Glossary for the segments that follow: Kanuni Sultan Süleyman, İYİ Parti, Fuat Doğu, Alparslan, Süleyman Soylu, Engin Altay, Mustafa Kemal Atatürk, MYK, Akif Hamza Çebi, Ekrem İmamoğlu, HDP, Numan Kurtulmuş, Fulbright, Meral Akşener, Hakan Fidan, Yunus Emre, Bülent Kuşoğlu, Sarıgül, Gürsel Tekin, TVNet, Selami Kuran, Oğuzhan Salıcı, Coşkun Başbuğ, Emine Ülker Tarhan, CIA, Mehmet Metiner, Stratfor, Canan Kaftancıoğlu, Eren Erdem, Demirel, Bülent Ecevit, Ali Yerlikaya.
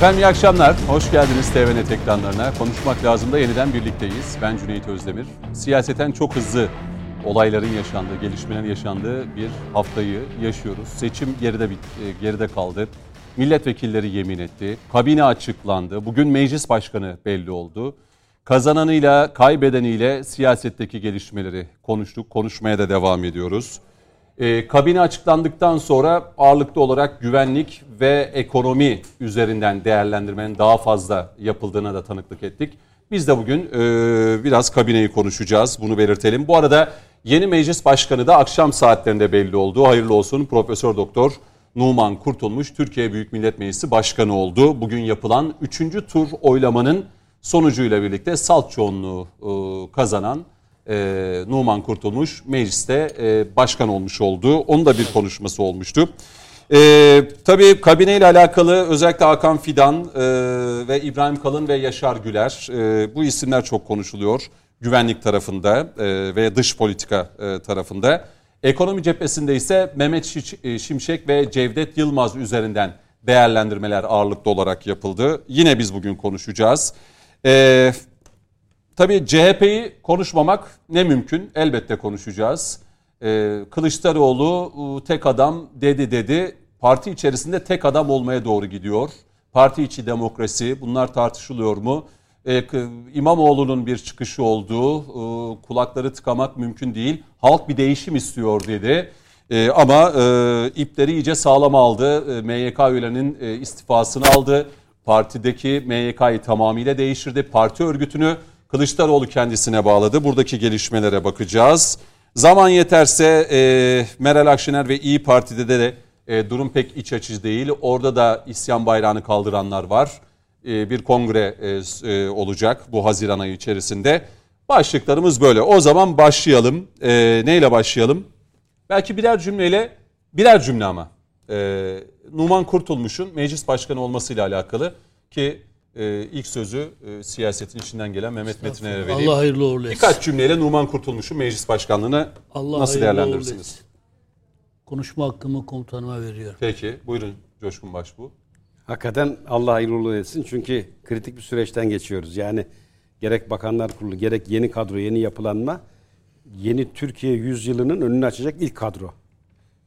Efendim iyi akşamlar, hoş geldiniz TVNet ekranlarına. Konuşmak lazım da yeniden birlikteyiz. Ben Cüneyt Özdemir. Siyaseten çok hızlı olayların yaşandığı, gelişmelerin yaşandığı bir haftayı yaşıyoruz. Seçim geride kaldı. Milletvekilleri yemin etti. Kabine açıklandı. Bugün meclis başkanı belli oldu. Kazananıyla, kaybedeniyle siyasetteki gelişmeleri konuştuk. Konuşmaya da devam ediyoruz. Kabine açıklandıktan sonra ağırlıklı olarak güvenlik ve ekonomi üzerinden değerlendirmenin daha fazla yapıldığına da tanıklık ettik. Biz de bugün biraz kabineyi konuşacağız. Bunu belirtelim. Bu arada yeni meclis başkanı da akşam saatlerinde belli oldu. Hayırlı olsun. Profesör Doktor Numan Kurtulmuş Türkiye Büyük Millet Meclisi Başkanı oldu. Bugün yapılan 3. tur oylamanın sonucuyla birlikte salt çoğunluğu kazanan Numan Kurtulmuş mecliste başkan olmuş oldu. Onun da bir konuşması olmuştu. Tabii kabineyle alakalı özellikle Hakan Fidan ve İbrahim Kalın ve Yaşar Güler bu isimler çok konuşuluyor. Güvenlik tarafında ve dış politika tarafında. Ekonomi cephesinde ise Mehmet Şimşek ve Cevdet Yılmaz üzerinden değerlendirmeler ağırlıklı olarak yapıldı. Yine biz bugün konuşacağız. Tabii CHP'yi konuşmamak ne mümkün? Elbette konuşacağız. Kılıçdaroğlu tek adam dedi. Parti içerisinde tek adam olmaya doğru gidiyor. Parti içi demokrasi, bunlar tartışılıyor mu? İmamoğlu'nun bir çıkışı olduğu, kulakları tıkamak mümkün değil. Halk bir değişim istiyor dedi. Ama ipleri iyice sağlam aldı. MYK üyelerinin istifasını aldı. Partideki MYK'yı tamamıyla değiştirdi. Parti örgütünü Kılıçdaroğlu kendisine bağladı. Buradaki gelişmelere bakacağız. Zaman yeterse Meral Akşener ve İyi Parti'de de durum pek iç açıcı değil. Orada da isyan bayrağını kaldıranlar var. Bir kongre olacak bu Haziran ayı içerisinde. Başlıklarımız böyle. O zaman başlayalım. Neyle başlayalım? Belki birer cümle ama. Numan Kurtulmuş'un meclis başkanı olmasıyla alakalı ki ilk sözü siyasetin içinden gelen Mehmet Metiner'e vereyim. Allah hayırlı uğurlu etsin. Birkaç cümleyle Numan Kurtulmuş'un meclis başkanlığını nasıl değerlendirirsiniz? Konuşma hakkımı komutanıma veriyorum. Peki buyurun Coşkun Başbuğ. Hakikaten Allah hayırlı uğurlu etsin çünkü kritik bir süreçten geçiyoruz. Yani gerek Bakanlar Kurulu gerek yeni kadro, yeni yapılanma yeni Türkiye yüzyılının önünü açacak ilk kadro.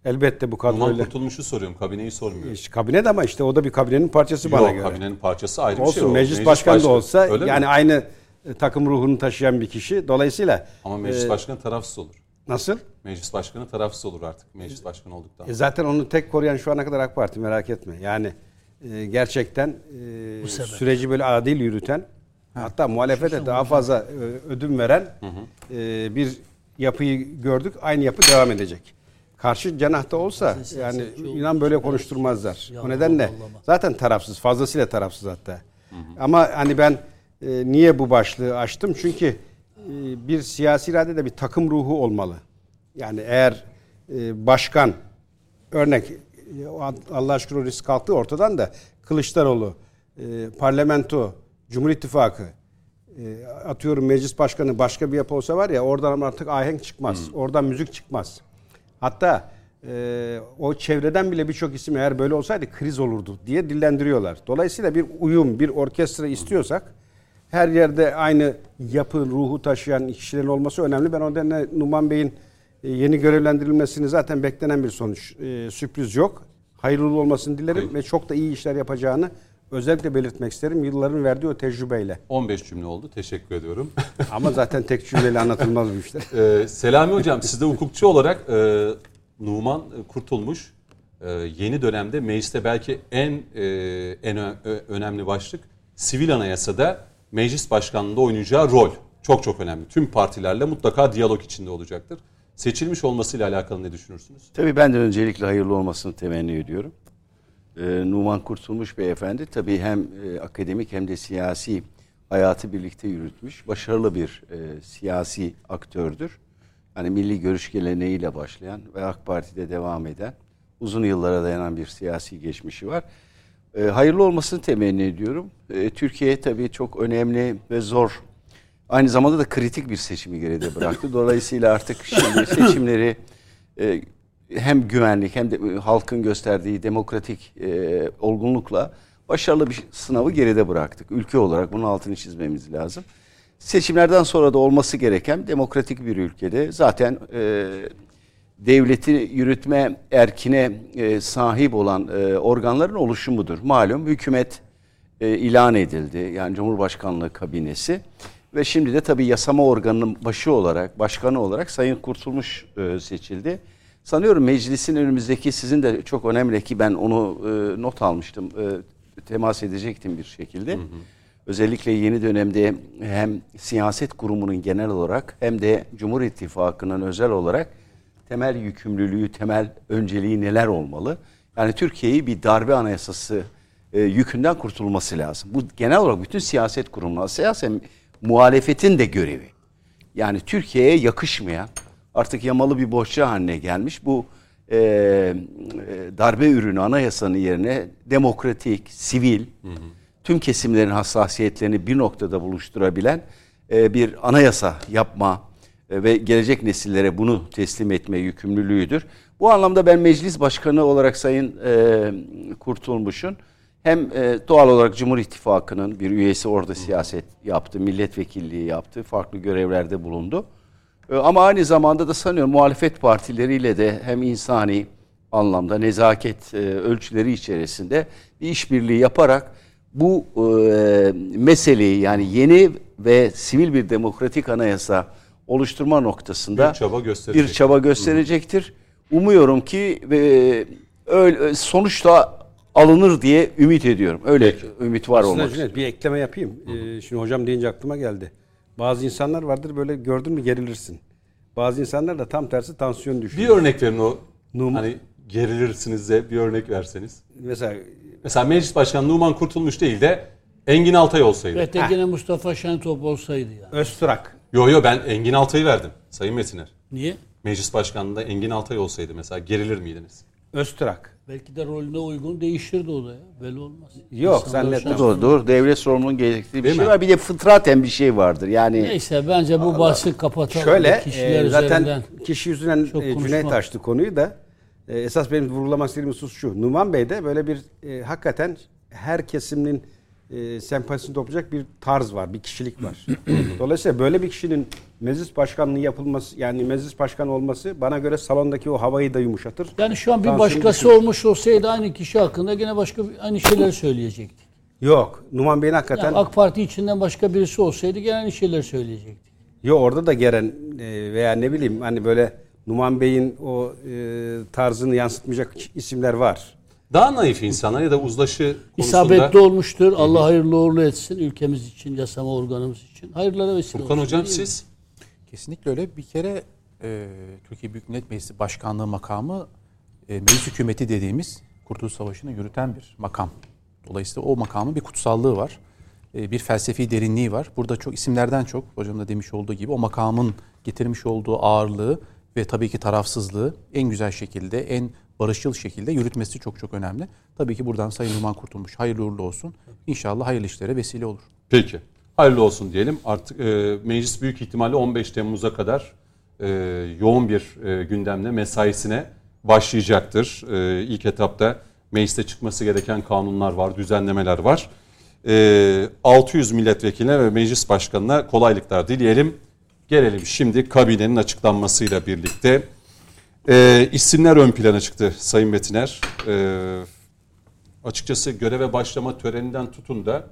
Elbette bu kadroyla... Numan Kurtulmuş'u soruyorum, kabineyi sormuyorum. Kabine de ama işte o da bir kabinenin parçası bana göre. Yok, kabinenin parçası ayrı bir şey. Olsun, meclis başkanı da olsa yani aynı takım ruhunu taşıyan bir kişi. Dolayısıyla... Ama meclis başkanı tarafsız olur. Nasıl? Meclis başkanı tarafsız olur artık, meclis başkanı olduktan. Zaten onu tek koruyan şu ana kadar AK Parti, merak etme. Yani gerçekten süreci böyle adil yürüten, hatta muhalefete daha fazla ödün veren bir yapıyı gördük. Aynı yapı devam edecek. Karşı cenahta olsa yani inan böyle konuşturmazlar. O nedenle zaten tarafsız, fazlasıyla tarafsız hatta. Ama hani ben niye bu başlığı açtım? Çünkü bir siyasi iradede bir takım ruhu olmalı. Yani eğer başkan, örnek Allah aşkına o risk kalktı ortadan da Kılıçdaroğlu, parlamento, Cumhur İttifakı, atıyorum meclis başkanı başka bir yapı olsa var ya oradan artık ahenk çıkmaz. Oradan müzik çıkmaz. Hatta o çevreden bile birçok isim eğer böyle olsaydı kriz olurdu diye dillendiriyorlar. Dolayısıyla bir uyum, bir orkestra istiyorsak her yerde aynı yapı, ruhu taşıyan kişilerin olması önemli. Ben o nedenle Numan Bey'in yeni görevlendirilmesini zaten beklenen bir sonuç. Sürpriz yok. Hayırlı olmasını dilerim. Hayır. Ve çok da iyi işler yapacağını özellikle belirtmek isterim. Yılların verdiği o tecrübeyle. 15 cümle oldu. Teşekkür ediyorum. Ama zaten tek cümleyle anlatılmaz bu işler. Selami Hocam siz de hukukçu olarak Numan Kurtulmuş yeni dönemde mecliste belki en önemli başlık sivil anayasada meclis başkanlığında oynayacağı rol. Çok çok önemli. Tüm partilerle mutlaka diyalog içinde olacaktır. Seçilmiş olmasıyla alakalı ne düşünürsünüz? Tabii ben de öncelikle hayırlı olmasını temenni ediyorum. Numan Kurtulmuş beyefendi tabii hem akademik hem de siyasi hayatı birlikte yürütmüş. Başarılı bir siyasi aktördür. Hani milli görüş geleneğiyle başlayan ve AK Parti'de devam eden, uzun yıllara dayanan bir siyasi geçmişi var. Hayırlı olmasını temenni ediyorum. Türkiye tabii çok önemli ve zor. Aynı zamanda da kritik bir seçimi geride bıraktı. Dolayısıyla artık şimdi seçimleri... hem güvenlik hem de halkın gösterdiği demokratik olgunlukla başarılı bir sınavı geride bıraktık. Ülke olarak bunun altını çizmemiz lazım. Seçimlerden sonra da olması gereken demokratik bir ülkede zaten devleti yürütme erkine sahip olan organların oluşumudur. Malum hükümet ilan edildi. Yani Cumhurbaşkanlığı kabinesi ve şimdi de tabii yasama organının başı olarak, başkanı olarak Sayın Kurtulmuş seçildi. Sanıyorum meclisin önümüzdeki sizin de çok önemli ki ben onu not almıştım, temas edecektim bir şekilde. Hı hı. Özellikle yeni dönemde hem siyaset kurumunun genel olarak hem de Cumhur İttifakı'nın özel olarak temel yükümlülüğü, temel önceliği neler olmalı? Yani Türkiye'yi bir darbe anayasası yükünden kurtulması lazım. Bu genel olarak bütün siyaset kurumları, siyaset muhalefetin de görevi. Yani Türkiye'ye yakışmayan, artık yamalı bir bohça haline gelmiş bu darbe ürünü anayasanın yerine demokratik, sivil, tüm kesimlerin hassasiyetlerini bir noktada buluşturabilen bir anayasa yapma ve gelecek nesillere bunu teslim etme yükümlülüğüdür. Bu anlamda ben meclis başkanı olarak Sayın Kurtulmuş'un hem doğal olarak Cumhur İttifakı'nın bir üyesi orada siyaset yaptı, milletvekilliği yaptı, farklı görevlerde bulundu. Ama aynı zamanda da sanıyorum muhalefet partileriyle de hem insani anlamda nezaket ölçüleri içerisinde bir işbirliği yaparak bu meseleyi yani yeni ve sivil bir demokratik anayasa oluşturma noktasında bir çaba gösterecektir. Umuyorum ki öyle sonuçta alınır diye ümit ediyorum. Öyle ümit var olmak üzere. Bir ekleme yapayım. Şimdi hocam deyince aklıma geldi. Bazı insanlar vardır böyle gördün mü gerilirsin. Bazı insanlar da tam tersi tansiyon düşürür. Bir örnek verin o. Hani gerilirsiniz de bir örnek verseniz. Mesela meclis başkanı Numan Kurtulmuş değil de Engin Altay olsaydı. Evet, yine Mustafa Şentop olsaydı yani. Öztürk. Yo ben Engin Altay'ı verdim Sayın Metiner. Niye? Meclis başkanında Engin Altay olsaydı mesela gerilir miydiniz? Öztürk. Belki de rolüne uygun değiştirdi o da ya. Belli olmaz. Yok zannetmem. Doğru. Devlet sorumluluğunun gerektiği bir şey var. Bir de fıtraten bir şey vardır. Yani neyse bence bu bahsi kapatalım. Şöyle zaten kişi yüzünden Cüneyt açtı konuyu da. Esas benim vurgulamak istediğim husus şu. Numan Bey de böyle bir hakikaten her kesiminin sempatisini toplayacak bir tarz var. Bir kişilik var. Dolayısıyla böyle bir kişinin meclis başkanlığı yapılması yani meclis başkanı olması bana göre salondaki o havayı da yumuşatır. Yani şu an bir başkası olmuş olsaydı aynı kişi hakkında yine başka aynı şeyler söyleyecektik. Yok. Numan Bey'in hakikaten... Yani AK Parti içinden başka birisi olsaydı gene aynı şeyler söyleyecektik. Yok orada da gelen veya ne bileyim hani böyle Numan Bey'in o tarzını yansıtmayacak isimler var. Daha naif insanlar ya da uzlaşı konusunda... İsabetli olmuştur. Allah hayırlı uğurlu etsin. Ülkemiz için, yasama organımız için. Hayırlara vesile olsun. Furkan Hocam siz? Kesinlikle öyle. Bir kere Türkiye Büyük Millet Meclisi Başkanlığı makamı meclis hükümeti dediğimiz Kurtuluş Savaşı'nı yürüten bir makam. Dolayısıyla o makamın bir kutsallığı var. Bir felsefi derinliği var. Burada çok isimlerden çok, hocam da demiş olduğu gibi o makamın getirmiş olduğu ağırlığı ve tabii ki tarafsızlığı en güzel şekilde, en barışçıl şekilde yürütmesi çok önemli. Tabii ki buradan Sayın Numan Kurtulmuş hayırlı uğurlu olsun. İnşallah hayırlı işlere vesile olur. Peki. Hayırlı olsun diyelim. Artık meclis büyük ihtimalle 15 Temmuz'a kadar yoğun bir gündemle mesaisine başlayacaktır. İlk etapta mecliste çıkması gereken kanunlar var, düzenlemeler var. 600 milletvekiline ve meclis başkanına kolaylıklar dileyelim. Gelelim şimdi kabinenin açıklanmasıyla birlikte. İsimler ön plana çıktı Sayın Metiner. Açıkçası göreve başlama töreninden tutun da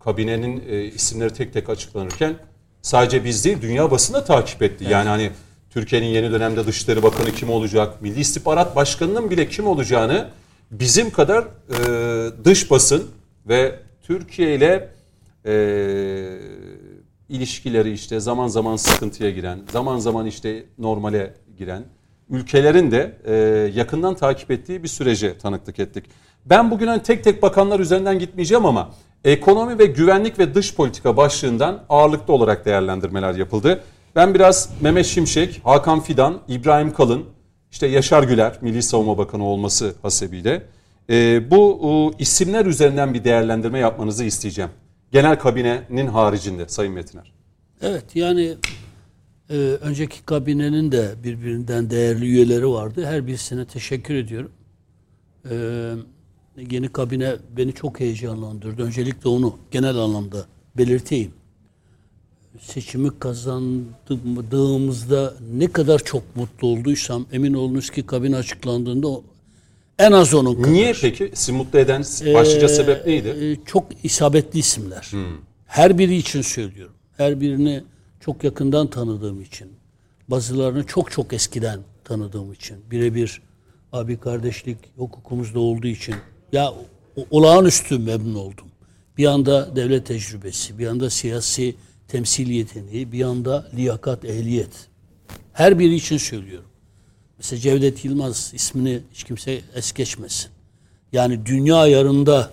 kabinenin isimleri tek tek açıklanırken sadece biz değil dünya basını da takip etti. Evet. Yani hani Türkiye'nin yeni dönemde Dışişleri Bakanı kim olacak, Milli İstihbarat Başkanı'nın bile kim olacağını bizim kadar dış basın ve Türkiye ile ilişkileri işte zaman zaman sıkıntıya giren, zaman zaman işte normale giren ülkelerin de yakından takip ettiği bir sürece tanıklık ettik. Ben bugün hani tek tek bakanlar üzerinden gitmeyeceğim ama ekonomi ve güvenlik ve dış politika başlığından ağırlıklı olarak değerlendirmeler yapıldı. Ben biraz Mehmet Şimşek, Hakan Fidan, İbrahim Kalın, işte Yaşar Güler, Milli Savunma Bakanı olması hasebiyle bu isimler üzerinden bir değerlendirme yapmanızı isteyeceğim. Genel kabinenin haricinde Sayın Metiner. Evet yani önceki kabinenin de birbirinden değerli üyeleri vardı. Her birisine teşekkür ediyorum. yeni kabine beni çok heyecanlandırdı. Öncelikle onu genel anlamda belirteyim. Seçimi kazandığımızda ne kadar çok mutlu olduysam emin olunuz ki kabine açıklandığında en az onun kadar. Niye peki? Sizi mutlu eden başlıca sebep neydi? Çok isabetli isimler. Her biri için söylüyorum. Her birini çok yakından tanıdığım için. Bazılarını çok çok eskiden tanıdığım için. Birebir abi kardeşlik hukukumuzda olduğu için. Ya olağanüstü memnun oldum. Bir yanda devlet tecrübesi, bir yanda siyasi temsil yeteneği, bir yanda liyakat, ehliyet. Her biri için söylüyorum. Mesela Cevdet Yılmaz ismini hiç kimse es geçmesin. Yani dünya ayarında,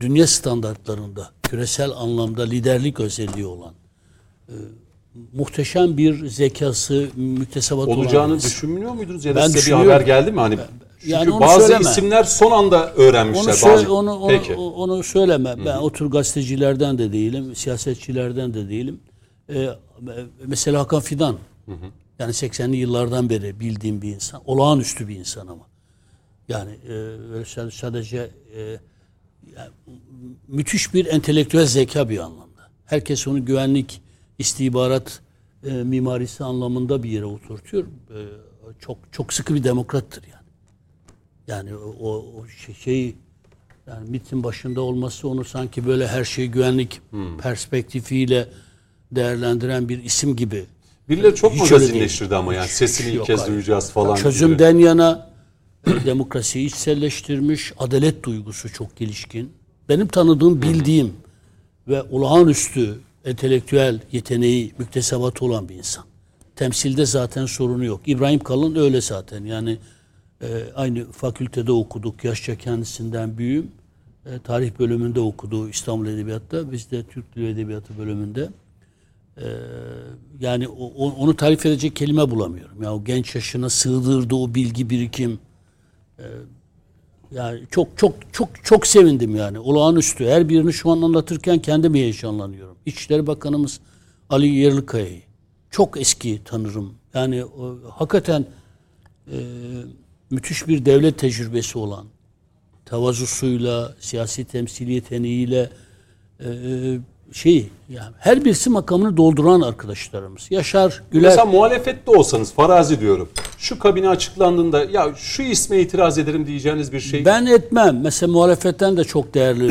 dünya standartlarında, küresel anlamda liderlik özelliği olan, muhteşem bir zekası, müktesebat olan. Olacağını düşünmüyor muydunuz? Ya da size bir haber geldi mi? Hani çünkü yani bazı isimler son anda öğrenmişler. Onu söyleme. Ben otur gazetecilerden de değilim, siyasetçilerden de değilim. Mesela Hakan Fidan. Hı hı. Yani 80'li yıllardan beri bildiğim bir insan. Olağanüstü bir insan ama. Yani sadece yani, müthiş bir entelektüel zeka bir anlamda. Herkes onu güvenlik, istihbarat mimarisi anlamında bir yere oturtuyor. Çok çok sıkı bir demokrattır yani. Yani o şey yani MİT'in başında olması onu sanki böyle her şeyi güvenlik perspektifiyle değerlendiren bir isim gibi. Birileri çok magazinleştirdi ama yani sesini ilk kez duyacağız falan. Çözümden gibi. Yana demokrasiyi içselleştirmiş, adalet duygusu çok gelişkin. Benim tanıdığım, bildiğim ve olağanüstü entelektüel yeteneği, müktesebatı olan bir insan. Temsilde zaten sorunu yok. İbrahim Kalın öyle zaten. Yani aynı fakültede okuduk. Yaşça kendisinden büyüğüm. Tarih bölümünde okudu İstanbul Edebiyat'ta. Biz de Türk Dili Edebiyatı bölümünde. Yani onu tarif edecek kelime bulamıyorum. Ya o genç yaşına sığdırdı o bilgi birikim. Yani çok sevindim yani. Olağanüstü. Her birini şu an anlatırken kendim heyecanlanıyorum. İçişleri Bakanımız Ali Yerlikaya'yı çok eski tanırım. Yani hakikaten müthiş bir devlet tecrübesi olan, tevazusuyla, siyasi temsil yeteneğiyle yani her birisi makamını dolduran arkadaşlarımız. Yaşar Güler. Mesela muhalefette olsanız farazi diyorum. Şu kabine açıklandığında ya şu isme itiraz ederim diyeceğiniz bir şey. Ben etmem. Mesela muhalefetten de çok değerli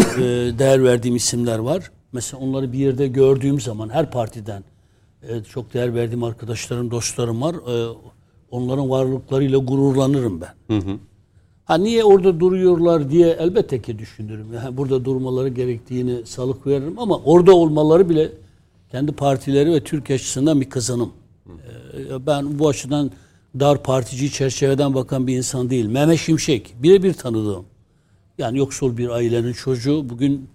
değer verdiğim isimler var. Mesela onları bir yerde gördüğüm zaman her partiden çok değer verdiğim arkadaşlarım, dostlarım var. Onların varlıklarıyla gururlanırım ben. Hı hı. Ha niye orada duruyorlar diye elbette ki düşünürüm. Yani burada durmaları gerektiğini salık veririm ama orada olmaları bile kendi partileri ve Türkiye açısından bir kazanım. Ben bu açıdan dar partici çerçeveden bakan bir insan değil. Mehmet Şimşek birebir tanıdığım. Yani yoksul bir ailenin çocuğu bugün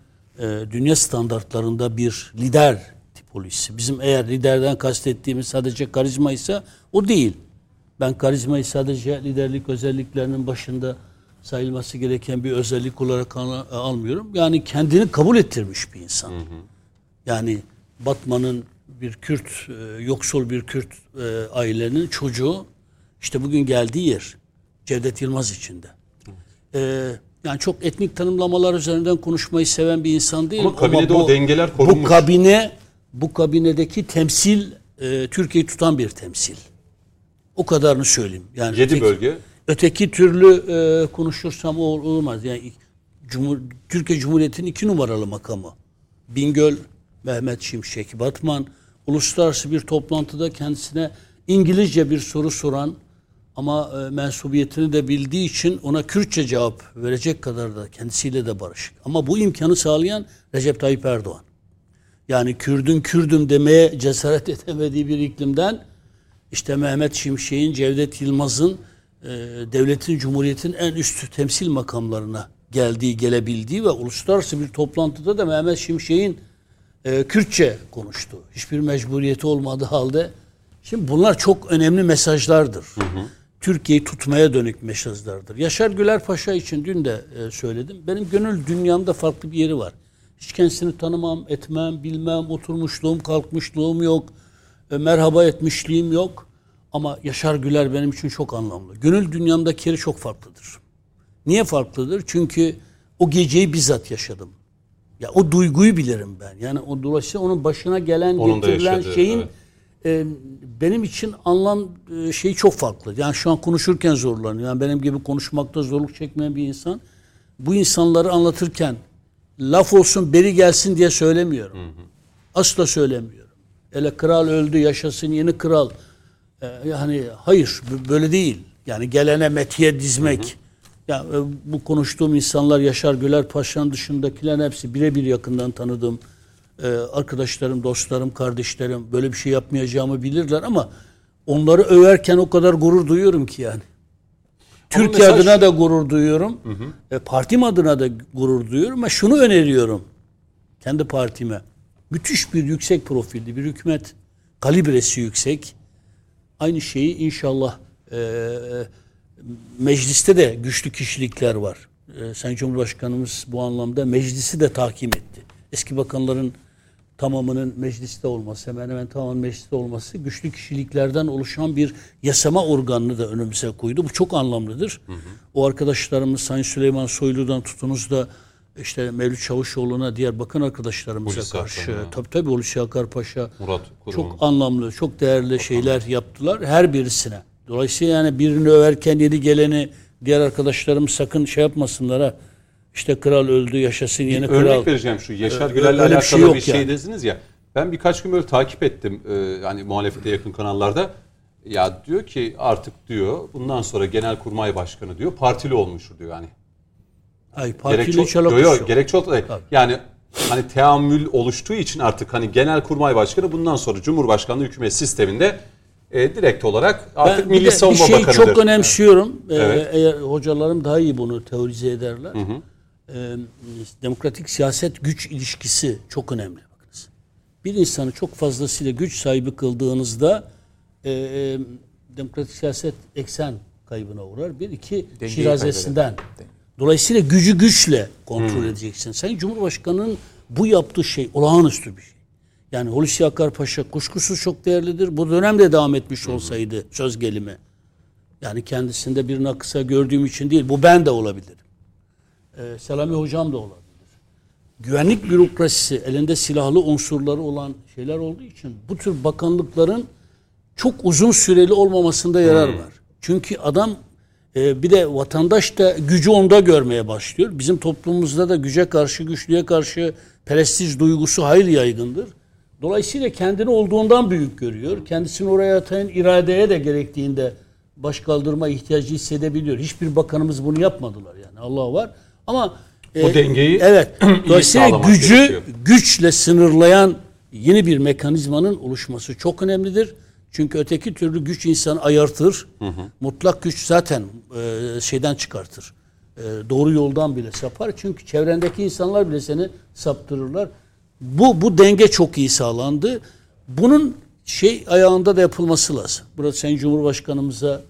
dünya standartlarında bir lider tipolojisi. Bizim eğer liderden kastettiğimiz sadece karizma ise o değil. Ben karizmayı sadece liderlik özelliklerinin başında sayılması gereken bir özellik olarak almıyorum. Yani kendini kabul ettirmiş bir insan. Hı hı. Yani Batman'ın bir Kürt, yoksul bir Kürt ailenin çocuğu işte bugün geldiği yer Cevdet Yılmaz içinde. Yani çok etnik tanımlamalar üzerinden konuşmayı seven bir insan değil. Ama kabinede o dengeler korunmuş. Bu kabinedeki temsil Türkiye'yi tutan bir temsil. O kadarını söyleyeyim. Yani 7 bölge. Öteki türlü konuşursam olmaz. Yani Türkiye Cumhuriyeti'nin 2 numaralı makamı. Bingöl, Mehmet Şimşek, Batman. Uluslararası bir toplantıda kendisine İngilizce bir soru soran ama mensubiyetini de bildiği için ona Kürtçe cevap verecek kadar da kendisiyle de barışık. Ama bu imkanı sağlayan Recep Tayyip Erdoğan. Yani Kürdüm demeye cesaret edemediği bir iklimden İşte Mehmet Şimşek'in, Cevdet Yılmaz'ın devletin, cumhuriyetin en üst temsil makamlarına gelebildiği ve uluslararası bir toplantıda da Mehmet Şimşek'in Kürtçe konuştuğu. Hiçbir mecburiyeti olmadığı halde. Şimdi bunlar çok önemli mesajlardır. Hı hı. Türkiye'yi tutmaya dönük mesajlardır. Yaşar Güler Paşa için dün de söyledim. Benim gönül dünyamda farklı bir yeri var. Hiç kendisini tanımam, etmem, bilmem, oturmuşluğum, kalkmışlığım yok. Merhaba etmişliğim yok ama Yaşar Güler benim için çok anlamlı. Gönül dünyamdaki yeri çok farklıdır. Niye farklıdır? Çünkü o geceyi bizzat yaşadım. Ya o duyguyu bilirim ben. Yani o dolayısıyla onun başına gelen, onun getirilen yaşadığı şeyin benim için anlam şeyi çok farklı. Yani şu an konuşurken zorlanıyor. Yani benim gibi konuşmakta zorluk çekmeyen bir insan, bu insanları anlatırken laf olsun, beri gelsin diye söylemiyorum. Hı hı. Asla söylemiyorum. Ele kral öldü, yaşasın yeni kral. Yani hayır, böyle değil. Yani gelene metiye dizmek. Hı hı. Ya bu konuştuğum insanlar Yaşar Güler Paşa'nın dışındakilerin hepsi birebir yakından tanıdığım arkadaşlarım, dostlarım, kardeşlerim. Böyle bir şey yapmayacağımı bilirler ama onları överken o kadar gurur duyuyorum ki yani. Ama Türkiye adına da gurur duyuyorum. Hı hı. Partim adına da gurur duyuyorum ama şunu öneriyorum kendi partime. Müthiş bir yüksek profilli bir hükümet, kalibresi yüksek. Aynı şeyi inşallah mecliste de güçlü kişilikler var. Sayın Cumhurbaşkanımız bu anlamda meclisi de tahkim etti. Eski bakanların tamamının mecliste olması, hemen hemen tamamının mecliste olması güçlü kişiliklerden oluşan bir yasama organını da önümüze koydu. Bu çok anlamlıdır. Hı hı. O arkadaşlarımız Sayın Süleyman Soylu'dan tutunuz da işte Mevlüt Çavuşoğlu'na, diğer bakan arkadaşlarımıza Hulusi karşı tabii Hulusi Akar Paşa çok anlamlı, çok değerli Kurum şeyler yaptılar her birisine. Dolayısıyla yani birini överken yeni geleni diğer arkadaşlarım sakın şey yapmasınlar ha. İşte kral öldü, yaşasın yeni kral. Örnek vereceğim şu Yaşar Güler'le alakalı bir şey yani. Dediniz ya. Ben birkaç gün böyle takip ettim hani muhalefete yakın kanallarda. Ya diyor ki artık diyor bundan sonra Genelkurmay Başkanı diyor partili olmuştur diyor yani. Ay partili çalakası. Gerek çok yani hani teamül oluştuğu için artık hani Genelkurmay Başkanı bundan sonra Cumhurbaşkanlığı hükümet sisteminde direkt olarak artık Milli Savunma Bakanı'dır. Bir şeyi çok önemsiyorum. Evet. Eğer hocalarım daha iyi bunu teorize ederler. Hı hı. Demokratik siyaset güç ilişkisi çok önemli. Bakınız. Bir insanı çok fazlasıyla güç sahibi kıldığınızda demokratik siyaset eksen kaybına uğrar. Bir iki şirazesinden. Dolayısıyla gücü güçle kontrol edeceksin. Sayın Cumhurbaşkanı'nın bu yaptığı şey olağanüstü bir şey. Yani Hulusi Akar Paşa kuşkusuz çok değerlidir. Bu dönemde devam etmiş olsaydı söz gelimi. Yani kendisinde bir nakısa gördüğüm için değil. Bu ben de olabilirim. Selami Hocam da olabilir. Güvenlik bürokrasisi elinde silahlı unsurları olan şeyler olduğu için bu tür bakanlıkların çok uzun süreli olmamasında yarar var. Çünkü adam bir de vatandaş da gücü onda görmeye başlıyor. Bizim toplumumuzda da güce karşı, güçlüğe karşı prestij duygusu hayli yaygındır. Dolayısıyla kendini olduğundan büyük görüyor. Kendisini oraya atan iradeye de gerektiğinde başkaldırma ihtiyacı hissedebiliyor. Hiçbir bakanımız bunu yapmadılar yani. Allah var. Ama o dengeyi evet. Dolayısıyla gücü gerekiyor. Güçle sınırlayan yeni bir mekanizmanın oluşması çok önemlidir. Çünkü öteki türlü güç insanı ayartır. Hı hı. Mutlak güç zaten şeyden çıkartır. Doğru yoldan bile sapar. Çünkü çevrendeki insanlar bile seni saptırırlar. Bu denge çok iyi sağlandı. Bunun ayağında da yapılması lazım. Burası Sayın Cumhurbaşkanımıza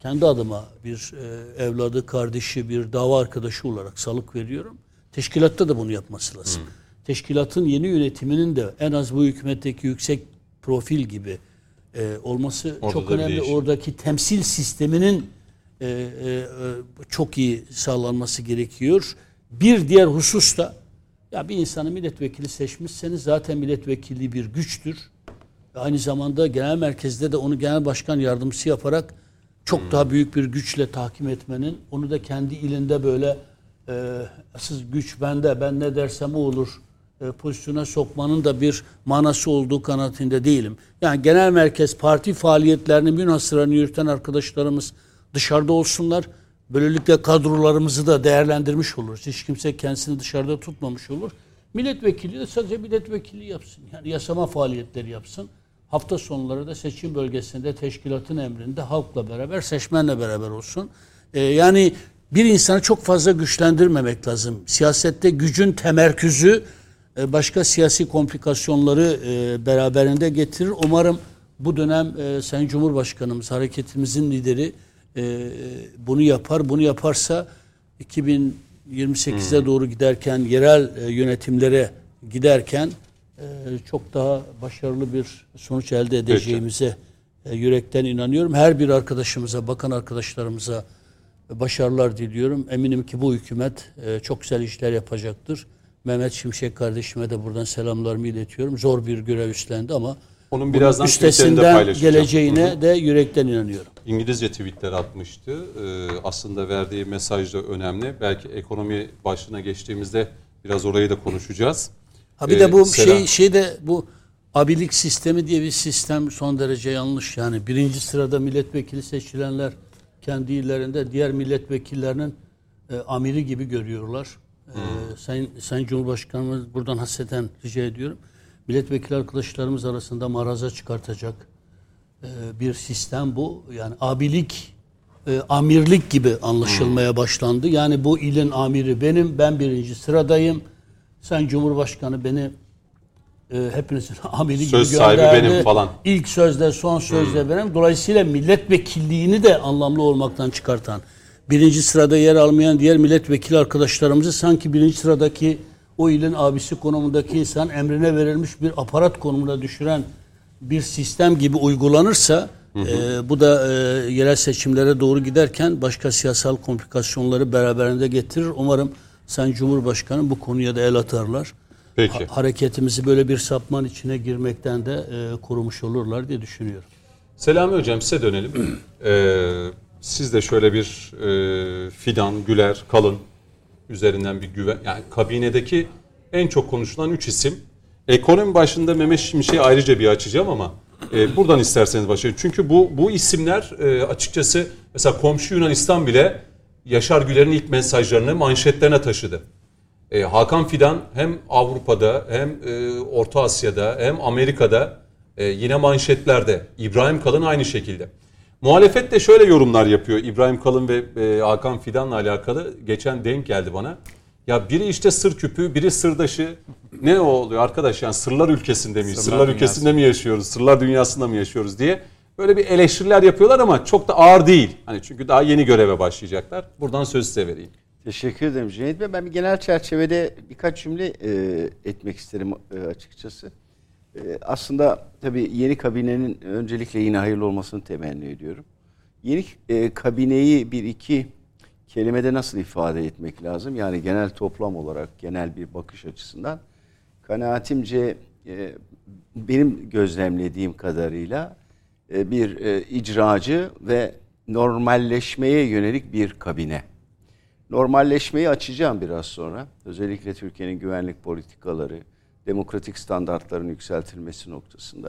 kendi adıma bir evladı, kardeşi, bir dava arkadaşı olarak salık veriyorum. Teşkilatta da bunu yapması lazım. Hı. Teşkilatın yeni yönetiminin de en az bu hükümetteki yüksek profil gibi olması orada çok önemli. Oradaki temsil sisteminin çok iyi sağlanması gerekiyor. Bir diğer husus da ya bir insanı milletvekili seçmişseniz zaten milletvekilliği bir güçtür. Aynı zamanda genel merkezde de onu genel başkan yardımcısı yaparak çok daha büyük bir güçle tahkim etmenin, onu da kendi ilinde böyle asıl güç bende, ben ne dersem o olur pozisyona sokmanın da bir manası olduğu kanaatinde değilim. Yani genel merkez parti faaliyetlerini münhasıranı yürüten arkadaşlarımız dışarıda olsunlar. Böylelikle kadrolarımızı da değerlendirmiş oluruz. Hiç kimse kendisini dışarıda tutmamış olur. Milletvekili de sadece milletvekili yapsın. Yani yasama faaliyetleri yapsın. Hafta sonları da seçim bölgesinde teşkilatın emrinde halkla beraber, seçmenle beraber olsun. Yani bir insanı çok fazla güçlendirmemek lazım. Siyasette gücün temerküzü başka siyasi komplikasyonları beraberinde getirir. Umarım bu dönem Sayın Cumhurbaşkanımız, hareketimizin lideri bunu yaparsa 2028'e doğru giderken, yerel yönetimlere giderken çok daha başarılı bir sonuç elde edeceğimize yürekten inanıyorum. Her bir arkadaşımıza, bakan arkadaşlarımıza başarılar diliyorum. Eminim ki bu hükümet çok güzel işler yapacaktır. Mehmet Şimşek kardeşime de buradan selamlarımı iletiyorum. Zor bir görev üstlendi ama onun birazdan üstesinden geleceğine de yürekten inanıyorum. İngilizce tweetler atmıştı. Aslında verdiği mesaj da önemli. Belki ekonomi başlığına geçtiğimizde biraz orayı da konuşacağız. Ha bir de bu bu abilik sistemi diye bir sistem son derece yanlış. Yani birinci sırada milletvekili seçilenler kendi illerinde diğer milletvekillerinin amiri gibi görüyorlar. Sayın Cumhurbaşkanımız buradan hasreten rica ediyorum. Milletvekili arkadaşlarımız arasında maraza çıkartacak bir sistem bu. Yani abilik, amirlik gibi anlaşılmaya başlandı. Yani bu ilin amiri benim, ben birinci sıradayım. Sayın Cumhurbaşkanı beni hepinizin amiri gibi gönderdi. Söz sahibi benim falan. İlk sözde, son sözde benim. Dolayısıyla milletvekilliğini de anlamlı olmaktan çıkartan, birinci sırada yer almayan diğer milletvekili arkadaşlarımızı sanki birinci sıradaki o ilin abisi konumundaki insan emrine verilmiş bir aparat konumuna düşüren bir sistem gibi uygulanırsa bu da yerel seçimlere doğru giderken başka siyasal komplikasyonları beraberinde getirir. Umarım Sayın Cumhurbaşkanı bu konuya da el atarlar. Peki. Hareketimizi böyle bir sapman içine girmekten de korumuş olurlar diye düşünüyorum. Selami Hocam size dönelim. Siz de şöyle bir Fidan, Güler, Kalın üzerinden bir güven, yani kabinedeki en çok konuşulan 3 isim. Ekonomi başında Mehmet Şimşek'i ayrıca bir açacağım ama buradan isterseniz başlayın. Çünkü bu isimler açıkçası mesela komşu Yunanistan bile Yaşar Güler'in ilk mesajlarını manşetlerine taşıdı. Hakan Fidan hem Avrupa'da hem Orta Asya'da hem Amerika'da yine manşetlerde. İbrahim Kalın aynı şekilde. Muhalefet de şöyle yorumlar yapıyor İbrahim Kalın ve Hakan Fidan'la alakalı. Geçen denk geldi bana. Ya biri işte sır küpü, biri sırdaşı. Ne oluyor arkadaş, yani sırlar ülkesinde miyiz? Sırlar ülkesinde mi yaşıyoruz? Sırlar dünyasında mı yaşıyoruz diye böyle bir eleştiriler yapıyorlar ama çok da ağır değil. Hani çünkü daha yeni göreve başlayacaklar. Buradan söz size vereyim. Teşekkür ederim Cüneyt Bey. Ben bir genel çerçevede birkaç cümle etmek isterim açıkçası. Aslında tabii yeni kabinenin öncelikle yine hayırlı olmasını temenni ediyorum. Yeni kabineyi bir iki kelimede nasıl ifade etmek lazım? Yani genel toplam olarak, genel bir bakış açısından kanaatimce benim gözlemlediğim kadarıyla bir icracı ve normalleşmeye yönelik bir kabine. Normalleşmeyi açacağım biraz sonra. Özellikle Türkiye'nin güvenlik politikaları, demokratik standartların yükseltilmesi noktasında.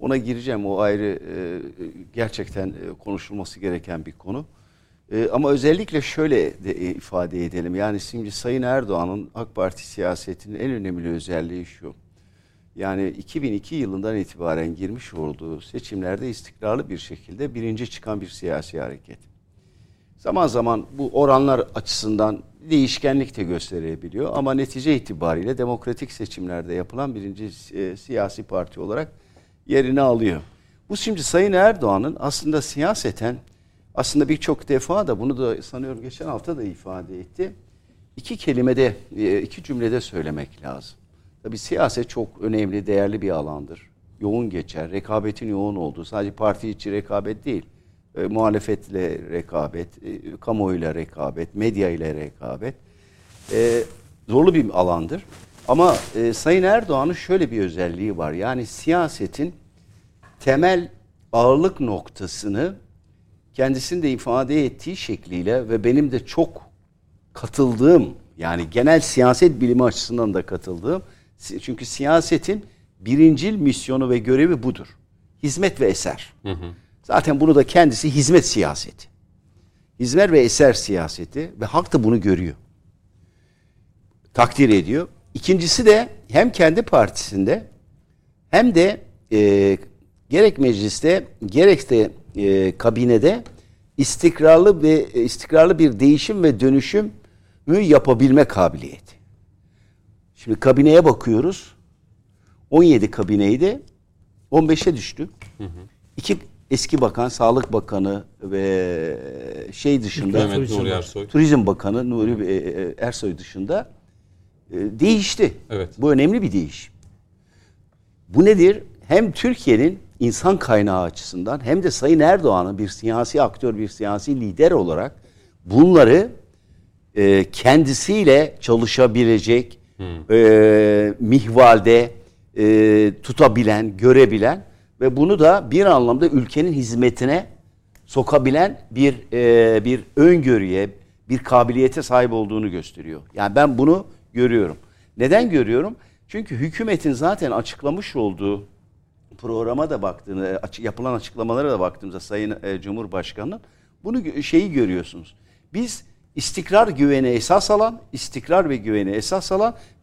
Ona gireceğim. O ayrı gerçekten konuşulması gereken bir konu. Ama özellikle şöyle de ifade edelim. Yani şimdi Sayın Erdoğan'ın AK Parti siyasetinin en önemli özelliği şu. Yani 2002 yılından itibaren girmiş olduğu seçimlerde istikrarlı bir şekilde birinci çıkan bir siyasi hareket. Zaman zaman bu oranlar açısından değişkenlik de gösterebiliyor ama netice itibariyle demokratik seçimlerde yapılan birinci siyasi parti olarak yerini alıyor. Bu şimdi Sayın Erdoğan'ın aslında siyaseten, aslında birçok defa da bunu da sanıyorum geçen hafta da ifade etti. İki cümlede söylemek lazım. Tabii siyaset çok önemli, değerli bir alandır. Yoğun geçer, rekabetin yoğun olduğu, sadece parti içi rekabet değil. Muhalefetle rekabet, kamuoyuyla rekabet, medyayla rekabet zorlu bir alandır. Ama Sayın Erdoğan'ın şöyle bir özelliği var. Yani siyasetin temel ağırlık noktasını kendisinin de ifade ettiği şekliyle ve benim de çok katıldığım, yani genel siyaset bilimi açısından da katıldığım, çünkü siyasetin birincil misyonu ve görevi budur. Hizmet ve eser. Zaten bunu da kendisi hizmet siyaseti. Hizmet ve eser siyaseti ve halk da bunu görüyor. Takdir ediyor. İkincisi de hem kendi partisinde hem de gerek mecliste gerek de kabinede istikrarlı bir değişim ve dönüşümü yapabilme kabiliyeti. Şimdi kabineye bakıyoruz. 17 kabineydi. 15'e düştü. Eski bakan, Sağlık Bakanı ve dışında Turizm Bakanı Nuri Ersoy dışında değişti. Evet. Bu önemli bir değiş. Bu nedir? Hem Türkiye'nin insan kaynağı açısından hem de Sayın Erdoğan'ın bir siyasi aktör, bir siyasi lider olarak bunları kendisiyle çalışabilecek, mihvalde tutabilen, görebilen ve bunu da bir anlamda ülkenin hizmetine sokabilen bir öngörüye, bir kabiliyete sahip olduğunu gösteriyor. Yani ben bunu görüyorum. Neden görüyorum? Çünkü hükümetin zaten açıklamış olduğu programa da baktığını, yapılan açıklamalara da baktığımızda Sayın Cumhurbaşkanı'nın bunu şeyi görüyorsunuz. Biz istikrar güveni esas alan,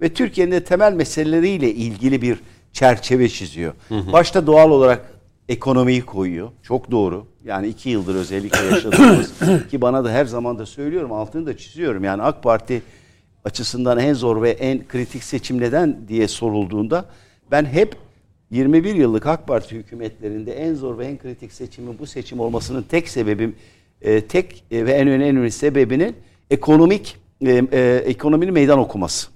ve Türkiye'nin de temel meseleleriyle ilgili bir çerçeve çiziyor. Hı hı. Başta doğal olarak ekonomiyi koyuyor. Çok doğru. Yani 2 yıldır özellikle yaşadığımız ki bana da her zaman da söylüyorum, altını da çiziyorum. Yani AK Parti açısından en zor ve en kritik seçim neden diye sorulduğunda ben hep 21 yıllık AK Parti hükümetlerinde en zor ve en kritik seçimin bu seçim olmasının tek sebebim, tek ve en önemli sebebinin ekonominin meydan okuması.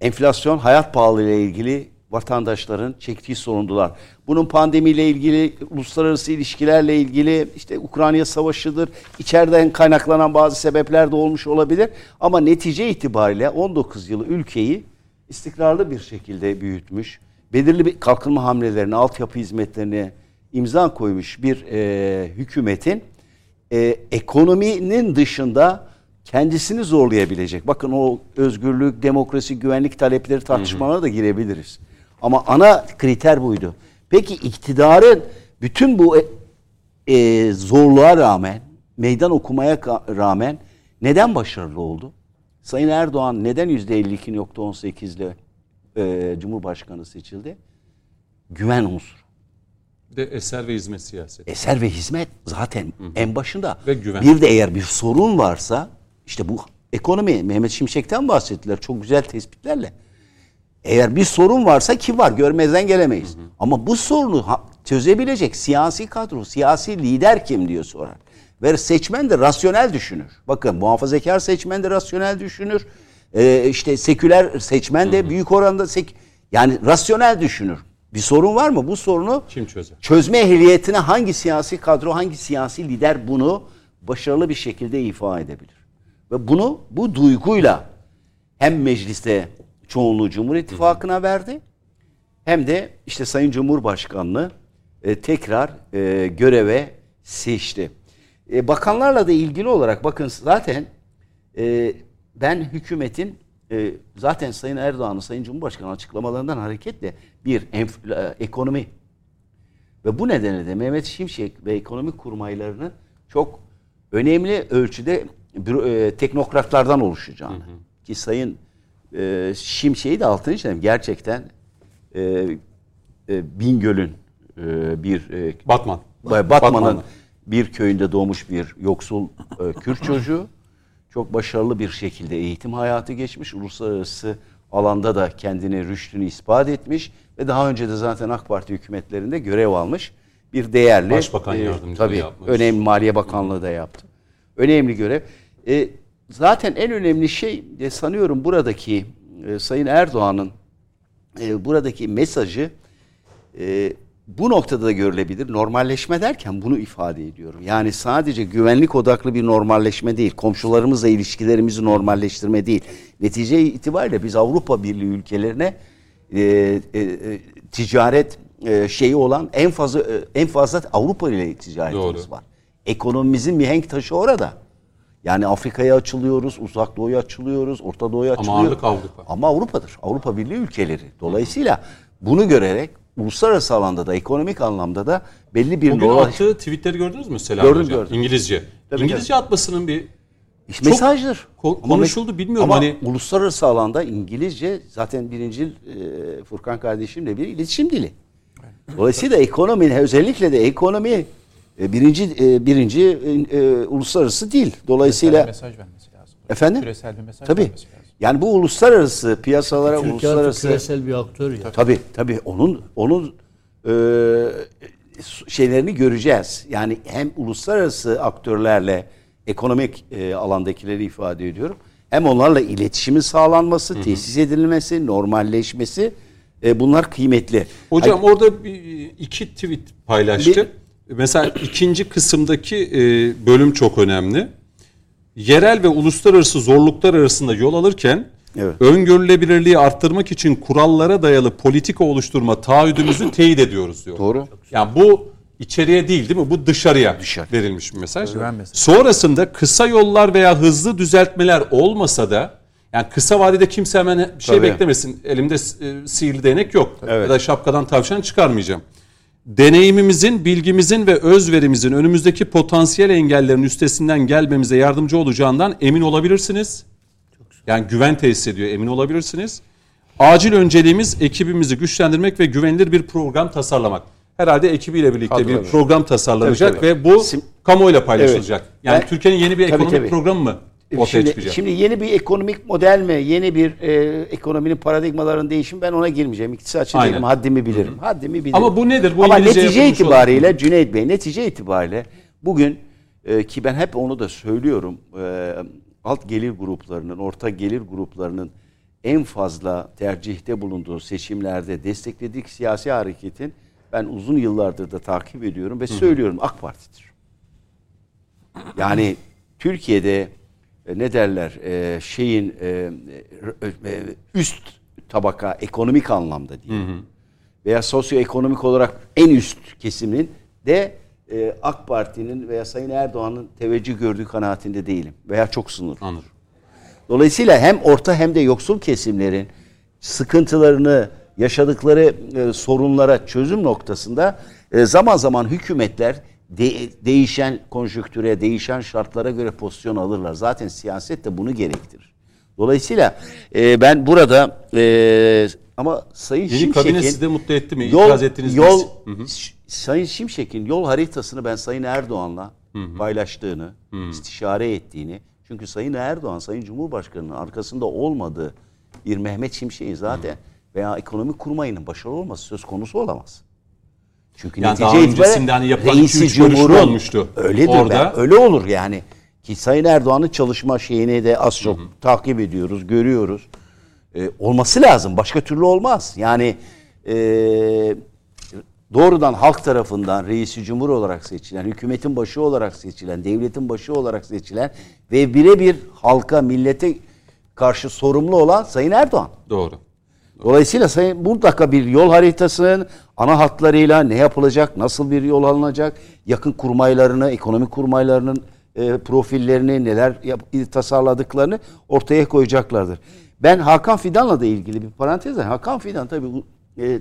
Enflasyon, hayat pahalılığıyla ilgili vatandaşların çektiği sorundular. Bunun pandemiyle ilgili, uluslararası ilişkilerle ilgili, işte Ukrayna savaşıdır, içeriden kaynaklanan bazı sebepler de olmuş olabilir. Ama netice itibariyle 19 yılı ülkeyi istikrarlı bir şekilde büyütmüş, belirli bir kalkınma hamlelerine, altyapı hizmetlerine imza koymuş bir hükümetin ekonominin dışında kendisini zorlayabilecek. Bakın o özgürlük, demokrasi, güvenlik talepleri tartışmalarına da girebiliriz. Ama ana kriter buydu. Peki iktidarın bütün bu zorluğa rağmen, meydan okumaya rağmen neden başarılı oldu? Sayın Erdoğan neden %52.18'le Cumhurbaşkanı seçildi? Güven unsuru. De eser ve hizmet siyaseti. Eser ve hizmet zaten en başında. Ve güven. Bir de eğer bir sorun varsa, işte bu ekonomi, Mehmet Şimşek'ten bahsettiler çok güzel tespitlerle. Eğer bir sorun varsa ki var, görmezden gelemeyiz. Hı hı. Ama bu sorunu çözebilecek siyasi kadro, siyasi lider kim diye sorar. Ve seçmen de rasyonel düşünür. Bakın muhafazakar seçmen de rasyonel düşünür. İşte seküler seçmen de büyük oranda yani rasyonel düşünür. Bir sorun var mı? Bu sorunu kim çözer? Çözme ehliyetine hangi siyasi kadro, hangi siyasi lider bunu başarılı bir şekilde ifa edebilir? Ve bunu bu duyguyla hem mecliste çoğunluğu Cumhur İttifakı'na verdi, hem de işte Sayın Cumhurbaşkanlığı tekrar göreve seçti. Bakanlarla da ilgili olarak bakın zaten ben hükümetin zaten Sayın Erdoğan'ın, Sayın Cumhurbaşkanı açıklamalarından hareketle bir ekonomi ve bu nedenle de Mehmet Şimşek ve ekonomik kurmaylarının çok önemli ölçüde teknokratlardan oluşacağını ki Sayın Şimşek'i de altını çizelim. Gerçekten Bingöl'ün bir Batman'ın bir köyünde doğmuş bir yoksul Kürt çocuğu. Çok başarılı bir şekilde eğitim hayatı geçmiş. Uluslararası alanda da kendini, rüştünü ispat etmiş. Ve daha önce de zaten AK Parti hükümetlerinde görev almış. Bir değerli. Başbakan yardımcılığı yapmış. Önemli, Maliye Bakanlığı da yaptı. Önemli görev. Zaten en önemli şey sanıyorum buradaki Sayın Erdoğan'ın buradaki mesajı bu noktada da görülebilir. Normalleşme derken bunu ifade ediyorum. Yani sadece güvenlik odaklı bir normalleşme değil. Komşularımızla ilişkilerimizi normalleştirme değil. Netice itibariyle biz Avrupa Birliği ülkelerine ticaret şeyi olan en fazla Avrupa ile ticaretimiz var. Ekonomimizin mihenk taşı orada. Yani Afrika'ya açılıyoruz, Uzak Doğu'ya açılıyoruz, Orta Doğu'ya açılıyoruz. Ama ağırlık Avrupa. Ama Avrupa'dır. Avrupa Birliği ülkeleri. Dolayısıyla bunu görerek uluslararası alanda da, ekonomik anlamda da belli bir... Bugün attığı tweetleri gördünüz mü Selami Hocam? Gördüm. İngilizce. Tabii İngilizce atmasının bir... Mesajdır. Konuşuldu bilmiyorum. Ama hani... uluslararası alanda İngilizce zaten birinci Furkan kardeşimle bir iletişim dili. Dolayısıyla ekonomi, özellikle de ekonomi birinci uluslararası dil. Dolayısıyla... Küresel mesaj vermesi lazım. Efendim? Küresel bir mesaj tabii. Vermesi lazım. Yani bu uluslararası piyasalara, Türkiye uluslararası küresel bir aktör ya. Tabii onun şeylerini göreceğiz. Yani hem uluslararası aktörlerle ekonomik alandakileri ifade ediyorum. Hem onlarla iletişimin sağlanması, tesis edilmesi, normalleşmesi bunlar kıymetli. Hocam orada 2 tweet paylaştı. Mesela ikinci kısımdaki bölüm çok önemli. yerel ve uluslararası zorluklar arasında yol alırken evet, öngörülebilirliği arttırmak için kurallara dayalı politika oluşturma taahhüdümüzü teyit ediyoruz diyor. Doğru. Yani bu içeriye değil mi? Bu dışarıya verilmiş bir mesaj. Sonrasında kısa yollar veya hızlı düzeltmeler olmasa da, yani kısa vadede kimse hemen bir şey beklemesin. Elimde sihirli değnek yok. Evet. Ya da şapkadan tavşan çıkarmayacağım. Deneyimimizin, bilgimizin ve özverimizin önümüzdeki potansiyel engellerin üstesinden gelmemize yardımcı olacağından emin olabilirsiniz. Yani güven tesis ediyor, emin olabilirsiniz. Acil önceliğimiz ekibimizi güçlendirmek ve güvenilir bir program tasarlamak. Herhalde ekibiyle birlikte bir program tasarlanacak ve bu kamuoyuyla paylaşılacak. Evet. Yani Türkiye'nin yeni bir ekonomik programı mı ortaya çıkacak? Şimdi yeni bir ekonomik model mi? Yeni bir ekonominin paradigmalarının değişimi, ben ona girmeyeceğim. İktisatçı değilim, haddimi bilirim. Ama bu nedir? Bu ama netice itibariyle Cüneyt Bey, netice itibariyle bugün ki ben hep onu da söylüyorum, alt gelir gruplarının, orta gelir gruplarının en fazla tercihte bulunduğu seçimlerde desteklediği siyasi hareketin, ben uzun yıllardır da takip ediyorum ve söylüyorum, AK Parti'dir. Yani Türkiye'de ne derler şeyin üst tabaka ekonomik anlamda değil veya sosyoekonomik olarak en üst kesimin de AK Parti'nin veya Sayın Erdoğan'ın teveccüh gördüğü kanaatinde değilim. Veya çok sınırlı. Anladım. Dolayısıyla hem orta hem de yoksul kesimlerin sıkıntılarını, yaşadıkları sorunlara çözüm noktasında zaman zaman hükümetler değişen konjüktüre, değişen şartlara göre pozisyon alırlar. Zaten siyaset de bunu gerektirir. Dolayısıyla ben burada ama Sayın Şimşek'in... Yeni kabine sizi de mutlu etti mi? İtiraz ettiniz mi? Sayın Şimşek'in yol haritasını ben Sayın Erdoğan'la paylaştığını, istişare ettiğini... Çünkü Sayın Erdoğan, Sayın Cumhurbaşkanı'nın arkasında olmadığı bir Mehmet Şimşek'in zaten... veya ekonomik kurmayının başarılı olması söz konusu olamaz. Çünkü yani netice itibariyle hani reisi cumhurun olmuştu. Öyledir orada. Öyle olur yani. Ki Sayın Erdoğan'ın çalışma şeyini de az çok takip ediyoruz, görüyoruz. Olması lazım. Başka türlü olmaz. Yani doğrudan halk tarafından reisi cumhur olarak seçilen, hükümetin başı olarak seçilen, devletin başı olarak seçilen ve birebir halka, millete karşı sorumlu olan Sayın Erdoğan. Doğru. Dolayısıyla sayın, mutlaka bir yol haritasının ana hatlarıyla ne yapılacak, nasıl bir yol alınacak, yakın kurmaylarını, ekonomik kurmaylarının profillerini, neler tasarladıklarını ortaya koyacaklardır. Ben Hakan Fidan'la da ilgili bir parantez var. Hakan Fidan tabii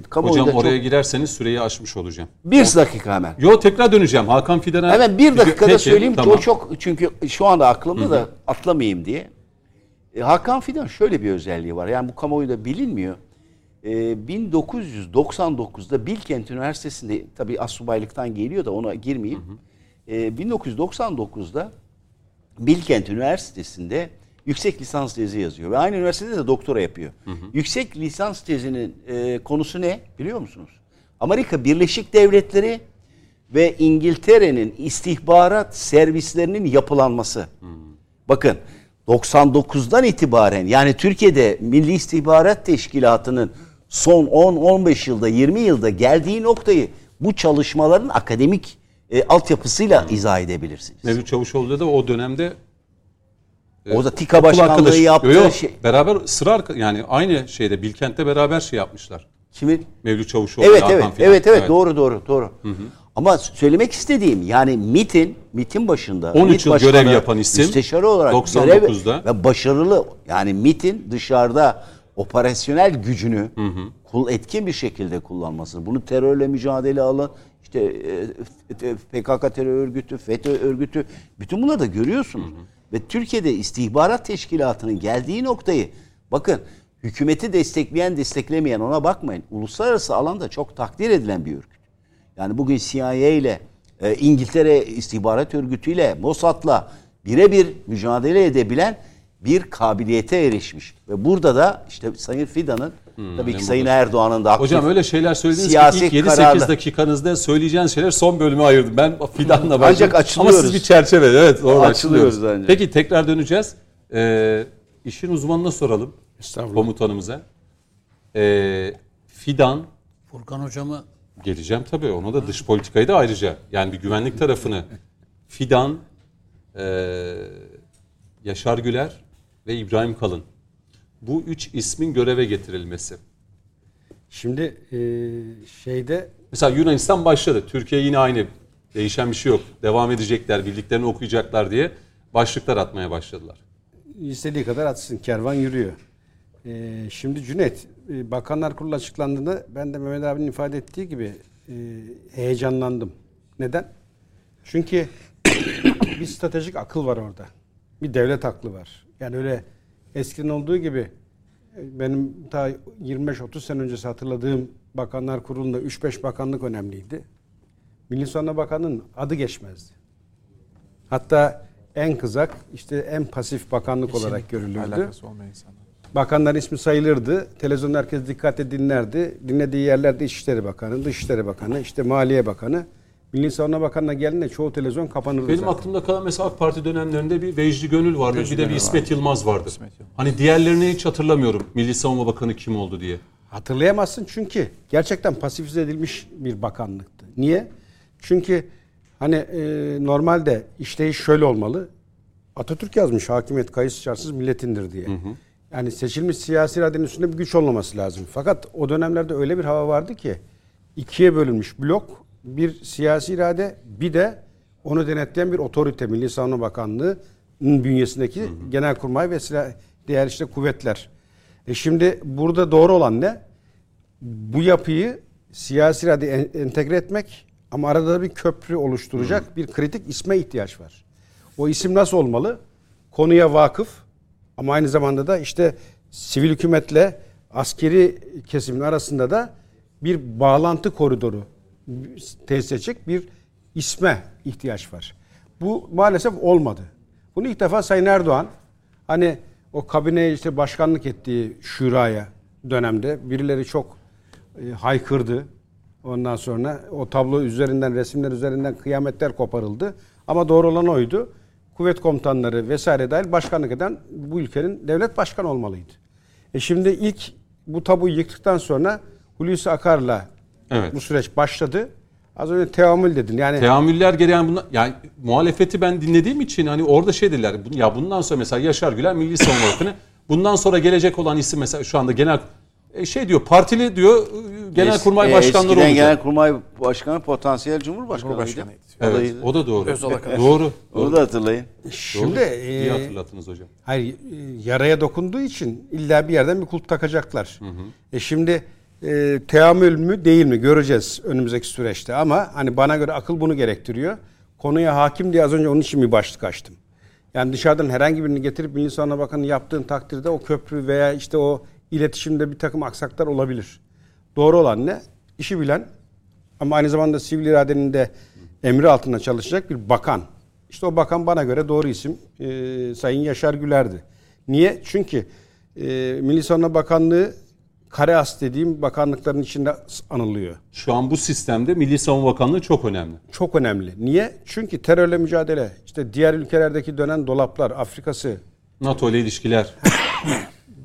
kamuoyunda çok... Hocam oraya girerseniz süreyi aşmış olacağım. Bir dakika hemen. Yo, tekrar döneceğim Hakan Fidan'a. Hemen bir dakikada söyleyeyim. Tamam. Çok çünkü şu anda aklımda da atlamayayım diye. Hakan Fidan şöyle bir özelliği var. Yani bu kamuoyunda bilinmiyor. 1999'da Bilkent Üniversitesi'nde, tabii astsubaylıktan geliyor da ona girmeyeyim. 1999'da Bilkent Üniversitesi'nde yüksek lisans tezi yazıyor. Ve aynı üniversitede de doktora yapıyor. Yüksek lisans tezinin konusu ne biliyor musunuz? Amerika Birleşik Devletleri ve İngiltere'nin istihbarat servislerinin yapılanması. Bakın... 99'dan itibaren yani Türkiye'de Milli İstihbarat Teşkilatı'nın son 10-15 yılda 20 yılda geldiği noktayı bu çalışmaların akademik altyapısıyla izah edebilirsiniz. Mevlüt Çavuşoğlu da o dönemde o da TİKA başkanlığı yaptığı şey. Beraber yani aynı şeyde Bilkent'te beraber şey yapmışlar. Kimin? Mevlüt Çavuşoğlu. Evet, doğru. Ama söylemek istediğim yani MİT'in başında 13 yıl görev yapan isim müsteşarı olarak 99'da ve başarılı yani MİT'in dışarıda operasyonel gücünü etkin bir şekilde kullanması. Bunu terörle mücadele alan işte PKK terör örgütü, FETÖ örgütü, bütün bunları da görüyorsunuz. Ve Türkiye'de istihbarat teşkilatının geldiği noktayı bakın, hükümeti destekleyen desteklemeyen ona bakmayın. Uluslararası alanda çok takdir edilen bir örgüt. Yani bugün CIA ile İngiltere istihbarat örgütüyle, Mossad'la birebir mücadele edebilen bir kabiliyete erişmiş. Ve burada da işte Sayın Fidan'ın tabii ki Sayın Erdoğan'ın da aktif. Hocam öyle şeyler söylediniz ki ilk 7-8 dakikanızda söyleyeceğin şeyler son bölümü ayırdım. Ben Fidan'la başladım. Ancak açılıyoruz. Ama siz bir çerçeve. Evet, orada açılıyoruz bence. Peki tekrar döneceğiz. İşin uzmanına soralım. Komutanımıza. Fidan. Furkan hocamı geleceğim tabii. Ona da dış politikayı da ayrıca. Yani bir güvenlik tarafını. Fidan Yaşar Güler ve İbrahim Kalın. Bu üç ismin göreve getirilmesi. Şimdi şeyde... Mesela Yunanistan başladı. Türkiye yine aynı. Değişen bir şey yok. Devam edecekler, bildiklerini okuyacaklar diye başlıklar atmaya başladılar. İstediği kadar atsın. Kervan yürüyor. Şimdi Cüneyt, Bakanlar Kurulu açıklandığında ben de Mehmet abinin ifade ettiği gibi heyecanlandım. Neden? Çünkü bir stratejik akıl var orada. Bir devlet aklı var. Yani öyle eskiden olduğu gibi benim ta 25-30 sene öncesi hatırladığım Bakanlar Kurulu'nda 3-5 bakanlık önemliydi. Milli Savunma Bakanı'nın adı geçmezdi. Hatta en kızak, işte en pasif bakanlık kesinlikle olarak görülürdü. Bakanların ismi sayılırdı. Televizyon herkes dikkatle dinlerdi. Dinlediği yerlerde İçişleri Bakanı, Dışişleri Bakanı, işte Maliye Bakanı. Milli Savunma Bakanı'na geldiğinde çoğu televizyon kapanırdı. Benim zaten aklımda kalan mesela AK Parti dönemlerinde bir Vecdi Gönül vardı. Vecdi bir de bir İsmet Yılmaz vardı. Hani diğerlerini hiç hatırlamıyorum. Milli Savunma Bakanı kim oldu diye. Hatırlayamazsın çünkü gerçekten pasifize edilmiş bir bakanlıktı. Niye? Çünkü hani normalde işleyiş şöyle olmalı. Atatürk yazmış, hakimiyet kayıtsız şartsız milletindir diye. Hı hı. Yani seçilmiş siyasi iradenin üstünde bir güç olmaması lazım. Fakat o dönemlerde öyle bir hava vardı ki ikiye bölünmüş blok, bir siyasi irade, bir de onu denetleyen bir otorite, Milli Savunma Bakanlığı'nın bünyesindeki hı hı. Genelkurmay ve silah, diğer işte kuvvetler. Şimdi burada doğru olan ne? Bu yapıyı siyasi iradeye entegre etmek. Ama arada bir köprü oluşturacak bir kritik isme ihtiyaç var. O isim nasıl olmalı? Konuya vakıf ama aynı zamanda da işte sivil hükümetle askeri kesimin arasında da bir bağlantı koridoru tesis edecek bir isme ihtiyaç var. Bu maalesef olmadı. Bunu ilk defa Sayın Erdoğan hani o kabineye işte başkanlık ettiği şuraya dönemde birileri çok haykırdı. Ondan sonra o tablo üzerinden, resimler üzerinden kıyametler koparıldı. Ama doğru olan oydu. Kuvvet komutanları vesaire dahil başkanlık eden bu ülkenin devlet başkanı olmalıydı. Şimdi ilk bu tabuyu yıktıktan sonra Hulusi Akar'la evet. Bu süreç başladı. Az önce teamül dedin. Yani teamüller gereği yani muhalefeti ben dinlediğim için hani orada şey dediler. Ya bundan sonra mesela Yaşar Güler Milli Savunma Bakanı. Bundan sonra gelecek olan isim mesela şu anda genel diyor partili diyor Genelkurmay Başkanları oldu. Eskiden Genelkurmay Başkanı potansiyel Cumhurbaşkanıydı. Evet, o da doğru. Doğru. Onu da hatırlayın. Şimdi iyi hatırlattınız hocam. Hayır, yaraya dokunduğu için illa bir yerden bir kulp takacaklar. Hı hı. Şimdi teamül mü değil mi göreceğiz önümüzdeki süreçte ama hani bana göre akıl bunu gerektiriyor. Konuya hakim diye az önce onun için bir başlık açtım. Yani dışarıdan herhangi birini getirip Milli Savunma Bakanı yaptığın takdirde o köprü veya işte o İletişimde bir takım aksaklar olabilir. Doğru olan ne? İşi bilen ama aynı zamanda sivil iradenin de emri altında çalışacak bir bakan. İşte o bakan bana göre doğru isim Sayın Yaşar Güler'di. Niye? Çünkü Milli Savunma Bakanlığı Kareas dediğim bakanlıkların içinde anılıyor. Şu an bu sistemde Milli Savunma Bakanlığı çok önemli. Çok önemli. Niye? Çünkü terörle mücadele, işte diğer ülkelerdeki dönen dolaplar, Afrika'sı. NATO ile ilişkiler.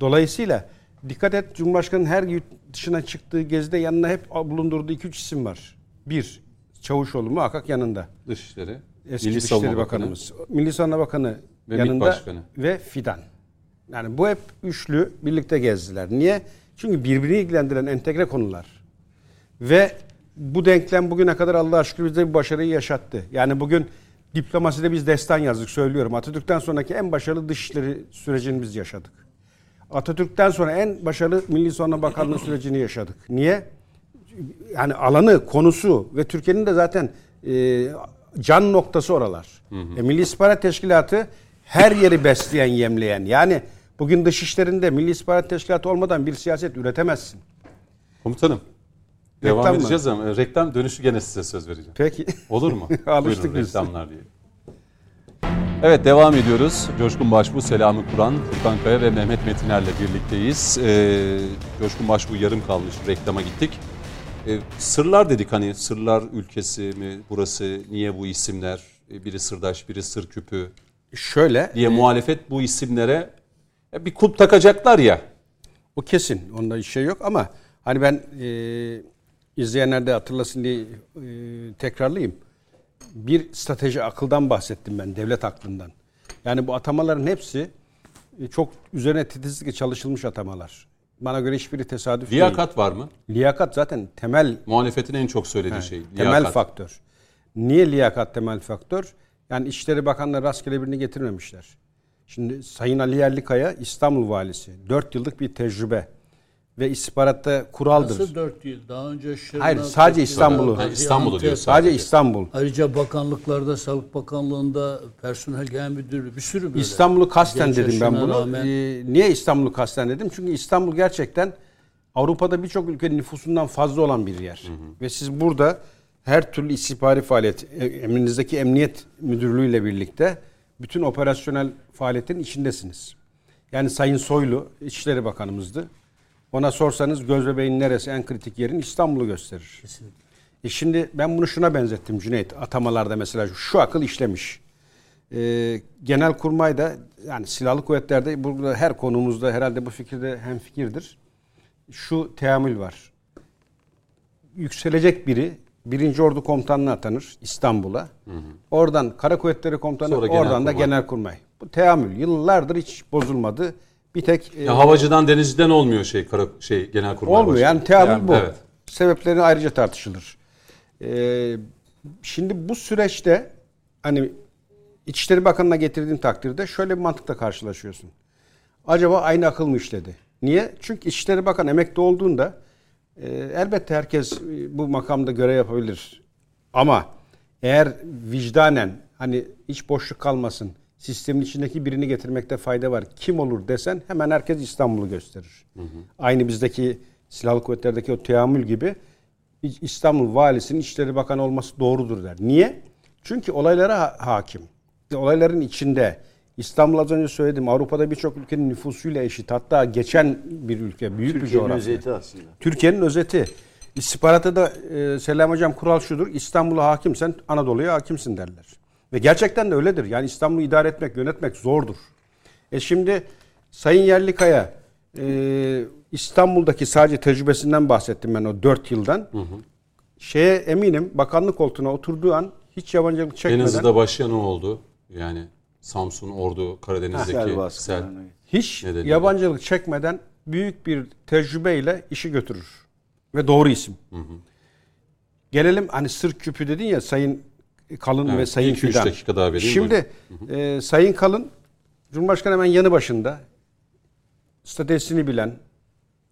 Dolayısıyla dikkat et, Cumhurbaşkanı'nın her yurt dışına çıktığı gezide yanına hep bulundurduğu 2-3 isim var. Bir, Çavuşoğlu muhakkak yanında. Dışişleri. Eski Milli Dışişleri Bakanımız. Milli Savunma Bakanı ve yanında Başkanı. Ve Fidan. Yani bu hep üçlü birlikte gezdiler. Niye? Çünkü birbirini ilgilendiren entegre konular. Ve bu denklem bugüne kadar Allah'a şükür bize bir başarıyı yaşattı. Yani bugün diplomaside biz destan yazdık söylüyorum. Atatürk'ten sonraki en başarılı dışişleri sürecini biz yaşadık. Atatürk'ten sonra en başarılı Milli Savunma Bakanlığı sürecini yaşadık. Niye? Yani alanı, konusu ve Türkiye'nin de zaten can noktası oralar. Hı hı. Milli İstihbarat Teşkilatı her yeri besleyen, yemleyen. Yani bugün dışişlerinde Milli İstihbarat Teşkilatı olmadan bir siyaset üretemezsin. Komutanım, reklam devam edeceğiz ama reklam dönüşü gene size söz vereceğim. Peki. Olur mu? Alıştık buyurun, reklamlar diye. Evet devam ediyoruz. Coşkun Başbuğ, Selami Kuran, Furkan Kaya ve Mehmet Metiner'le birlikteyiz. Coşkun Başbuğ yarım kalmış, reklama gittik. Sırlar dedik hani sırlar ülkesi mi burası, niye bu isimler? Biri sırdaş, biri sır küpü. Şöyle. Diye muhalefet bu isimlere bir kulp takacaklar ya. O kesin, onda hiç şey yok ama hani ben izleyenler de hatırlasın diye tekrarlayayım. Bir strateji akıldan bahsettim ben, devlet aklından. Yani bu atamaların hepsi çok üzerine titizlikle çalışılmış atamalar. Bana göre hiçbiri tesadüf değil. Liyakat var mı? Liyakat zaten temel. Muhalefetin en çok söylediği şey. Liyakat. Temel faktör. Niye liyakat temel faktör? Yani İçişleri Bakanları rastgele birini getirmemişler. Şimdi Sayın Ali Yerlikaya İstanbul Valisi. 4 yıllık bir tecrübe. Ve istihbaratta kuraldır. Nasıl 4 yıl? Daha önce Şırnak... Hayır, sadece İstanbul'u. İstanbul'u diyor. Sadece İstanbul. Ayrıca bakanlıklarda, Sağlık Bakanlığı'nda, Personel Genel Müdürlüğü bir sürü böyle. İstanbul'u kasten dedim ben bunu. Rağmen... Niye İstanbul'u kasten dedim? Çünkü İstanbul gerçekten Avrupa'da birçok ülkenin nüfusundan fazla olan bir yer. Hı hı. Ve siz burada her türlü istihbari faaliyet, emrinizdeki Emniyet Müdürlüğü ile birlikte bütün operasyonel faaliyetin içindesiniz. Yani Sayın Soylu, İçişleri Bakanımızdı. Ona sorsanız göz bebeğin neresi en kritik yerin İstanbul'u gösterir. Kesinlikle. Şimdi ben bunu şuna benzettim Cüneyt. Atamalarda mesela şu akıl işlemiş. Genelkurmay'da yani silahlı kuvvetlerde burada her konumuzda herhalde bu fikirde hemfikirdir. Şu teamül var. Yükselecek biri 1. Ordu Komutanlığı atanır İstanbul'a. Hı hı. Oradan Kara Kuvvetleri Komutanı, oradan da Genelkurmay. Bu teamül yıllardır hiç bozulmadı. Bir tek havacıdan denizciden olmuyor Genelkurmay Başkanı. Olmuyor yani teamül bu. Evet. Sebepleri ayrıca tartışılır. Şimdi bu süreçte hani İçişleri Bakanı'na getirdiğin takdirde şöyle bir mantıkla karşılaşıyorsun. Acaba aynı akıl mı işledi? Niye? Çünkü İçişleri Bakanı emekli olduğunda elbette herkes bu makamda görev yapabilir. Ama eğer vicdanen hani hiç boşluk kalmasın, sistemin içindeki birini getirmekte fayda var. Kim olur desen hemen herkes İstanbul'u gösterir. Hı hı. Aynı bizdeki silahlı kuvvetlerdeki o teamül gibi İstanbul Valisi'nin İçişleri Bakanı olması doğrudur der. Niye? Çünkü olaylara hakim. Olayların içinde İstanbul az önce söyledim. Avrupa'da birçok ülkenin nüfusuyla eşit. Hatta geçen bir ülke. Büyük bir coğrafya. Türkiye'nin özeti aslında. Türkiye'nin özeti. İstihbaratta da Selam Hocam kural şudur. İstanbul'a hakimsen Anadolu'ya hakimsin derler. Ve gerçekten de öyledir. Yani İstanbul'u idare etmek, yönetmek zordur. Şimdi Sayın Yerlikaya İstanbul'daki sadece tecrübesinden bahsettim ben o 4 yıldan. Hı hı. Eminim bakanlık koltuğuna oturduğu an hiç yabancılık çekmeden. Denizli'de başlayan o oldu. Yani Samsun, Ordu, Karadeniz'deki sel. Hiç yabancılık çekmeden büyük bir tecrübeyle işi götürür. Ve doğru isim. Hı hı. Gelelim hani sır küpü dedin ya Sayın Kalın, evet, ve Sayın Fidan. Dakika daha vereyim. Şimdi Sayın Kalın, Cumhurbaşkanı hemen yanı başında, stratejisini bilen,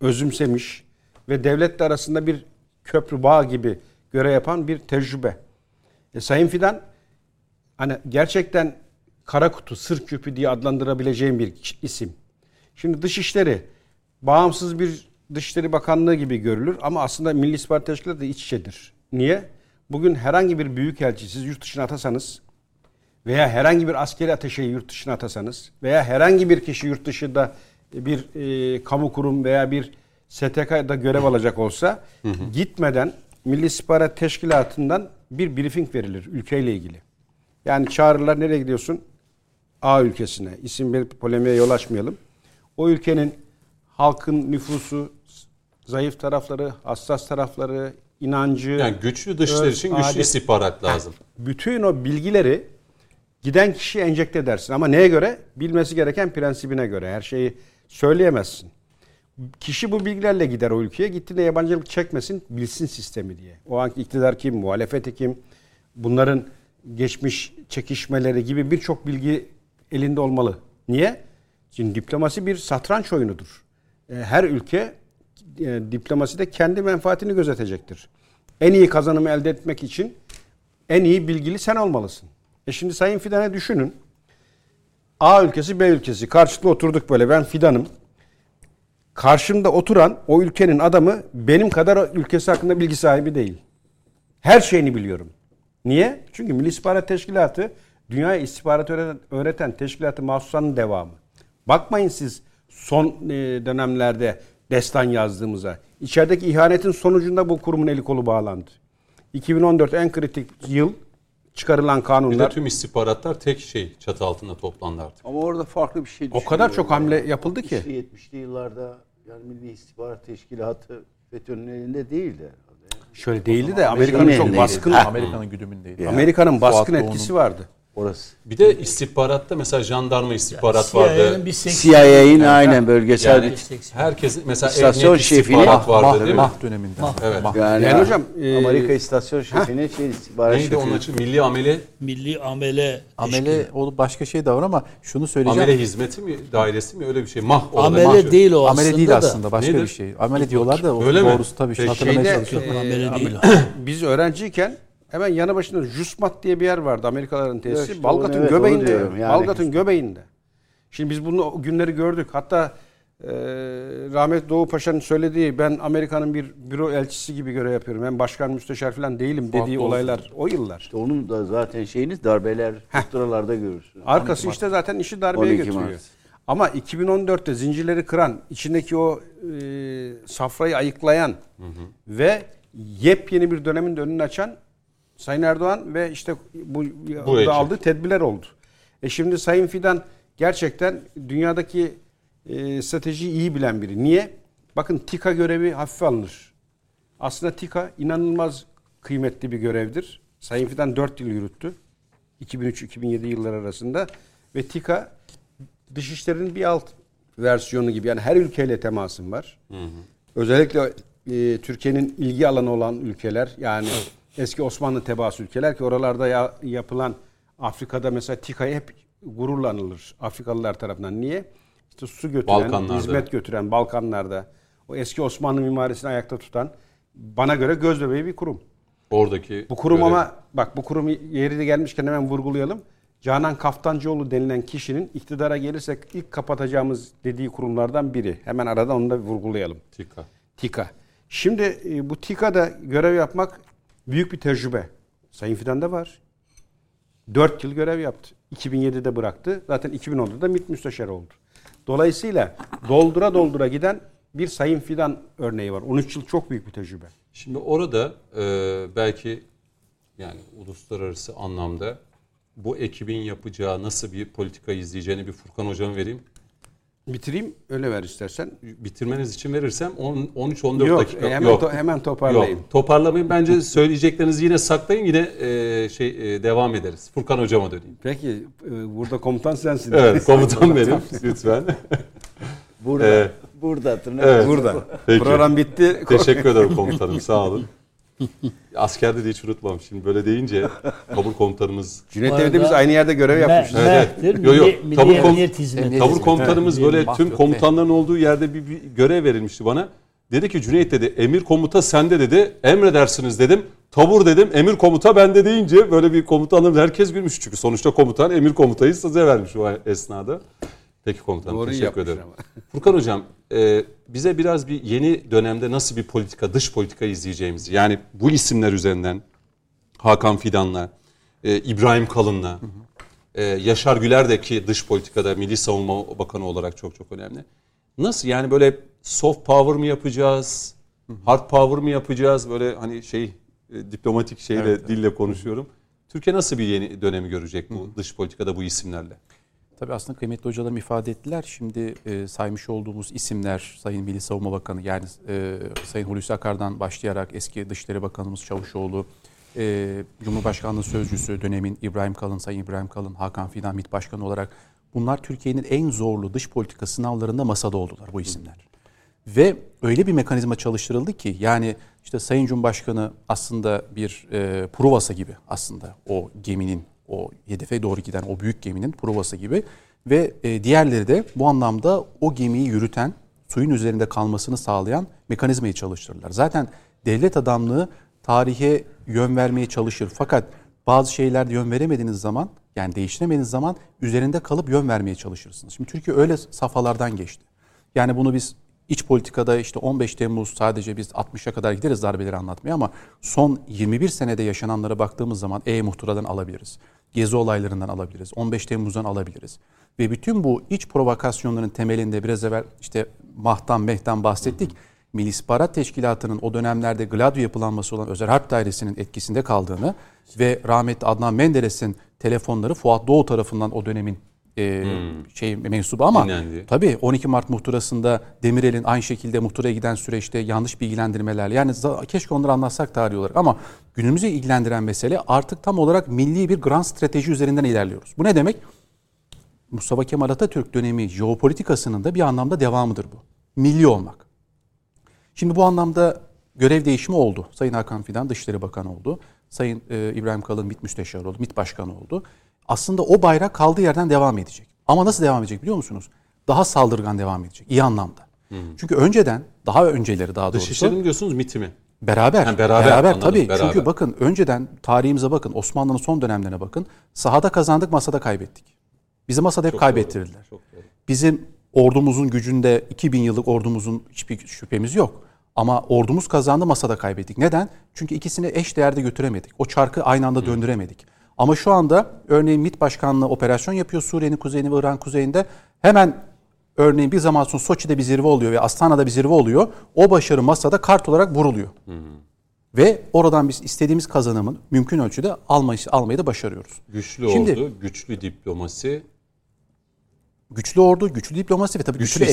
özümsemiş ve devletle arasında bir köprü bağ gibi görev yapan bir tecrübe. Sayın Fidan, hani gerçekten kara kutu, sır küpü diye adlandırabileceğim bir isim. Şimdi Dışişleri, bağımsız bir Dışişleri Bakanlığı gibi görülür ama aslında Milli İstihbarat Teşkilatı da iç içedir. Niye? Bugün herhangi bir büyükelçi siz yurt dışına atasanız veya herhangi bir askeri ateşeyi yurt dışına atasanız veya herhangi bir kişi yurt dışında bir kamu kurum veya bir STK'da görev alacak olsa gitmeden Milli İstihbarat Teşkilatı'ndan bir briefing verilir ülkeyle ilgili. Yani çağırırlar, nereye gidiyorsun? A ülkesine. İsim verip polemiğe yol açmayalım. O ülkenin halkın nüfusu, zayıf tarafları, hassas tarafları, inancı... Yani güçlü dışlar için güçlü istihbarat lazım. Bütün o bilgileri giden kişiye enjekte edersin. Ama neye göre? Bilmesi gereken prensibine göre. Her şeyi söyleyemezsin. Kişi bu bilgilerle gider o ülkeye. Gittiğinde yabancılık çekmesin, bilsin sistemi diye. O anki iktidar kim, muhalefeti kim, bunların geçmiş çekişmeleri gibi birçok bilgi elinde olmalı. Niye? Şimdi diplomasi bir satranç oyunudur. Her ülke diplomaside kendi menfaatini gözetecektir. En iyi kazanımı elde etmek için en iyi bilgili sen olmalısın. Şimdi Sayın Fidan'ı düşünün. A ülkesi, B ülkesi. Karşılıklı oturduk böyle. Ben Fidan'ım. Karşımda oturan o ülkenin adamı benim kadar ülkesi hakkında bilgi sahibi değil. Her şeyini biliyorum. Niye? Çünkü Milli İstihbarat Teşkilatı dünyaya istihbarat öğreten teşkilatı mahsusanın devamı. Bakmayın siz son dönemlerde destan yazdığımıza. İçerideki ihanetin sonucunda bu kurumun eli kolu bağlandı. 2014 en kritik yıl, çıkarılan kanunlar. Bir de tüm istihbaratlar tek çatı altında toplandı artık. Ama orada farklı bir şey düşünüyorum. O kadar çok hamle yapıldı ki. 70'li yıllarda yani Milli İstihbarat Teşkilatı FETÖ'nün elinde değildi. Şöyle değildi de Amerika'nın çok baskın. Amerika'nın güdümündeydi. Amerika'nın baskın etkisi vardı. orası. Bir de istihbaratta mesela jandarma istihbarat vardı. CIA'nin aynen bölgesel yani herkes mesela istasyon şefini Mah döneminden. Mah. Evet. Mah. Yani hocam Amerika istasyon şefini istihbarat neydi onun için milli amele o başka şey de var ama şunu söyleyeceğim. Amele hizmeti mi dairesi mi öyle bir şey Mah oldu. Amele değil o aslında. Amele değil aslında başka nedir? Bir şey. Amele diyorlar da öyle doğrusu mi? Tabii şey hatırlamaya çalışıyorum. Amele değil. Biz öğrenciyken hemen yanı başında Jusmat diye bir yer vardı Amerikalıların tesisi. İşte Balgat'ın göbeğinde. Yani Balgat'ın göbeğinde. Şimdi biz bunu o günleri gördük. Hatta rahmetli Doğu Paşa'nın söylediği ben Amerika'nın bir büro elçisi gibi görev yapıyorum. Ben başkan müsteşar falan değilim dediği olaylar o yıllar. İşte onun da zaten şeyiniz darbeler tutralarda görürsünüz. Arkası işte zaten işi darbeye götürüyor. Ama 2014'te zincirleri kıran, içindeki o safrayı ayıklayan ve yepyeni bir dönemin de önünü açan Sayın Erdoğan ve işte bu aldığı tedbirler oldu. Şimdi Sayın Fidan gerçekten dünyadaki stratejiyi iyi bilen biri. Niye? Bakın TİKA görevi hafife alınır. Aslında TİKA inanılmaz kıymetli bir görevdir. Sayın Fidan 4 yıl yürüttü. 2003-2007 yılları arasında. Ve TİKA dışişlerinin bir alt versiyonu gibi. Yani her ülkeyle temasım var. Hı hı. Özellikle Türkiye'nin ilgi alanı olan ülkeler yani... Evet. Eski Osmanlı tebaası ülkeler ki oralarda yapılan Afrika'da mesela TİKA'ya hep gururlanılır Afrikalılar tarafından. Niye? İşte su götüren, hizmet götüren Balkanlar'da o eski Osmanlı mimarisini ayakta tutan bana göre göz bebeği bir kurum. Oradaki bu kurum görev. Ama bak bu kurum yeri de gelmişken hemen vurgulayalım. Canan Kaftancıoğlu denilen kişinin iktidara gelirsek ilk kapatacağımız dediği kurumlardan biri. Hemen arada onu da vurgulayalım. TİKA. Şimdi bu TİKA'da görev yapmak büyük bir tecrübe. Sayın Fidan'da var. 4 yıl görev yaptı. 2007'de bıraktı. Zaten 2010'da MİT müsteşarı oldu. Dolayısıyla doldura doldura giden bir Sayın Fidan örneği var. 13 yıl çok büyük bir tecrübe. Şimdi orada belki yani uluslararası anlamda bu ekibin yapacağı nasıl bir politika izleyeceğini bir Furkan hocam vereyim. Bitireyim öyle ver istersen. Bitirmeniz için verirsem 13-14 dakika. Hemen toparlayayım. Toparlamayın bence söyleyeceklerinizi yine saklayın yine devam ederiz. Furkan hocama döneyim. Peki burada komutan sensin. Evet komutan benim lütfen. Burada. Peki. Program bitti. Teşekkür ederim komutanım sağ olun. Askerde de hiç unutmam. Şimdi böyle deyince tabur komutanımız... Cüneyt Evde biz aynı yerde görev yapmışız. Tabur komutanımız böyle tüm komutanların olduğu yerde bir görev verilmişti bana. Dedi ki Cüneyt dedi emir komuta sende dedi. Emredersiniz dedim. Tabur dedim emir komuta bende deyince böyle bir komutanım herkes gülmüş. Çünkü sonuçta komutan emir komutayı size vermiş o esnada. Peki komutanım doğru teşekkür ederim. Ama. Furkan hocam bize biraz bir yeni dönemde nasıl bir politika, dış politika izleyeceğimizi yani bu isimler üzerinden Hakan Fidan'la, İbrahim Kalın'la, Yaşar Güler'deki dış politikada Milli Savunma Bakanı olarak çok çok önemli. Nasıl yani böyle soft power mı yapacağız, hard power mı yapacağız böyle hani diplomatik şeyle evet. Dille konuşuyorum. Türkiye nasıl bir yeni dönemi görecek bu dış politikada bu isimlerle? Tabii aslında kıymetli hocalarım ifade ettiler. Şimdi saymış olduğumuz isimler Sayın Milli Savunma Bakanı yani Sayın Hulusi Akar'dan başlayarak eski Dışişleri Bakanımız Çavuşoğlu, Cumhurbaşkanlığı Sözcüsü dönemin İbrahim Kalın, Sayın İbrahim Kalın, Hakan Fidan MİT Başkanı olarak bunlar Türkiye'nin en zorlu dış politika sınavlarında masada oldular bu isimler. Ve öyle bir mekanizma çalıştırıldı ki yani işte Sayın Cumhurbaşkanı aslında bir provası gibi aslında o geminin o hedefe doğru giden o büyük geminin provası gibi ve diğerleri de bu anlamda o gemiyi yürüten, suyun üzerinde kalmasını sağlayan mekanizmayı çalıştırırlar. Zaten devlet adamlığı tarihe yön vermeye çalışır. Fakat bazı şeylerde yön veremediğiniz zaman, yani değiştiremediğiniz zaman üzerinde kalıp yön vermeye çalışırsınız. Şimdi Türkiye öyle safhalardan geçti. Yani bunu biz iç politikada işte 15 Temmuz sadece biz 60'a kadar gideriz darbeleri anlatmaya ama son 21 senede yaşananlara baktığımız zaman muhtıradan alabiliriz. Gezi olaylarından alabiliriz. 15 Temmuz'dan alabiliriz. Ve bütün bu iç provokasyonların temelinde biraz evvel işte Mah'tan bahsettik. Milli İstihbarat Teşkilatı'nın o dönemlerde Gladio yapılanması olan Özel Harp Dairesi'nin etkisinde kaldığını ve rahmetli Adnan Menderes'in telefonları Fuat Doğu tarafından o dönemin mensubu ama dinlendi. Tabii 12 Mart muhtırasında Demirel'in aynı şekilde muhtıraya giden süreçte yanlış bilgilendirmelerle, yani keşke onları anlatsak tarih olarak ama günümüzü ilgilendiren mesele artık tam olarak milli bir grand strateji üzerinden ilerliyoruz. Bu ne demek? Mustafa Kemal Atatürk dönemi jeopolitikasının da bir anlamda devamıdır bu. Milli olmak. Şimdi bu anlamda görev değişimi oldu. Sayın Hakan Fidan Dışişleri Bakanı oldu. Sayın İbrahim Kalın MİT Müsteşarı oldu. MİT Başkanı oldu. Aslında o bayrak kaldığı yerden devam edecek. Ama nasıl devam edecek biliyor musunuz? Daha saldırgan devam edecek. İyi anlamda. Hmm. Çünkü önceden, daha önceleri daha doğrusu. Dışişleri mi diyorsunuz, MİT mi? Beraber. Yani beraber anladım, tabii. Beraber. Çünkü bakın önceden tarihimize bakın. Osmanlı'nın son dönemlerine bakın. Sahada kazandık, masada kaybettik. Bizi masada hep çok kaybettirirler. Doğru, doğru. Bizim ordumuzun gücünde 2000 yıllık ordumuzun hiçbir şüphemiz yok. Ama ordumuz kazandı, masada kaybettik. Neden? Çünkü ikisini eş değerde götüremedik. O çarkı aynı anda döndüremedik. Ama şu anda örneğin MİT Başkanlığı operasyon yapıyor Suriye'nin kuzeyini ve İran kuzeyinde. Hemen örneğin bir zaman sonra Soçi'de bir zirve oluyor ve Astana'da bir zirve oluyor. O başarı masada kart olarak vuruluyor. Hı-hı. Ve oradan biz istediğimiz kazanımın mümkün ölçüde almayı da başarıyoruz. Güçlü ordu, güçlü diplomasi. Güçlü ordu, güçlü diplomasi ve tabii güçlü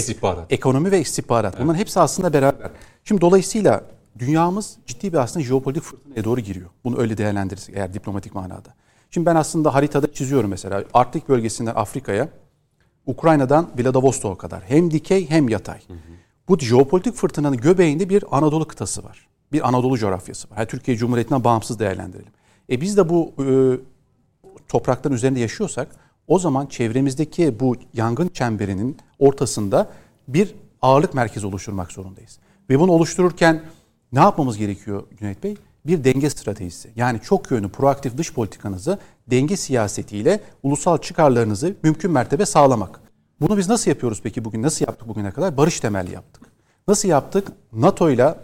ekonomi ve istihbarat. Evet. Bunların hepsi aslında beraber. Şimdi dolayısıyla dünyamız ciddi bir aslında jeopolitik fırtınaya doğru giriyor. Bunu öyle değerlendirirsek eğer diplomatik manada. Şimdi ben aslında haritada çiziyorum mesela. Arktik bölgesinden Afrika'ya, Ukrayna'dan Vladivostok'a kadar. Hem dikey hem yatay. Hı hı. Bu jeopolitik fırtınanın göbeğinde bir Anadolu kıtası var. Bir Anadolu coğrafyası var. Yani Türkiye Cumhuriyeti'nden bağımsız değerlendirelim. Biz de bu toprakların üzerinde yaşıyorsak o zaman çevremizdeki bu yangın çemberinin ortasında bir ağırlık merkezi oluşturmak zorundayız. Ve bunu oluştururken ne yapmamız gerekiyor Cüneyt Bey? Bir denge stratejisi. Yani çok yönlü proaktif dış politikanızı denge siyasetiyle ulusal çıkarlarınızı mümkün mertebe sağlamak. Bunu biz nasıl yapıyoruz peki bugün? Nasıl yaptık bugüne kadar? Barış temelli yaptık. Nasıl yaptık? NATO ile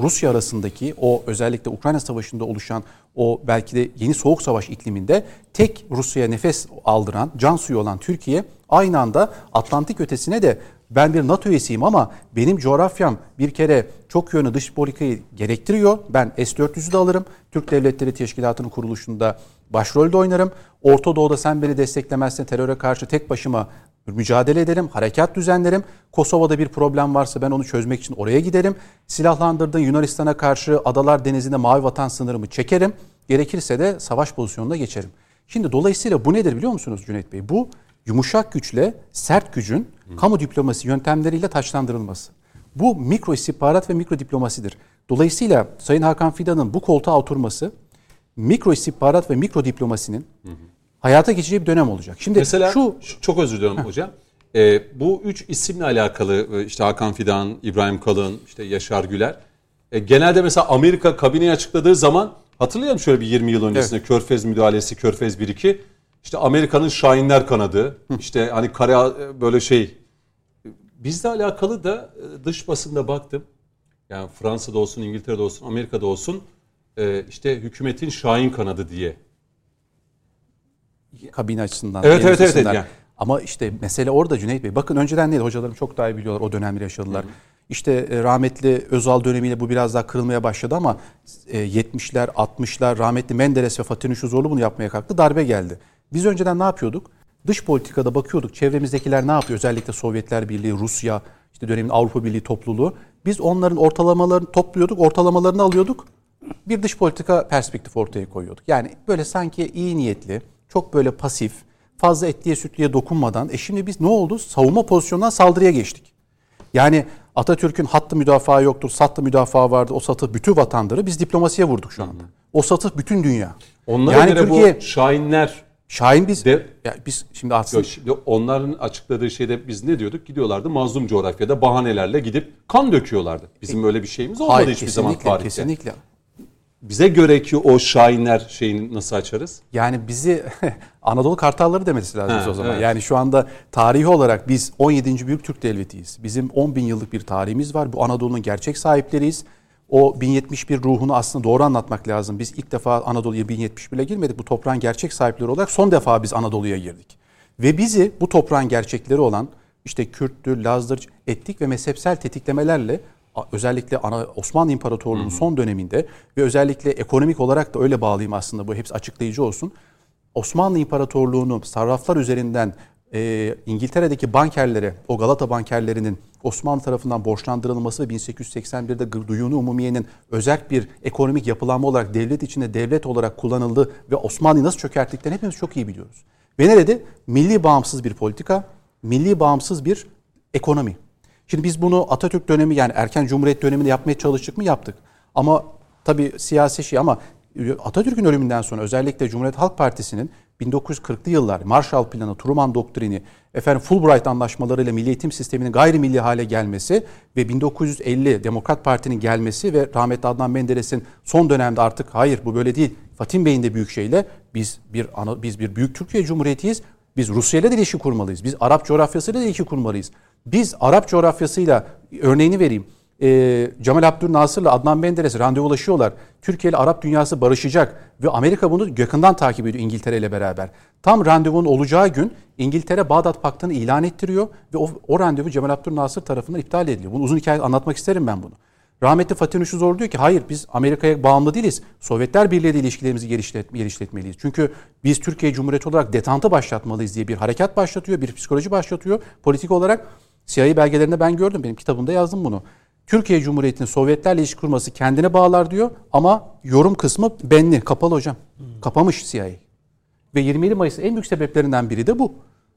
Rusya arasındaki o özellikle Ukrayna Savaşı'nda oluşan o belki de yeni soğuk savaş ikliminde tek Rusya'ya nefes aldıran, can suyu olan Türkiye aynı anda Atlantik ötesine de ben bir NATO üyesiyim ama benim coğrafyam bir kere çok yönlü dış politikayı gerektiriyor. Ben S-400'ü de alırım. Türk Devletleri Teşkilatı'nın kuruluşunda başrolde oynarım. Orta Doğu'da sen beni desteklemezsen teröre karşı tek başıma mücadele ederim, harekat düzenlerim. Kosova'da bir problem varsa ben onu çözmek için oraya giderim. Silahlandırdığın Yunanistan'a karşı Adalar Denizi'nde mavi vatan sınırımı çekerim. Gerekirse de savaş pozisyonuna geçerim. Şimdi dolayısıyla bu nedir biliyor musunuz Cüneyt Bey? Bu yumuşak güçle sert gücün kamu diplomasi yöntemleriyle taçlandırılması. Bu mikro istihbarat ve mikro diplomasidir. Dolayısıyla Sayın Hakan Fidan'ın bu koltuğa oturması mikro istihbarat ve mikro diplomasinin hayata geçeceği bir dönem olacak. Şimdi mesela çok özür diliyorum hocam. Bu üç isimle alakalı işte Hakan Fidan, İbrahim Kalın, işte Yaşar Güler. Genelde mesela Amerika kabineyi açıkladığı zaman hatırlayalım şöyle bir 20 yıl öncesinde evet. Körfez müdahalesi, Körfez 1-2. İşte Amerika'nın Şahinler kanadı, işte hani kara böyle şey. Bizle alakalı da dış basında baktım. Yani Fransa'da olsun, İngiltere'de olsun, Amerika'da olsun işte hükümetin Şahin kanadı diye. Kabine açısından. Evet. Yani. Ama işte mesele orada Cüneyt Bey. Bakın önceden değil, hocalarım çok daha iyi biliyorlar o dönemleri yaşadılar. Hı hı. İşte rahmetli Özal dönemiyle bu biraz daha kırılmaya başladı ama 70'ler, 60'lar rahmetli Menderes ve Fatih Nuşuzorlu bunu yapmaya kalktı. Darbe geldi. Biz önceden ne yapıyorduk? Dış politikada bakıyorduk. Çevremizdekiler ne yapıyor? Özellikle Sovyetler Birliği, Rusya, işte dönemin Avrupa Birliği topluluğu. Biz onların ortalamalarını topluyorduk, ortalamalarını alıyorduk. Bir dış politika perspektif ortaya koyuyorduk. Yani böyle sanki iyi niyetli, çok böyle pasif, fazla etliye sütlüye dokunmadan. Şimdi biz ne oldu? Savunma pozisyonundan saldırıya geçtik. Yani Atatürk'ün hattı müdafaa yoktur, sattı müdafaa vardı. O satı bütün vatandaşları biz diplomasiye vurduk şu anda. O satı bütün dünya. Onlara yani göre Türkiye, bu Şahin biz. Biz şimdi aslında. Şimdi onların açıkladığı şeyde biz ne diyorduk? Gidiyorlardı mazlum coğrafyada bahanelerle gidip kan döküyorlardı. Bizim öyle bir şeyimiz olmadı hayır, hiçbir zaman tarihte. Kesinlikle. Bize göre ki o Şahinler şeyini nasıl açarız? Yani bizi Anadolu Kartalları demesi lazım o zaman. Evet. Yani şu anda tarihi olarak biz 17. Büyük Türk Devleti'yiz. Bizim 10 bin yıllık bir tarihimiz var. Bu Anadolu'nun gerçek sahipleriyiz. O 1071 ruhunu aslında doğru anlatmak lazım. Biz ilk defa Anadolu'ya 1071'le girmedik. Bu toprağın gerçek sahipleri olarak son defa biz Anadolu'ya girdik. Ve bizi bu toprağın gerçekleri olan işte Kürttür, Laz'dır, etnik ve mezhepsel tetiklemelerle özellikle Osmanlı İmparatorluğu'nun son döneminde ve özellikle ekonomik olarak da öyle bağlayayım aslında bu hepsi açıklayıcı olsun. Osmanlı İmparatorluğu'nu sarraflar üzerinden İngiltere'deki bankerlere, o Galata bankerlerinin Osmanlı tarafından borçlandırılması ve 1881'de Duyun-u Umumiye'nin özerk bir ekonomik yapılanma olarak devlet içinde devlet olarak kullanıldığı ve Osmanlı'yı nasıl çökerttiklerini hepimiz çok iyi biliyoruz. Ve nerede? Milli bağımsız bir politika, milli bağımsız bir ekonomi. Şimdi biz bunu Atatürk dönemi, yani erken Cumhuriyet döneminde yapmaya çalıştık mı? Yaptık. Ama tabii siyasi şey, ama Atatürk'ün ölümünden sonra özellikle Cumhuriyet Halk Partisi'nin 1940'lı yıllar Marshall Planı, Truman Doktrini, Fulbright anlaşmalarıyla milli eğitim sisteminin gayrimilli hale gelmesi ve 1950 Demokrat Parti'nin gelmesi ve rahmetli Adnan Menderes'in son dönemde artık hayır bu böyle değil, Fatih Bey'in de büyük şeyle biz bir büyük Türkiye Cumhuriyeti'yiz. Biz Rusya'yla da ilişki kurmalıyız. Biz Arap coğrafyasıyla da ilişki kurmalıyız. Biz Arap coğrafyasıyla, örneğini vereyim, Cemal Abdülnasır'la Adnan Menderes randevulaşıyorlar. Türkiye ile Arap dünyası barışacak ve Amerika bunu yakından takip ediyor İngiltere ile beraber. Tam randevunun olacağı gün İngiltere Bağdat Paktı'nı ilan ettiriyor ve o randevu Cemal Abdülnasır tarafından iptal ediliyor. Bunu uzun hikaye anlatmak isterim ben bunu. Rahmetli Fatih Nuşu Zor diyor ki hayır biz Amerika'ya bağımlı değiliz. Sovyetler Birliği ile ilişkilerimizi geliştirmeliyiz. Çünkü biz Türkiye Cumhuriyeti olarak detanta başlatmalıyız diye bir harekat başlatıyor, bir psikoloji başlatıyor. Politik olarak CIA belgelerinde ben gördüm, benim kitabımda yazdım bunu. Türkiye Cumhuriyeti'nin Sovyetlerle ilişki kurması kendine bağlar diyor ama yorum kısmı benli, kapalı hocam. Kapamış CIA. Ve 27 Mayıs'ın en büyük sebeplerinden biri de bu.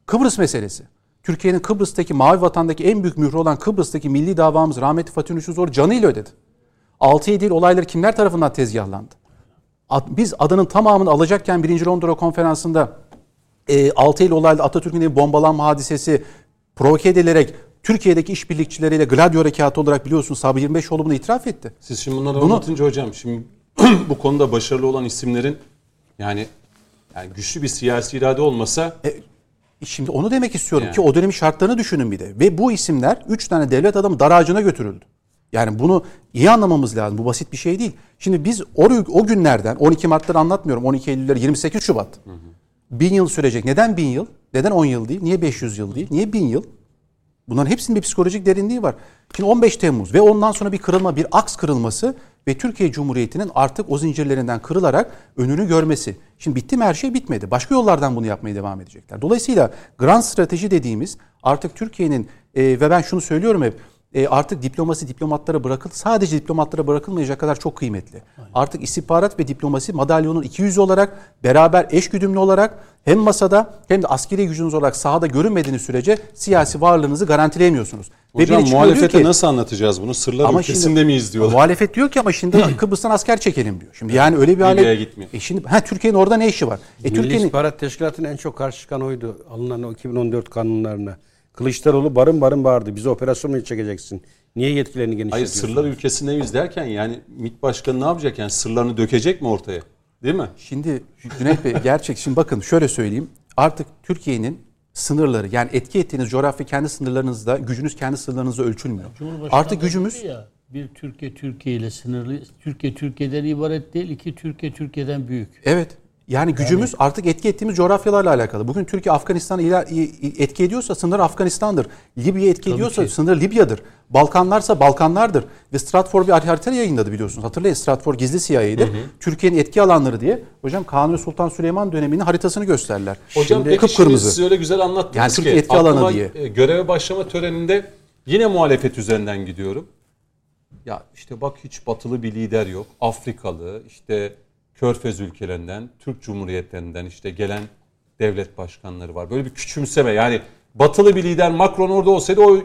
Kıbrıs meselesi. Türkiye'nin Kıbrıs'taki, Mavi Vatan'daki en büyük mührü olan Kıbrıs'taki milli davamız rahmetli Fatih Nuşu Zor canıyla ödedi. 6-7 il olayları kimler tarafından tezgahlandı? Biz adanın tamamını alacakken 1. Londra Konferansı'nda 6 il olaylı Atatürk'ün bombalanma hadisesi provoke edilerek Türkiye'deki işbirlikçileriyle Gladio harekatı olarak biliyorsunuz Sabri 25oğlu bunu itiraf etti. Siz şimdi bunları anlatınca hocam şimdi bu konuda başarılı olan isimlerin yani güçlü bir siyasi irade olmasa... Şimdi onu demek istiyorum ki o dönemin şartlarını düşünün bir de. Ve bu isimler 3 tane devlet adamı dar ağacına götürüldü. Yani bunu iyi anlamamız lazım. Bu basit bir şey değil. Şimdi biz o günlerden 12 Mart'ları anlatmıyorum. 12 Eylül'ler, 28 Şubat. 1000 yıl sürecek. Neden 1000 yıl? Neden 10 yıl değil? Niye 500 yıl değil? Niye 1000 yıl? Bunların hepsinin bir psikolojik derinliği var. Şimdi 15 Temmuz ve ondan sonra bir kırılma, bir aks kırılması ve Türkiye Cumhuriyeti'nin artık o zincirlerinden kırılarak önünü görmesi. Şimdi bitti mi? Her şey bitmedi. Başka yollardan bunu yapmaya devam edecekler. Dolayısıyla grand strateji dediğimiz artık Türkiye'nin ve ben şunu söylüyorum hep, artık diplomasi diplomatlara bırakıldı. Sadece diplomatlara bırakılmayacak kadar çok kıymetli. Aynen. Artık istihbarat ve diplomasi madalyonun iki yüzü olarak beraber eşgüdümlü olarak hem masada hem de askeri gücünüz olarak sahada görünmediğiniz sürece siyasi varlığınızı garantileyemiyorsunuz. Hocam muhalefete ki, nasıl anlatacağız bunu? Sırlar ülkesinde miyiz diyorlar. Muhalefet diyor ki ama şimdi Kıbrıs'tan asker çekelim diyor. Şimdi yani öyle bir hale gitmiyor. Türkiye'nin orada ne işi var? Milli İstihbarat Teşkilatı'nın en çok karşı çıkan oydu. Alınan o 2014 kanunlarına. Kılıçdaroğlu barın bağırdı. Bizi operasyon mu çekeceksin? Niye yetkilerini genişletiyorsun? Hayır, sırlar ülkesinde miyiz derken yani MİT Başkanı ne yapacak? Yani sırlarını dökecek mi ortaya? Değil mi? Şimdi Cüneyt Bey gerçek. Şimdi bakın şöyle söyleyeyim. Artık Türkiye'nin sınırları, yani etki ettiğiniz coğrafya kendi sınırlarınızda, gücünüz kendi sınırlarınızda ölçülmüyor. Artık gücümüz... Bir Türkiye ile sınırlı. Türkiye Türkiye'den ibaret değil. 2 Türkiye Türkiye'den büyük. Evet. Yani gücümüz artık etki ettiğimiz coğrafyalarla alakalı. Bugün Türkiye Afganistan'a etki ediyorsa sınır Afganistan'dır. Libya etki ediyorsa sınır Libya'dır. Balkanlarsa Balkanlardır. Ve Stratfor bir harita yayınladı biliyorsunuz. Hatırlayın Stratfor gizli CIA'ydı. Türkiye'nin etki alanları diye. Hocam Kanuni Sultan Süleyman döneminin haritasını gösterler. Hocam şimdi, kıpkırmızı. Siz öyle güzel anlattınız yani Türkiye etki alanı diye. Göreve başlama töreninde yine muhalefet üzerinden gidiyorum. Ya işte bak hiç batılı bir lider yok. Afrikalı işte... Körfez ülkelerinden, Türk Cumhuriyetlerinden işte gelen devlet başkanları var. Böyle bir küçümseme yani batılı bir lider Macron orada olsaydı o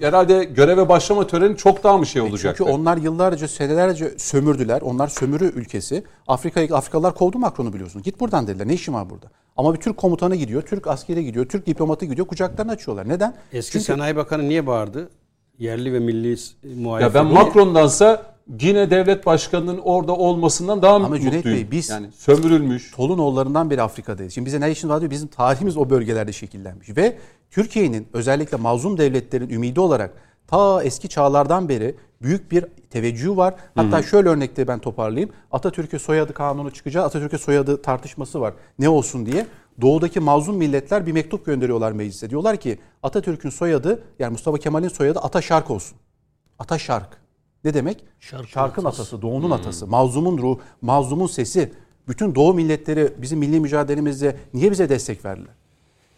herhalde göreve başlama töreni çok daha mı şey olacaktı? Çünkü onlar yıllarca, senelerce sömürdüler. Onlar sömürü ülkesi. Afrikalılar kovdu Macron'u biliyorsunuz. Git buradan dediler. Ne işin var burada? Ama bir Türk komutanı gidiyor, Türk askeri gidiyor, Türk diplomatı gidiyor. Kucaklarını açıyorlar. Neden? Çünkü Sanayi Bakanı niye bağırdı? Yerli ve milli muhalefet. Ya ben Macron'dansa... Yine devlet başkanının orada olmasından daha mutluyum. Ama Cüneyt Bey biz sömürülmüş. Tolunoğullarından beri Afrika'dayız. Şimdi bize ne işin var diyor. Bizim tarihimiz o bölgelerde şekillenmiş. Ve Türkiye'nin özellikle mazlum devletlerin ümidi olarak ta eski çağlardan beri büyük bir teveccühü var. Hatta şöyle örnekte ben toparlayayım. Atatürk'e soyadı kanunu çıkacağı, Atatürk'e soyadı tartışması var. Ne olsun diye. Doğudaki mazlum milletler bir mektup gönderiyorlar meclise. Diyorlar ki Atatürk'ün soyadı, yani Mustafa Kemal'in soyadı Ataşark olsun. Ataşark. Ne demek? Şarkın atası, doğunun atası, mazlumun ruhu, mazlumun sesi. Bütün doğu milletleri bizim milli mücadelemizde niye bize destek verdiler?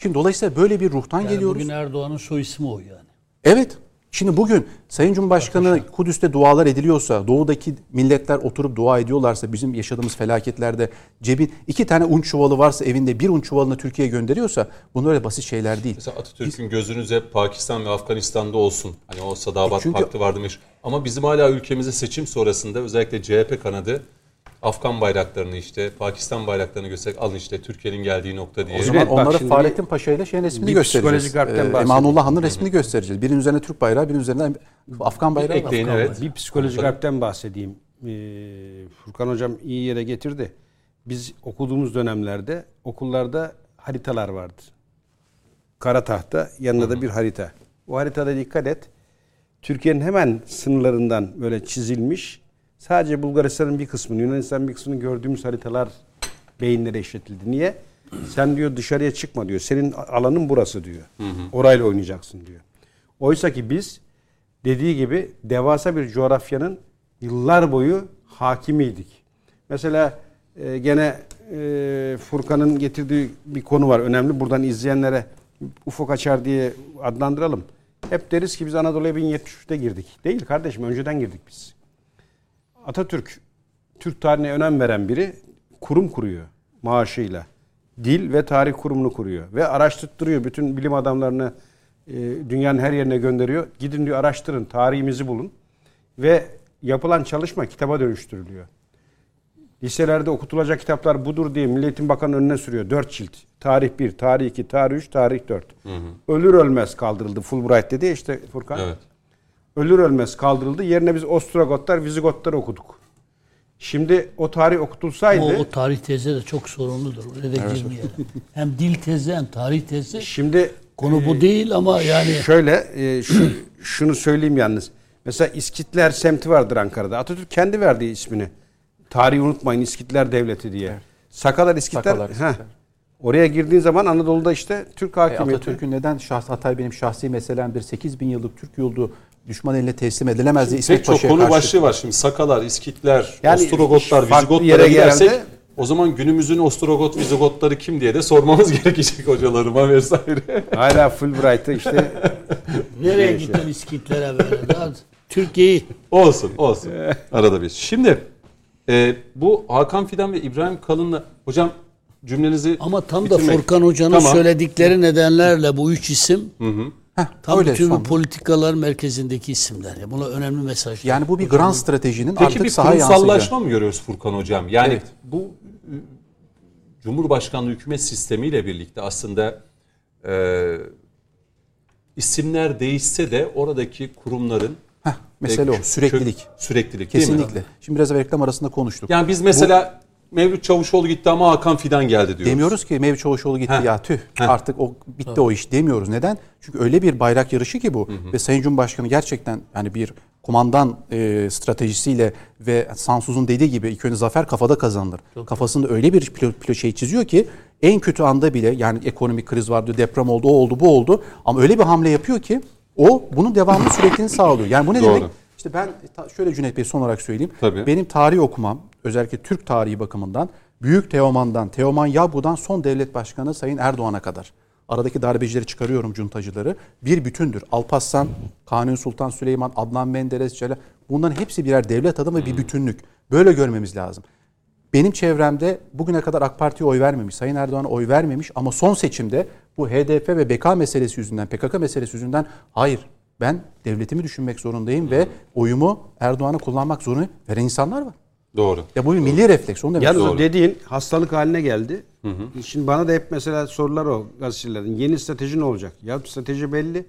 Şimdi dolayısıyla böyle bir ruhtan geliyoruz. Bugün Erdoğan'ın soyismi o yani. Evet. Şimdi bugün Sayın Cumhurbaşkanı arkadaşlar, Kudüs'te dualar ediliyorsa, doğudaki milletler oturup dua ediyorlarsa, bizim yaşadığımız felaketlerde cebin 2 tane un çuvalı varsa evinde 1 un çuvalını Türkiye'ye gönderiyorsa bunlar öyle basit şeyler değil. Mesela Atatürk'ün gözünüz hep Pakistan ve Afganistan'da olsun. Hani o Sadabat Paktı vardı meşhur. Ama bizim hala ülkemize seçim sonrasında özellikle CHP kanadı Afgan bayraklarını işte Pakistan bayraklarını göstererek alın işte Türkiye'nin geldiği nokta diye. O zaman evet, onlara Fahrettin Paşa ile şeyin resmini göstereceğiz. Emanullah Han'ın resmini göstereceğiz. Birinin üzerine Türk bayrağı, birinin üzerine Afgan bayrağı. Ekleyin, Afgan evet. Bir psikolojik harpten bahsedeyim. Furkan Hocam iyi yere getirdi. Biz okuduğumuz dönemlerde okullarda haritalar vardı. Kara tahta, yanında da bir harita. O haritada dikkat et. Türkiye'nin hemen sınırlarından böyle çizilmiş. Sadece Bulgaristan'ın bir kısmını, Yunanistan'ın bir kısmını gördüğümüz haritalar beyinlere işletildi. Niye? Sen diyor dışarıya çıkma diyor. Senin alanın burası diyor. Orayla oynayacaksın diyor. Oysa ki biz dediği gibi devasa bir coğrafyanın yıllar boyu hakimiydik. Mesela gene Furkan'ın getirdiği bir konu var. Önemli. Buradan izleyenlere ufuk açar diye adlandıralım. Hep deriz ki biz Anadolu'ya 1073'te girdik. Değil kardeşim. Önceden girdik biz. Atatürk, Türk tarihine önem veren biri kurum kuruyor maaşıyla. Dil ve tarih kurumunu kuruyor. Ve araştırttırıyor. Bütün bilim adamlarını dünyanın her yerine gönderiyor. Gidin diyor araştırın, tarihimizi bulun. Ve yapılan çalışma kitaba dönüştürülüyor. Liselerde okutulacak kitaplar budur diye Milli Eğitim Bakanı önüne sürüyor. 4 cilt. Tarih 1, tarih 2, tarih 3, tarih 4. Ölür ölmez kaldırıldı. Fulbright dedi işte Furkan. Evet. Ölür ölmez kaldırıldı. Yerine biz Ostrogotlar, Vizigotlar okuduk. Şimdi o tarih okutulsaydı... O tarih tezi de çok sorumludur. Öyle de girmeyelim. Hem dil tezi hem tarih tezi. Şimdi konu bu değil ama yani... Şöyle, şunu söyleyeyim yalnız. Mesela İskitler semti vardır Ankara'da. Atatürk kendi verdiği ismini. Tarihi unutmayın İskitler Devleti diye. Evet. Sakalar İskitler... Oraya girdiğin zaman Anadolu'da işte Türk hakimiyeti... Atatürk'ün neden Hatay benim şahsi meselem bir 8.000 yıllık Türk yurdu... Düşman eline teslim edilemez diye İsmet Paşa'ya karşı. Çok konu başlığı var şimdi. Sakalar, İskitler, yani Ostrogotlar, Vizigotlara girersek geldi. O zaman günümüzün Ostrogot, Vizigotları kim diye de sormamız gerekecek hocalarıma vesaire. Hala Fulbright'ı işte. Nereye gittin İskitlere böyle? Daha Türkiye'yi. Olsun. Arada bir. Şimdi bu Hakan Fidan ve İbrahim Kalın'la hocam cümlenizi ama tam bitirmek. Da Furkan Hoca'nın söyledikleri nedenlerle bu 3 isim tam tüm politikalar merkezindeki isimler. Yani buna önemli mesaj. Yani bu bir grand stratejinin peki artık sahaya yansıdığı. Peki bir kurumsallaşma mı görüyoruz Furkan Hocam? Yani evet. Bu Cumhurbaşkanlığı hükümet sistemiyle birlikte aslında isimler değişse de oradaki kurumların mesela süreklilik. Süreklilik kesinlikle. Değil mi? Şimdi biraz evvel reklam arasında konuştuk. Yani biz mesela Mevlüt Çavuşoğlu gitti ama Hakan Fidan geldi diyoruz. Demiyoruz ki Mevlüt Çavuşoğlu gitti artık o bitti o iş demiyoruz. Neden? Çünkü öyle bir bayrak yarışı ki bu ve Sayın Cumhurbaşkanı gerçekten hani bir kumandan stratejisiyle ve Sansuz'un dediği gibi ilk önce zafer kafada kazanılır. Çok kafasında öyle bir şey çiziyor ki en kötü anda bile yani ekonomik kriz vardı, deprem oldu, o oldu, bu oldu ama öyle bir hamle yapıyor ki o bunun devamlı sürekliğini sağlıyor. Yani bu ne demek? İşte ben şöyle Cüneyt Bey son olarak söyleyeyim. Tabii. Benim tarih okumam özellikle Türk tarihi bakımından Büyük Teoman'dan, Teoman Yabgu'dan son devlet başkanı Sayın Erdoğan'a kadar. Aradaki darbecileri çıkarıyorum cuntacıları. Bir bütündür. Alparslan, Kanuni Sultan Süleyman, Adnan Menderes, bunların hepsi birer devlet adamı ve bir bütünlük. Böyle görmemiz lazım. Benim çevremde bugüne kadar AK Parti'ye oy vermemiş, Sayın Erdoğan'a oy vermemiş ama son seçimde bu HDP ve BK meselesi yüzünden, PKK meselesi yüzünden hayır. Ben devletimi düşünmek zorundayım ve oyumu Erdoğan'a kullanmak zorunda veren insanlar var. Doğru. Ya bu bir milli refleks. Onu demek. Yani o dediğin hastalık haline geldi. Şimdi bana da hep mesela sorular o gazetecilerden. Yeni strateji ne olacak? Ya strateji belli.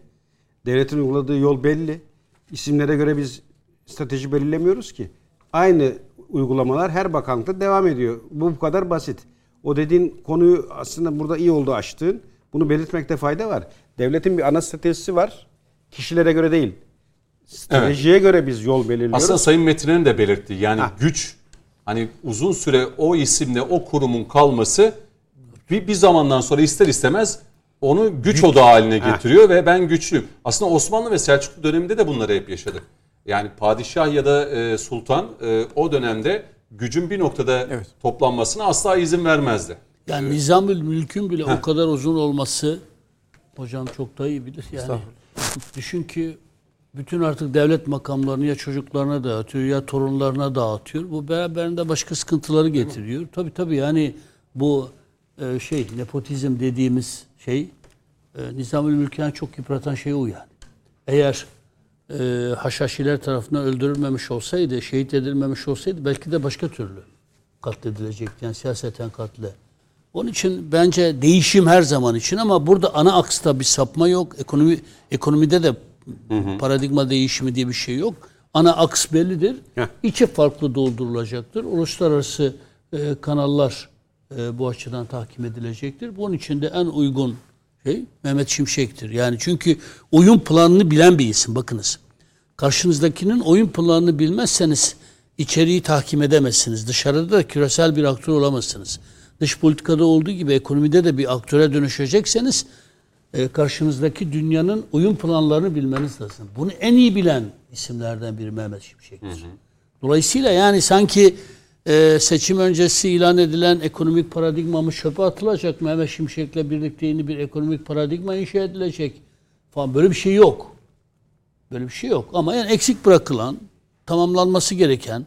Devletin uyguladığı yol belli. İsimlere göre biz strateji belirlemiyoruz ki. Aynı uygulamalar her bakanlıkta devam ediyor. Bu kadar basit. O dediğin konuyu aslında burada iyi oldu açtığın. Bunu belirtmekte fayda var. Devletin bir ana stratejisi var. Kişilere göre değil. Stratejiye göre biz yol belirliyoruz. Aslında Sayın Metiner'in de belirttiği yani güç hani uzun süre o isimle o kurumun kalması bir zamandan sonra ister istemez onu güç odağı haline getiriyor ve ben güçlüyüm. Aslında Osmanlı ve Selçuklu döneminde de bunları hep yaşadık. Yani padişah ya da sultan o dönemde gücün bir noktada toplanmasına asla izin vermezdi. Yani Nizamül Mülk'ün bile o kadar uzun olması hocam çok da iyi bilir. Yani düşün ki bütün artık devlet makamlarını ya çocuklarına dağıtıyor ya torunlarına dağıtıyor. Bu beraberinde başka sıkıntıları getiriyor. Tabii yani bu nepotizm dediğimiz şey Nizamül Mülk'ün çok yıpratan şeye o yani. Eğer haşhaşiler tarafından öldürülmemiş olsaydı, şehit edilmemiş olsaydı belki de başka türlü katledilecekti. Yani siyaseten katle. Onun için bence değişim her zaman için ama burada ana aksta bir sapma yok. Ekonomide de paradigma değişimi diye bir şey yok. Ana aks bellidir. İçi farklı doldurulacaktır. Uluslararası kanallar bu açıdan tahkim edilecektir. Bunun için de en uygun şey Mehmet Şimşek'tir. Yani çünkü oyun planını bilen bir isim. Bakınız. Karşınızdakinin oyun planını bilmezseniz içeriği tahkim edemezsiniz. Dışarıda da küresel bir aktör olamazsınız. Dış politikada olduğu gibi ekonomide de bir aktöre dönüşecekseniz karşınızdaki dünyanın oyun planlarını bilmeniz lazım. Bunu en iyi bilen isimlerden biri Mehmet Şimşek'tir. Hı hı. Dolayısıyla yani sanki seçim öncesi ilan edilen ekonomik paradigmamı çöpe atılacak. Mehmet Şimşek'le birlikte yeni bir ekonomik paradigma inşa edilecek falan. Böyle bir şey yok. Böyle bir şey yok. Ama yani eksik bırakılan, tamamlanması gereken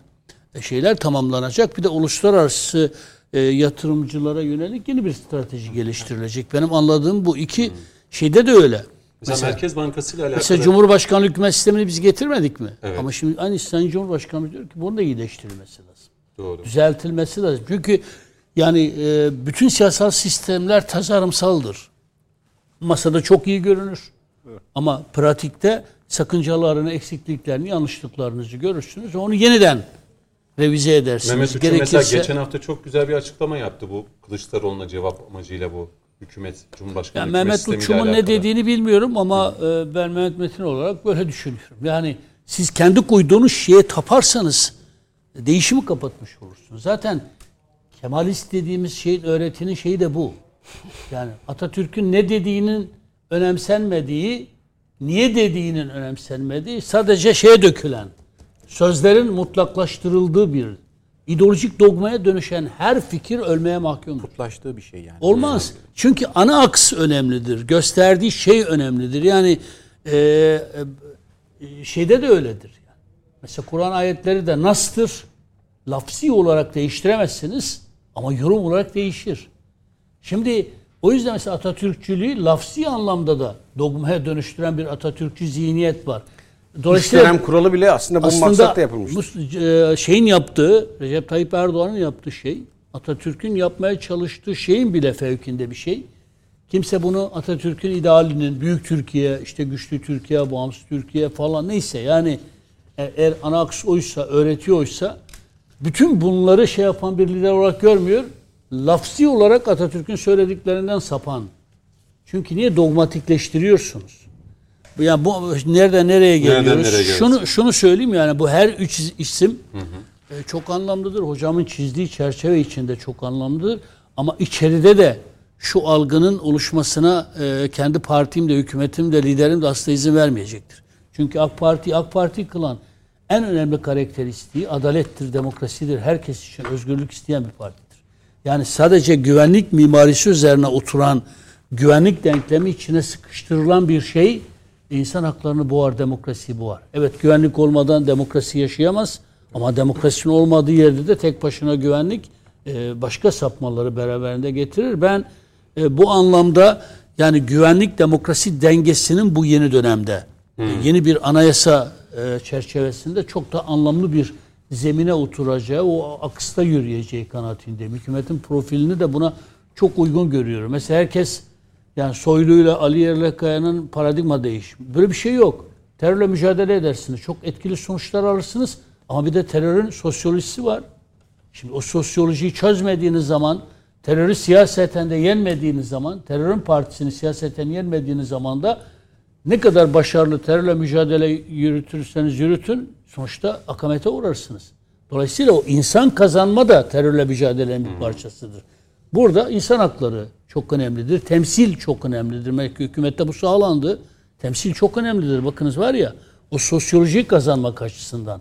şeyler tamamlanacak. Bir de uluslararası yatırımcılara yönelik yeni bir strateji geliştirilecek. Benim anladığım bu iki şeyde de öyle. Mesela Merkez Bankası ile alakalı. Mesela Cumhurbaşkanlığı hükümet sistemini biz getirmedik mi? Evet. Ama şimdi aynı Sayın Cumhurbaşkanı diyor ki bunun da iyileştirilmesi lazım. Doğru. Düzeltilmesi lazım. Çünkü yani bütün siyasal sistemler tasarımsaldır. Masada çok iyi görünür. Evet. Ama pratikte sakıncalarını, eksikliklerini, yanlışlıklarınızı görürsünüz. Onu yeniden revize edersiniz. Mehmet Üç'ün mesela geçen hafta çok güzel bir açıklama yaptı bu Kılıçdaroğlu'na cevap amacıyla bu hükümet, Cumhurbaşkanı yani hükümet sistemiyle alakalı. Mehmet Üç'ün ne dediğini bilmiyorum ama ben Mehmet Metin olarak böyle düşünüyorum. Yani siz kendi koyduğunuz şeye taparsanız değişimi kapatmış olursunuz. Zaten Kemalist dediğimiz şeyin öğretinin şeyi de bu. Yani Atatürk'ün ne dediğinin önemsenmediği, niye dediğinin önemsenmediği sadece şeye dökülen, sözlerin mutlaklaştırıldığı bir ideolojik dogmaya dönüşen her fikir ölmeye mahkumdur. Kutlaştığı bir şey yani. Olmaz. Çünkü ana aks önemlidir. Gösterdiği şey önemlidir. Yani şeyde de öyledir. Yani. Mesela Kur'an ayetleri de nastır. Lafzi olarak değiştiremezsiniz ama yorum olarak değişir. Şimdi o yüzden mesela Atatürkçülüğü lafzi anlamda da dogmaya dönüştüren bir Atatürkçü zihniyet var. Dolayısıyla hem kuralı bile aslında maksatla yapılmıştır. Şeyin yaptığı, Recep Tayyip Erdoğan'ın yaptığı şey, Atatürk'ün yapmaya çalıştığı şeyin bile fevkinde bir şey. Kimse bunu Atatürk'ün idealinin, büyük Türkiye, işte güçlü Türkiye, bağımsız Türkiye falan neyse yani eğer ana aks oysa, öğretiyorsa bütün bunları şey yapan bir lider olarak görmüyor. Lafzi olarak Atatürk'ün söylediklerinden sapan. Çünkü niye dogmatikleştiriyorsunuz? Yani bu nereden nereye geliyoruz? Şunu söyleyeyim yani bu her üç isim çok anlamlıdır. Hocamın çizdiği çerçeve içinde çok anlamlıdır. Ama içeride de şu algının oluşmasına kendi partim de, hükümetim de, liderim de asla izin vermeyecektir. Çünkü AK Parti kılan en önemli karakteristiği adalettir, demokrasidir. Herkes için özgürlük isteyen bir partidir. Yani sadece güvenlik mimarisi üzerine oturan, güvenlik denklemi içine sıkıştırılan bir şey İnsan haklarını boğar, demokrasiyi boğar. Evet güvenlik olmadan demokrasi yaşayamaz ama demokrasinin olmadığı yerde de tek başına güvenlik başka sapmaları beraberinde getirir. Ben bu anlamda yani güvenlik demokrasi dengesinin bu yeni dönemde yeni bir anayasa çerçevesinde çok da anlamlı bir zemine oturacağı, o aksta yürüyeceği kanaatindeyim. Hükümetin profilini de buna çok uygun görüyorum. Mesela herkes yani Soylu'yla Ali Yerlikaya'nın paradigma değişimi. Böyle bir şey yok. Terörle mücadele edersiniz. Çok etkili sonuçlar alırsınız. Ama bir de terörün sosyolojisi var. Şimdi o sosyolojiyi çözmediğiniz zaman, terörü siyaseten de yenmediğiniz zaman, terörün partisini siyaseten yenmediğiniz zaman da ne kadar başarılı terörle mücadele yürütürseniz yürütün, sonuçta akamete uğrarsınız. Dolayısıyla o insan kazanma da terörle mücadelenin bir parçasıdır. Burada insan hakları çok önemlidir. Temsil çok önemlidir. Belki hükümette bu sağlandı. Temsil çok önemlidir. Bakınız var ya o sosyolojiyi kazanmak açısından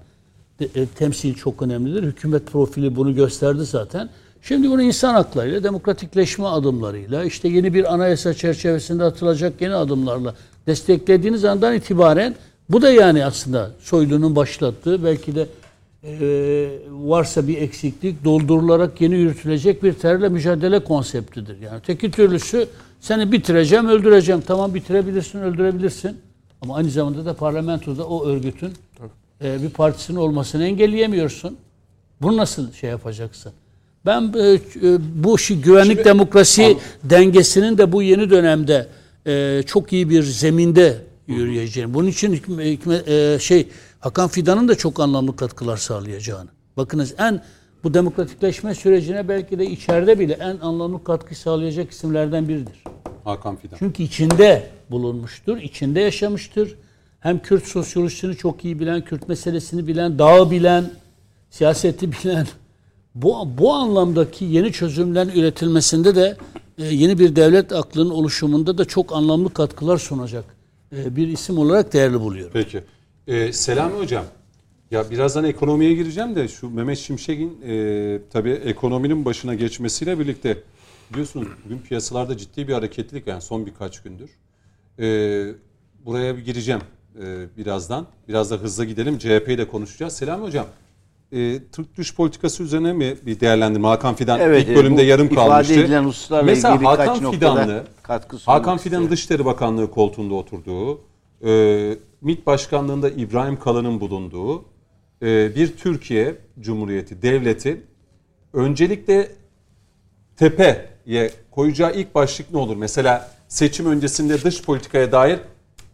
temsil çok önemlidir. Hükümet profili bunu gösterdi zaten. Şimdi bunu insan haklarıyla, demokratikleşme adımlarıyla, işte yeni bir anayasa çerçevesinde atılacak yeni adımlarla desteklediğiniz andan itibaren bu da yani aslında Soylu'nun başlattığı, belki de varsa bir eksiklik doldurularak yeni yürütülecek bir terörle mücadele konseptidir. Yani teki türlüsü seni bitireceğim, öldüreceğim. Tamam, bitirebilirsin, öldürebilirsin. Ama aynı zamanda da parlamentoda o örgütün bir partisinin olmasını engelleyemiyorsun. Bunu nasıl şey yapacaksın? Ben bu güvenlik demokrasi dengesinin de bu yeni dönemde çok iyi bir zeminde yürüyeceğini, bunun için Hakan Fidan'ın da çok anlamlı katkılar sağlayacağını. Bakınız, en bu demokratikleşme sürecine belki de içeride bile en anlamlı katkı sağlayacak isimlerden biridir Hakan Fidan. Çünkü içinde bulunmuştur, içinde yaşamıştır. Hem Kürt sosyolojisini çok iyi bilen, Kürt meselesini bilen, dağı bilen, siyaseti bilen. Bu anlamdaki yeni çözümlerin üretilmesinde de yeni bir devlet aklının oluşumunda da çok anlamlı katkılar sunacak bir isim olarak değerli buluyorum. Peki. Selami Hocam, ya birazdan ekonomiye gireceğim de şu Mehmet Şimşek'in tabii ekonominin başına geçmesiyle birlikte biliyorsunuz bugün piyasalarda ciddi bir hareketlilik, yani son birkaç gündür. Buraya bir gireceğim birazdan. Biraz da hızlı gidelim. CHP ile konuşacağız. Selami Hocam, Türk dış politikası üzerine mi bir değerlendirme? Hakan Fidan ilk bölümde yarım kalmıştı. İfade edilen hususlarla mesela ilgili birkaç noktada katkı sunmak. Hakan Fidan'ın Dışişleri Bakanlığı koltuğunda oturduğu, MİT Başkanlığı'nda İbrahim Kalın'ın bulunduğu bir Türkiye Cumhuriyeti Devleti öncelikle tepeye koyacağı ilk başlık ne olur? Mesela seçim öncesinde dış politikaya dair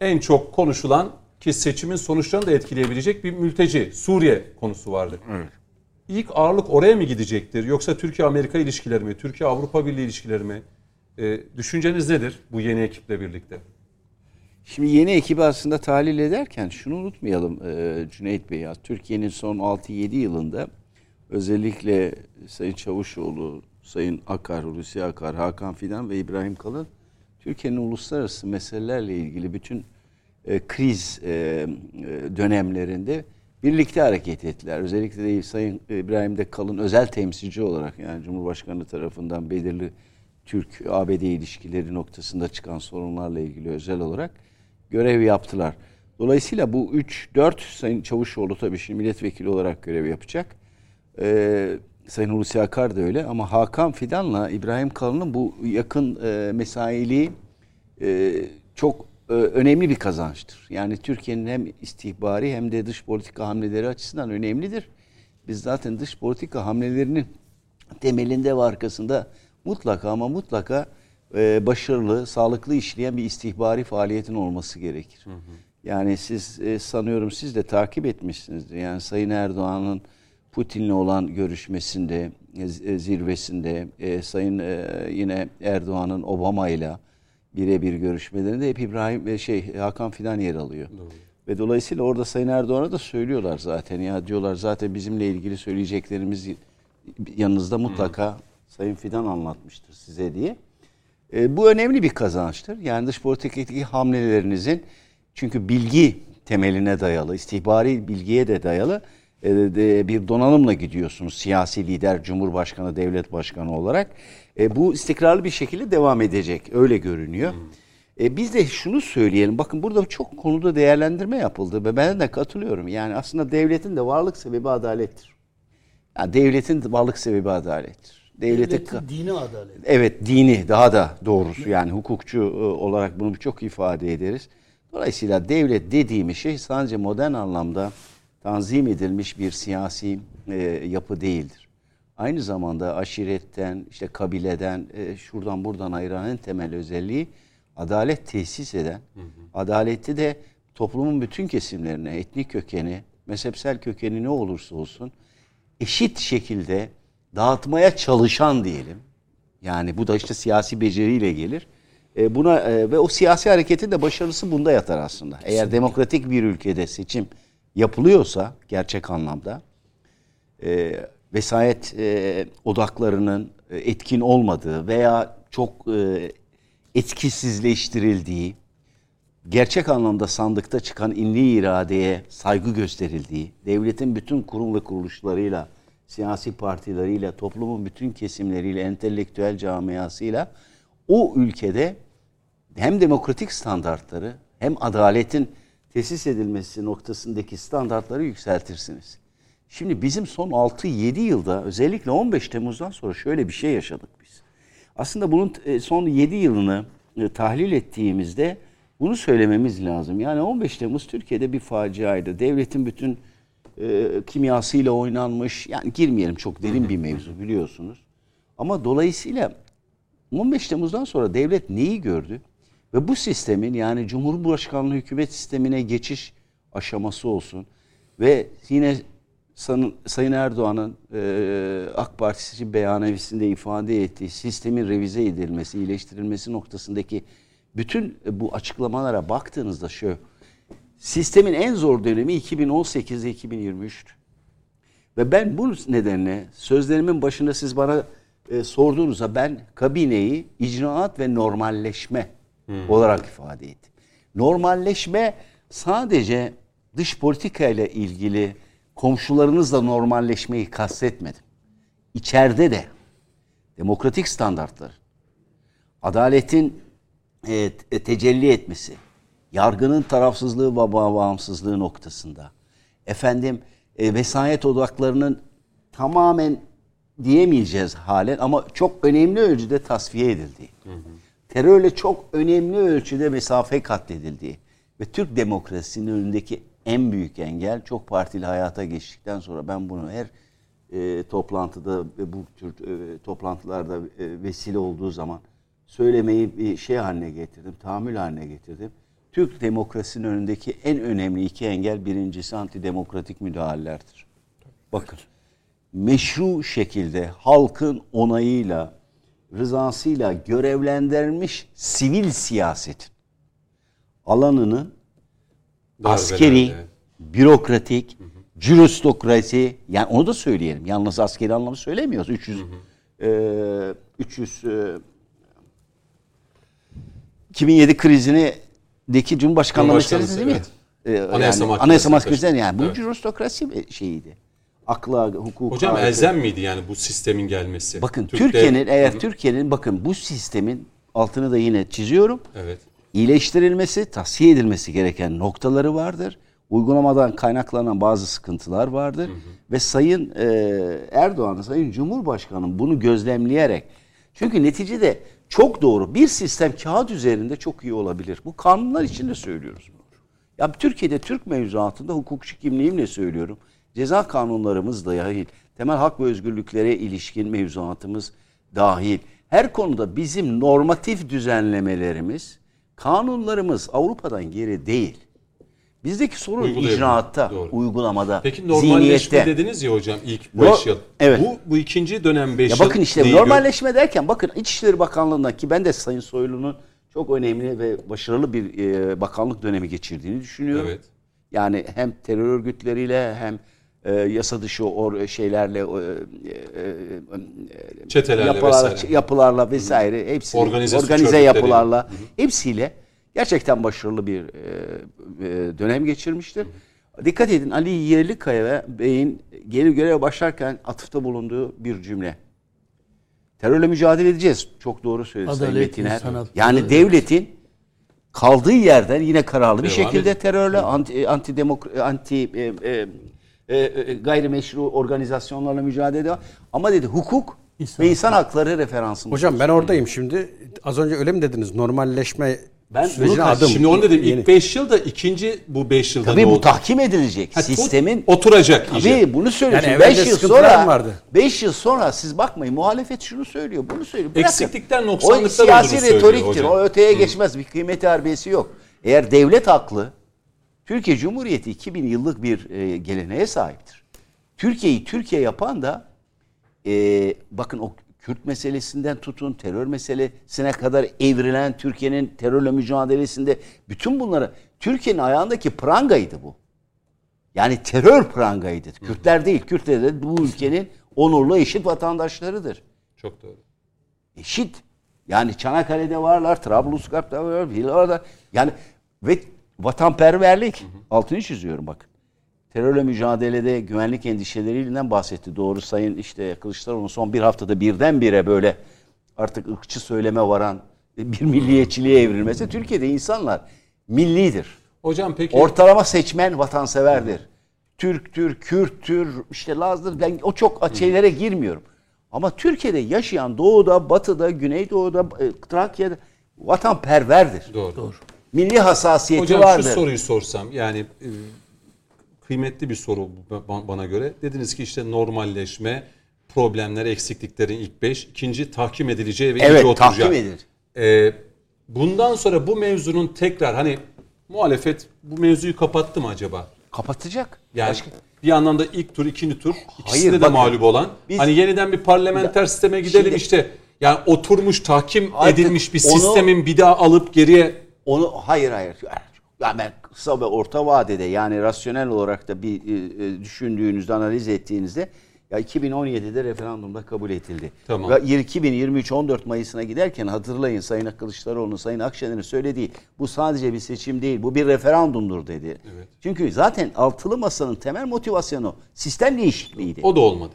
en çok konuşulan, ki seçimin sonuçlarını da etkileyebilecek bir mülteci, Suriye konusu vardı. Evet. İlk ağırlık oraya mı gidecektir? Yoksa Türkiye-Amerika ilişkileri mi? Türkiye-Avrupa Birliği ilişkileri mi? Düşünceniz nedir bu yeni ekiple birlikte? Şimdi yeni ekibi aslında tahlil ederken şunu unutmayalım Cüneyt Bey. Türkiye'nin son 6-7 yılında özellikle Sayın Çavuşoğlu, Sayın Akar, Hulusi Akar, Hakan Fidan ve İbrahim Kalın, Türkiye'nin uluslararası meselelerle ilgili bütün kriz dönemlerinde birlikte hareket ettiler. Özellikle de Sayın İbrahim de Kalın özel temsilci olarak, yani Cumhurbaşkanı tarafından belirli Türk-ABD ilişkileri noktasında çıkan sorunlarla ilgili özel olarak görev yaptılar. Dolayısıyla bu 3-4, Sayın Çavuşoğlu tabii şimdi milletvekili olarak görev yapacak. Sayın Hulusi Akar da öyle, ama Hakan Fidan'la İbrahim Kalın'ın bu yakın mesailiği çok önemli bir kazançtır. Yani Türkiye'nin hem istihbari hem de dış politika hamleleri açısından önemlidir. Biz zaten dış politika hamlelerinin temelinde ve arkasında mutlaka ama mutlaka başarılı, sağlıklı işleyen bir istihbari faaliyetin olması gerekir. Hı hı. Yani siz sanıyorum siz de takip etmişsinizdir. Yani Sayın Erdoğan'ın Putin'le olan görüşmesinde, zirvesinde, Sayın yine Erdoğan'ın Obama'yla birebir görüşmelerinde hep İbrahim ve Hakan Fidan yer alıyor. Doğru. Ve dolayısıyla orada Sayın Erdoğan'a da söylüyorlar zaten, ya diyorlar zaten bizimle ilgili söyleyeceklerimiz yanınızda mutlaka Sayın Fidan anlatmıştır size diye. Bu önemli bir kazançtır. Yani dış politikadaki hamlelerinizin, çünkü bilgi temeline dayalı, istihbari bilgiye de dayalı bir donanımla gidiyorsunuz siyasi lider, cumhurbaşkanı, devlet başkanı olarak. Bu istikrarlı bir şekilde devam edecek. Öyle görünüyor. Biz de şunu söyleyelim. Bakın, burada çok konuda değerlendirme yapıldı ve ben de katılıyorum. Yani aslında devletin de varlık sebebi adalettir. Yani devletin de varlık sebebi adalettir. Devletin dini adalettir. Evet, dini, daha da doğrusu. Yani hukukçu olarak bunu çok ifade ederiz. Dolayısıyla devlet dediğimiz şey sadece modern anlamda tanzim edilmiş bir siyasi yapı değildir. Aynı zamanda aşiretten, işte kabileden, şuradan buradan ayıran en temel özelliği adalet tesis eden, adaleti de toplumun bütün kesimlerine, etnik kökeni, mezhepsel kökeni ne olursa olsun eşit şekilde dağıtmaya çalışan diyelim. Yani bu da işte siyasi beceriyle gelir. Buna ve o siyasi hareketin de başarısı bunda yatar aslında. Eğer kesinlikle demokratik bir ülkede seçim yapılıyorsa gerçek anlamda vesayet odaklarının etkin olmadığı veya çok etkisizleştirildiği, gerçek anlamda sandıkta çıkan milli iradeye saygı gösterildiği, devletin bütün kurum ve kuruluşlarıyla siyasi partileriyle, toplumun bütün kesimleriyle, entelektüel camiasıyla o ülkede hem demokratik standartları hem adaletin tesis edilmesi noktasındaki standartları yükseltirsiniz. Şimdi bizim son 6-7 yılda özellikle 15 Temmuz'dan sonra şöyle bir şey yaşadık biz. Aslında bunun son 7 yılını tahlil ettiğimizde bunu söylememiz lazım. Yani 15 Temmuz Türkiye'de bir faciaydı. Devletin bütün kimyasıyla oynanmış. Yani girmeyelim, çok derin bir mevzu biliyorsunuz. Ama dolayısıyla 15 Temmuz'dan sonra devlet neyi gördü? Ve bu sistemin, yani Cumhurbaşkanlığı hükümet sistemine geçiş aşaması olsun ve yine Sayın Erdoğan'ın AK Partisi beyanname'sinde ifade ettiği sistemin revize edilmesi, iyileştirilmesi noktasındaki bütün bu açıklamalara baktığınızda şu, sistemin en zor dönemi 2018'de 2023'tü. Ve ben bu nedenle sözlerimin başında siz bana sorduğunuzda ben kabineyi icraat ve normalleşme olarak ifade ettim. Normalleşme sadece dış politikayla ilgili komşularınızla normalleşmeyi kastetmedim. İçeride de demokratik standartlar, adaletin tecelli etmesi, yargının tarafsızlığı ve bağımsızlığı noktasında, vesayet odaklarının tamamen diyemeyeceğiz halen ama çok önemli ölçüde tasfiye edildiği, terörle çok önemli ölçüde mesafe katledildiği ve Türk demokrasisinin önündeki en büyük engel çok partili hayata geçtikten sonra, ben bunu her toplantıda ve bu tür toplantılarda vesile olduğu zaman söylemeyi bir şey haline getirdim, tahammül haline getirdim. Türk demokrasinin önündeki en önemli iki engel, birincisi antidemokratik müdahalelerdir. Bakın, meşru şekilde halkın onayıyla, rızasıyla görevlendirilmiş sivil siyasetin alanının askeri, bürokratik, cüristokrasi, yani onu da söyleyelim. Yalnız askeri anlamı söylemiyoruz. 2007 krizindeki Cumhurbaşkanlığı meselesi değil mi? Anayasa mahkemesinden yani. Bu evet. Cüristokrasi şeyiydi. Akla, hukuka... Hocam elzem miydi yani bu sistemin gelmesi? Bakın Türkiye'nin bu sistemin altını da yine çiziyorum. Evet. İyileştirilmesi, tahsiye edilmesi gereken noktaları vardır. Uygulamadan kaynaklanan bazı sıkıntılar vardır. Ve Sayın Erdoğan'ın, Sayın Cumhurbaşkanı'nın bunu gözlemleyerek, çünkü neticede çok doğru bir sistem kağıt üzerinde çok iyi olabilir. Bu kanunlar için de söylüyoruz bunu. Ya Türkiye'de Türk mevzuatında hukukçu kimliğimle söylüyorum. Ceza kanunlarımız dahil, temel hak ve özgürlüklere ilişkin mevzuatımız dahil. Her konuda bizim normatif düzenlemelerimiz, kanunlarımız Avrupa'dan geri değil. Bizdeki sorun icraatta, uygulamada, peki, zihniyette. Peki dediniz ya hocam ilk 5 yıl. Evet. Bu ikinci dönem 5 yıl. Bakın işte normalleşme derken bakın İçişleri Bakanlığı'ndan, ki ben de Sayın Soylu'nun çok önemli ve başarılı bir bakanlık dönemi geçirdiğini düşünüyorum. Evet. Yani hem terör örgütleriyle hem yasa dışı şeylerle, çetelerle, yapılarla vesaire, hepsiyle, organize yapılarla, hepsiyle gerçekten başarılı bir dönem geçirmiştir. Dikkat edin, Ali Yerlikaya Bey'in yeni göreve başlarken atıfta bulunduğu bir cümle. Terörle mücadele edeceğiz. Çok doğru söyledi Sayın Metiner. Yani devletin kaldığı yerden yine kararlı bir şekilde terörle, gayrimeşru organizasyonlarla mücadele ediyor. Ama dedi hukuk ve insan hakları referansımız. Hocam ben oradayım şimdi. Az önce öyle mi dediniz? Normalleşme sürecine adım. Şimdi onu dedim. İlk 5 yılda, ikinci bu 5 yılda tabii ne oldu? Tabii bu tahkim edilecek. Ha, sistemin oturacak. Tabii bunu söylüyorum. 5 yıl sonra siz bakmayın, muhalefet şunu söylüyor, bunu söylüyor. Bırakın. Eksiklikten, noksanlıktan olduğunu söylüyor. O siyasi retoriktir. O öteye geçmez. Bir kıymet harbiyesi yok. Eğer devlet haklı, Türkiye Cumhuriyeti 2000 yıllık bir geleneğe sahiptir. Türkiye'yi Türkiye yapan da bakın o Kürt meselesinden tutun, terör meselesine kadar evrilen Türkiye'nin terörle mücadelesinde bütün bunlara, Türkiye'nin ayağındaki prangaydı bu. Yani terör prangaydı. Kürtler değil, Kürtler de bu ülkenin onurlu eşit vatandaşlarıdır. Çok doğru. Eşit. Yani Çanakkale'de varlar, Trablusgarp'ta varlar, yani ve vatanperverlik. Altını çiziyorum bakın. terörle mücadelede güvenlik endişelerinden bahsetti. Doğru Sayın işte Kılıçdaroğlu'nun son bir haftada birdenbire böyle artık ırkçı söyleme varan bir milliyetçiliğe evrilmesi. Türkiye'de insanlar millidir. Hocam peki. Ortalama seçmen vatanseverdir. Türktür, Kürttür, işte Laz'dır. Ben o çok şeylere girmiyorum. Ama Türkiye'de yaşayan doğuda, batıda, güneydoğuda, Trakya'da vatanperverdir. Doğru. Doğru. Milli hassasiyeti hocam, vardır. Hocam şu soruyu sorsam yani kıymetli bir soru bana göre. Dediniz ki işte normalleşme, problemler, eksikliklerin ilk 5. İkinci tahkim edileceği ve evet, iyice oturacak. Evet, tahkim edilir. Bundan sonra bu mevzunun tekrar hani muhalefet bu mevzuyu kapattı mı acaba? Kapatacak. Yani başka bir anlamda ilk tur, ikinci tur ikisinde de bakın, mağlup olan. Hani yeniden bir parlamenter sisteme gidelim şimdi, işte. Yani oturmuş, tahkim edilmiş bir sistemin bir daha alıp geriye... Onu hayır. Yani ben kısa ve orta vadede yani rasyonel olarak da bir düşündüğünüzde, analiz ettiğinizde ya 2017'de referandumda kabul edildi. Tamam. Ve 2023 14 Mayıs'ına giderken hatırlayın Sayın Kılıçdaroğlu'nun, Sayın Akşener'in söylediği bu sadece bir seçim değil, bu bir referandumdur dedi. Evet. Çünkü zaten altılı masanın temel motivasyonu sistem değişikliğiydi. O da olmadı.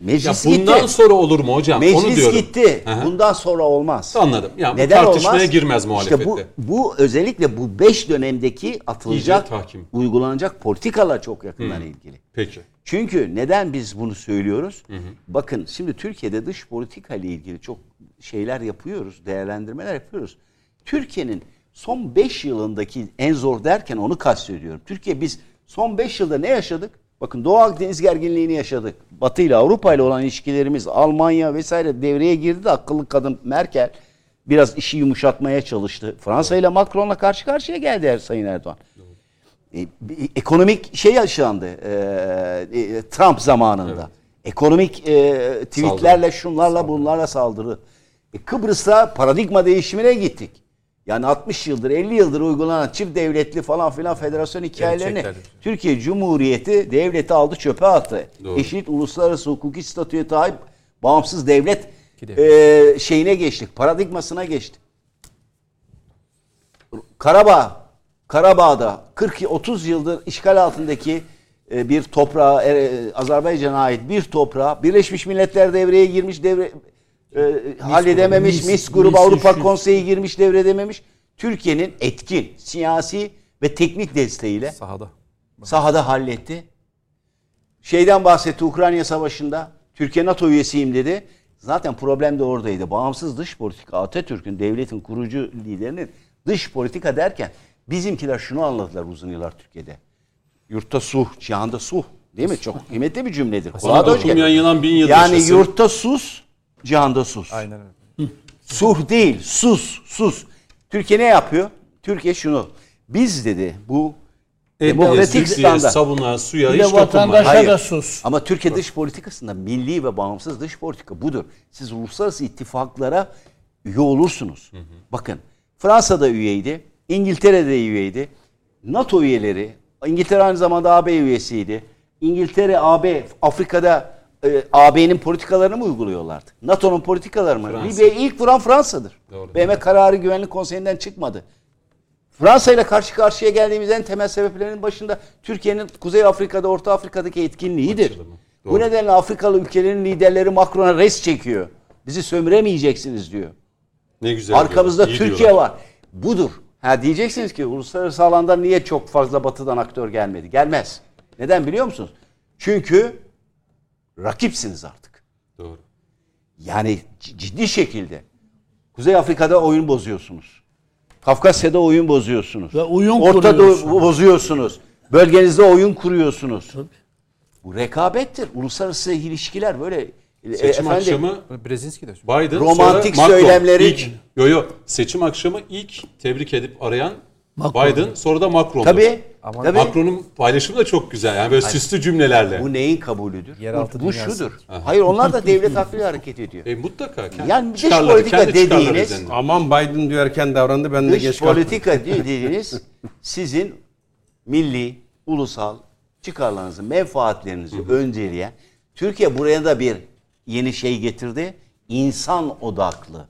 Meclis ya bundan gitti. Sonra olur mu hocam? Meclis onu diyorum. Gitti. Aha. Bundan sonra olmaz. Anladım. Yani neden tartışmaya olmaz? Girmez muhalefette. İşte bu özellikle bu 5 dönemdeki atılacak, uygulanacak politikalar çok yakından ilgili. Peki. Çünkü neden biz bunu söylüyoruz? Hı hı. Bakın şimdi Türkiye'de dış politika ile ilgili çok şeyler yapıyoruz, değerlendirmeler yapıyoruz. Türkiye'nin son 5 yılındaki en zor derken onu kastediyorum. Türkiye biz son 5 yılda ne yaşadık? Bakın Doğu Akdeniz gerginliğini yaşadık. Batı ile Avrupa ile olan ilişkilerimiz, Almanya vesaire devreye girdi de akıllı kadın Merkel biraz işi yumuşatmaya çalıştı. Fransa ile Macron'la karşı karşıya geldi Sayın Erdoğan. Ekonomik şey yaşandı Trump zamanında. Evet. Ekonomik tweetlerle, şunlarla, bunlarla saldırı. Kıbrıs'ta paradigma değişimine gittik. Yani 60 yıldır, 50 yıldır uygulanan çift devletli falan filan federasyon hikayelerini Türkiye Cumhuriyeti devleti aldı çöpe attı. Doğru. Eşit uluslararası hukuki statüye sahip bağımsız devlet şeyine geçtik, paradigmasına geçtik. Karabağ'da 40-30 yıldır işgal altındaki bir toprağa, Azerbaycan'a ait bir toprağa Birleşmiş Milletler devreye girmiş, halledememiş, Minsk grubu Avrupa Konseyi girmiş, devredememiş. Türkiye'nin etkin, siyasi ve teknik desteğiyle sahada halletti. Şeyden bahsetti Ukrayna Savaşı'nda. Türkiye NATO üyesiyim dedi. Zaten problem de oradaydı. Bağımsız dış politika, Atatürk'ün, devletin kurucu liderinin dış politika derken bizimkiler şunu anladılar uzun yıllar Türkiye'de. Yurtta suh, cihanda suh. Değil mi? Çok kıymetli bir cümledir. Yani yurtta sus, cihanda sus. Aynen öyle. Suh değil, sus. Türkiye ne yapıyor? Türkiye şunu. Biz dedi bu demokratik standart. Sabuna, suya hiç dokunma. Hayır. Da sus. Ama Türkiye dış politikasında milli ve bağımsız dış politika budur. Siz uluslararası ittifaklara üye olursunuz. Hı hı. Bakın Fransa'da üyeydi. İngiltere'de üyeydi. NATO üyeleri, İngiltere aynı zamanda AB üyesiydi. İngiltere, AB, Afrika'da AB'nin politikalarını mı uyguluyorlardı? NATO'nun politikaları mı? Libya'yı ilk vuran Fransa'dır. Doğru, BM kararı Güvenlik Konseyi'nden çıkmadı. Fransa ile karşı karşıya geldiğimiz en temel sebeplerin başında Türkiye'nin Kuzey Afrika'da, Orta Afrika'daki etkinliğidir. Bu nedenle Afrikalı ülkelerin liderleri Macron'a res çekiyor. Bizi sömüremeyeceksiniz diyor. Ne güzel. Arkamızda Türkiye diyorlar. Var. Budur. Ha diyeceksiniz ki uluslararası alanda niye çok fazla batıdan aktör gelmedi? Gelmez. Neden biliyor musunuz? Çünkü rakipsiniz artık. Doğru. Yani ciddi şekilde Kuzey Afrika'da oyun bozuyorsunuz. Kafkasya'da oyun bozuyorsunuz. Ve oyun kuruyorsunuz. Bozuyorsunuz. Bölgenizde oyun kuruyorsunuz. Tabii. Bu rekabettir. Uluslararası ilişkiler böyle. Seçim akşamı Brzezinski'de. Biden romantik söylemleri. Seçim akşamı ilk tebrik edip arayan Macron. Biden sonra da Macron. Tabii. Macron'un paylaşımı da çok güzel. Yani böyle süslü cümlelerle. Bu neyin kabulüdür? Bu şudur. Aha. Hayır onlar da devlet hakkıyla hareket ediyor. Mutlaka. Yani dış politika dediğiniz. Aman Biden diyor erken davrandı ben de geç kaldım. Dış politika dediğiniz sizin milli, ulusal çıkarlarınızı, menfaatlerinizi önceleyen. Türkiye buraya da bir yeni şey getirdi. İnsan odaklı.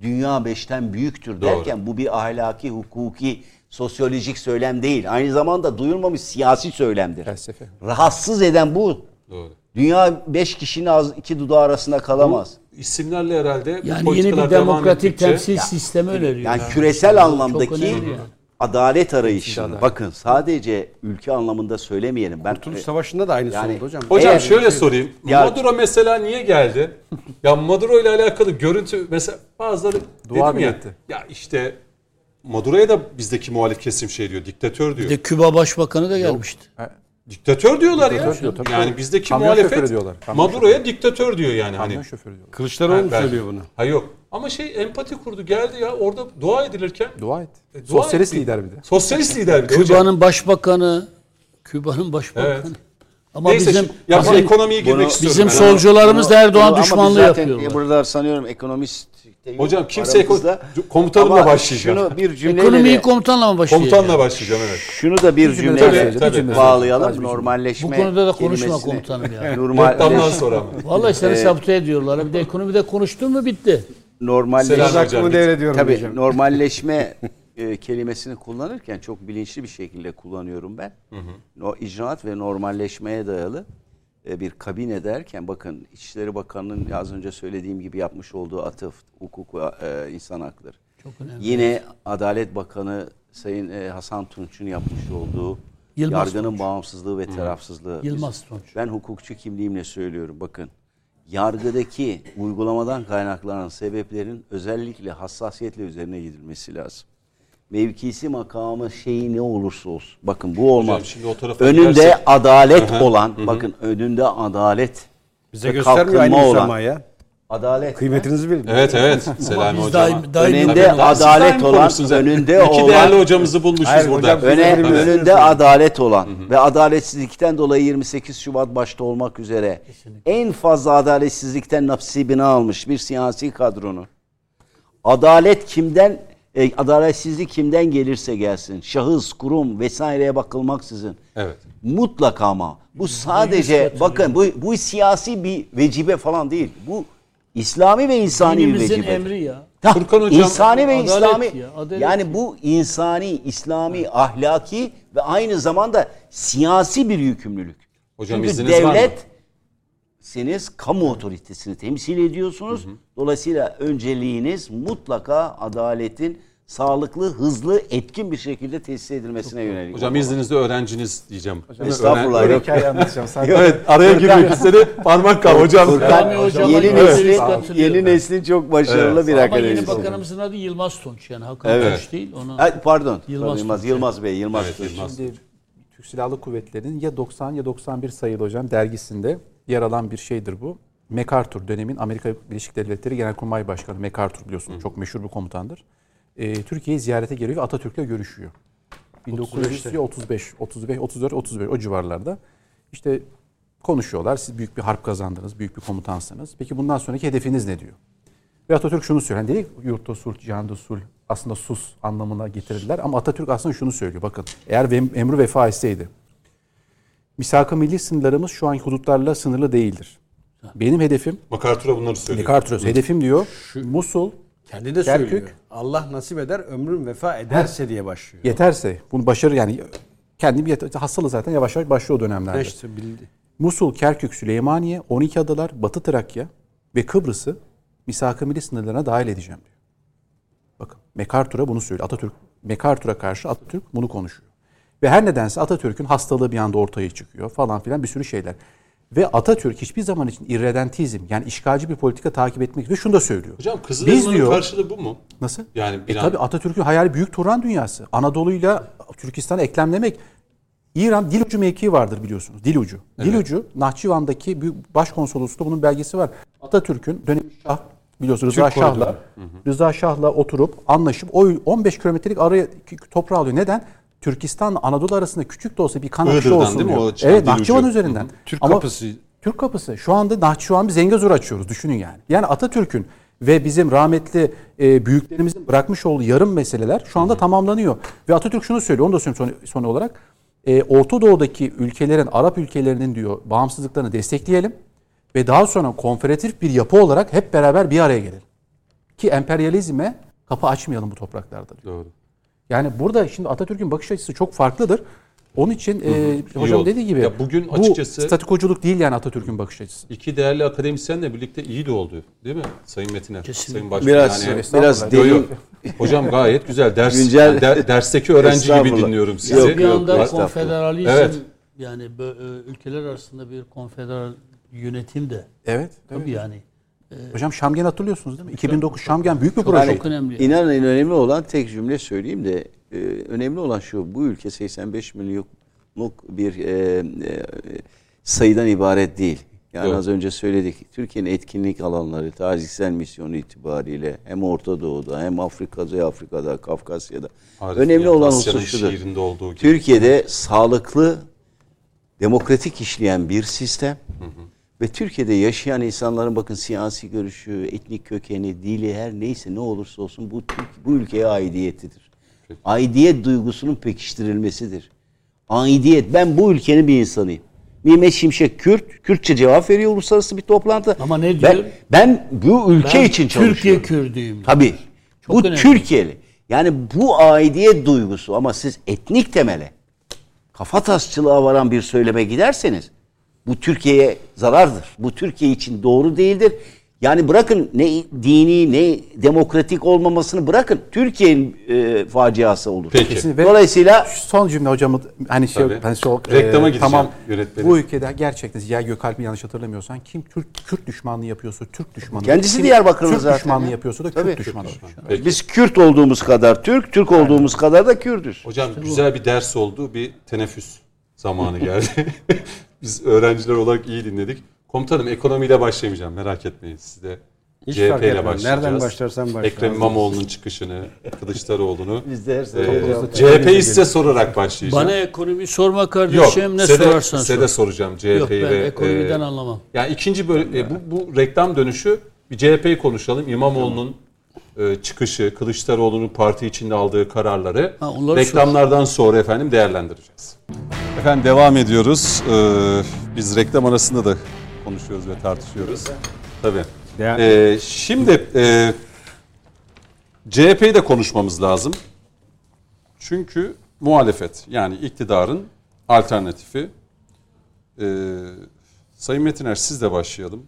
Dünya 5'ten büyüktür derken bu bir ahlaki, hukuki, sosyolojik söylem değil. Aynı zamanda duyulmamış siyasi söylemdir. Felsefe. Rahatsız eden bu. Doğru. Dünya 5 kişinin iki dudağı arasında kalamaz. Bu isimlerle herhalde yani bu yeni bir demokratik temsil sistemi öneriyor. Yani küresel anlamdaki adalet arayışı. Bakın sadece ülke anlamında söylemeyelim. Ben Kurtuluş Savaşı'nda da aynısı oldu hocam. Hocam şöyle sorayım. Ya, Maduro mesela niye geldi? Ya Maduro ile alakalı görüntü mesela bazıları dedim ya. Etti. Ya işte Maduro'ya da bizdeki muhalif kesim şey diyor, diktatör diyor. Bir de Küba Başbakanı da gelmişti. Diktatör diyorlar diktatör ya. Diyor, yani bizdeki kamyon muhalefet diyorlar. Maduro'ya diktatör diyor yani. Hani. Kılıçdaroğlu söylüyor bunu. Ha yok. Ama empati kurdu geldi ya orada dua edilirken. Dua et. Sosyalist lider bir de. Sosyalist lider bir de. Küba'nın başbakanı. Evet. Ama neyse, bizim ekonomiye girmek istiyorum. Bizim solcularımız da Erdoğan düşmanlığı yapıyorlar. Ama burada sanıyorum ekonomist. Hocam kimse komutanla başlayacağım. Ekonomiyi komutanla mı başlayacağım? Komutanla başlayacağım evet. Şunu da bir cümleyle bağlayalım. Normalleşme. Bu konuda da konuşma komutanım ya. Komutandan sonra mı? Vallahi seni sabote ediyorlar. Bir de ekonomide konuştun mu bitti. Tabii normalleşme kelimesini kullanırken çok bilinçli bir şekilde kullanıyorum ben. O icraat ve normalleşmeye dayalı bir kabine derken bakın İçişleri Bakanı'nın az önce söylediğim gibi yapmış olduğu atıf, hukuk ve insan hakları. Çok önemli. Yine Adalet Bakanı Sayın Hasan Tunç'un yapmış olduğu yargının bağımsızlığı ve tarafsızlığı. Yılmaz Tunç. Ben hukukçu kimliğimle söylüyorum bakın. Yargıdaki uygulamadan kaynaklanan sebeplerin özellikle hassasiyetle üzerine gidilmesi lazım. Mevkisi, makamı, şeyi ne olursa olsun. Bakın bu olmaz. Önünde adalet olan, bakın önünde adalet. Bize göstermiyor aynı zaman. Adalet. Kıymetinizi bilin. Evet. Selami hocam. Önünde adalet olan, önünde olan. İki değerli hocamızı bulmuşuz burada. Önünde adalet olan ve adaletsizlikten dolayı 28 Şubat başta olmak üzere en fazla adaletsizlikten nasibini almış bir siyasi kadronu. Adalet kimden? Adaletsizlik kimden gelirse gelsin. Şahıs, kurum vesaireye bakılmaksızın. Evet. Mutlaka ama. Bu sadece bakın bu siyasi bir vecibe falan değil. Bu İslami ve insani dinimizin bir vecibe. Emri ya. Furkan hocam. İnsani ve İslami. Ya, yani bu insani, İslami, ahlaki ve aynı zamanda siyasi bir yükümlülük. Hocam çünkü devlet kamu otoritesini temsil ediyorsunuz. Dolayısıyla önceliğiniz mutlaka adaletin sağlıklı, hızlı, etkin bir şekilde tesis edilmesine yönelik. Hocam izninizle öğrenciniz diyeceğim. Hocam, estağfurullah. Hikaye anlatacağım. Evet, araya girmek istedi. Parmak kal hocam. Yeni neslin çok başarılı bir akademisyen. Ama yeni bakanımızın adı Yılmaz Tunç. Yani Hakan Tunç değil. Yılmaz Tunç. Şimdi Türk Silahlı Kuvvetleri'nin ya 90 ya 91 sayılı hocam dergisinde yer alan bir şeydir bu. MacArthur dönemin Amerika Birleşik Devletleri Genelkurmay Başkanı MacArthur biliyorsunuz çok meşhur bir komutandır. Türkiye'yi ziyarete geliyor ve Atatürk'le görüşüyor. 1935, 34, 35 o civarlarda. İşte konuşuyorlar. Siz büyük bir harp kazandınız, büyük bir komutansınız. Peki bundan sonraki hedefiniz ne diyor? Ve Atatürk şunu söylüyor. Hani dedik yurtta sulh, cihanda sulh. Aslında sus anlamına getirdiler ama Atatürk aslında şunu söylüyor. Bakın eğer emru vefa etseydi. Misak-ı milli sınırlarımız şu anki hudutlarla sınırlı değildir. Benim hedefim... MacArthur'a bunları söylüyor. MacArthur'a hedefim diyor. Musul, kendi de Kerkük, söylüyor. Allah nasip eder, ömrüm vefa ederse diye başlıyor. Yeterse. Bunu başarı yani... Kendim hastalığı zaten yavaş yavaş başlıyor o dönemlerde. İşte bildi. Musul, Kerkük, Süleymaniye, 12 adalar, Batı Trakya ve Kıbrıs'ı misak-ı milli sınırlarına dahil edeceğim diyor. Bakın MacArthur'a bunu söylüyor. MacArthur'a karşı Atatürk bunu konuşuyor. Ve her nedense Atatürk'ün hastalığı bir anda ortaya çıkıyor falan filan bir sürü şeyler. Ve Atatürk hiçbir zaman için irredentizm yani işgalci bir politika takip etmek için şunu da söylüyor. Hocam Kızılırman'ın karşılığı bu mu? Nasıl? Yani tabii Atatürk'ün hayali Büyük Turan dünyası. Anadolu'yla Türkistan'ı eklemlemek. İran dil ucu mevkii vardır biliyorsunuz. Dil ucu. Evet. Dil ucu Nahçıvan'daki büyük başkonsolosluğunda bunun belgesi var. Atatürk'ün dönemi Şah biliyorsunuz Rıza Şah'la oturup anlaşıp 15 kilometrelik araya toprağı alıyor. Neden? Türkistan Anadolu arasında küçük de olsa bir kan akışı olsun diyor. Evet, Nahçıvan üzerinden. Türk kapısı. Şu anda Nahçıvan bir Zengezur açıyoruz düşünün yani. Yani Atatürk'ün ve bizim rahmetli büyüklerimizin bırakmış olduğu yarım meseleler şu anda tamamlanıyor. Ve Atatürk şunu söylüyor, onu da söyleyeyim son olarak. Orta Doğu'daki ülkelerin, Arap ülkelerinin diyor bağımsızlıklarını destekleyelim. Ve daha sonra konfederatif bir yapı olarak hep beraber bir araya gelelim. Ki emperyalizme kapı açmayalım bu topraklarda diyor. Doğru. Yani burada şimdi Atatürk'ün bakış açısı çok farklıdır. Onun için hocam dediği gibi ya bugün açıkçası, bu statikoculuk değil yani Atatürk'ün bakış açısı. İki değerli akademisyenle birlikte iyi de oldu değil mi Sayın Metiner? Sayın Başbuğ. Biraz değil. Hocam gayet güzel. Güncel, dersteki öğrenci gibi dinliyorum sizi. Yok, bir anda konfederalizm yani ülkeler arasında bir konfederal yönetim de. Evet. Tabii yani. Hocam Şamgen'i hatırlıyorsunuz değil mi? 2009 Şamgen büyük bir proje. Çok önemli. İnanın önemli olan tek cümle söyleyeyim de önemli olan şu, bu ülke 85 milyonluk bir sayıdan ibaret değil. Yani az önce söyledik. Türkiye'nin etkinlik alanları, tarihsel misyonu itibariyle hem Orta Doğu'da hem Afrika'da, Kafkasya'da önemli olan husus şudur. Türkiye'de sağlıklı, demokratik işleyen bir sistem ve Türkiye'de yaşayan insanların bakın siyasi görüşü, etnik kökeni, dili her neyse ne olursa olsun bu ülkeye aidiyetidir. Aidiyet duygusunun pekiştirilmesidir. Aidiyet. Ben bu ülkenin bir insanıyım. Mehmet Şimşek Kürt. Kürtçe cevap veriyor uluslararası bir toplantı. Ama ne diyor? Ben bu ülke için çalışıyorum. Türkiye Kürdüyüm. Tabii. Çok bu önemli. Türkiye'li. Yani bu aidiyet duygusu ama siz etnik temele kafatasçılığa varan bir söyleme giderseniz bu Türkiye'ye zarardır. Bu Türkiye için doğru değildir. Yani bırakın ne dini ne demokratik olmamasını bırakın. Türkiye'nin faciası olur. Peki. Dolayısıyla son cümle hocam hani reklama gideceğim yönetmenim. Bu ülkede gerçekten Ziya Gökalp'i yanlış hatırlamıyorsan kim Kürt düşmanlığı yapıyorsa Türk düşmanı. Kendisi Diyarbakırlı zaten. Kürt düşmanlığı yapıyorsa da Kürt düşmanı. Biz Kürt olduğumuz kadar Türk olduğumuz kadar da Kürdüz. Hocam güzel bir ders oldu. Bir teneffüs zamanı geldi. Biz öğrenciler olarak iyi dinledik. Komutanım ekonomiyle başlamayacağım merak etmeyin siz de CHP ile başlayacağız. Nereden başlarsan başla. Ekrem İmamoğlu'nun çıkışını, Kılıçdaroğlu'nu, CHP'yi size sorarak başlayacağım. Bana ekonomi sorma kardeşim ne sorarsan sor. Size de soracağım CHP'yi. Yok ben ekonomiden anlamam. Yani ikinci böyle bu reklam dönüşü bir CHP'yi konuşalım. İmamoğlu'nun çıkışı, Kılıçdaroğlu'nun parti içinde aldığı kararları reklamlardan sonra efendim değerlendireceğiz. Efendim devam ediyoruz. Biz reklam arasında da konuşuyoruz ve tartışıyoruz. Tabii. Şimdi CHP'yi de konuşmamız lazım. Çünkü muhalefet yani iktidarın alternatifi. Sayın Metiner sizle başlayalım.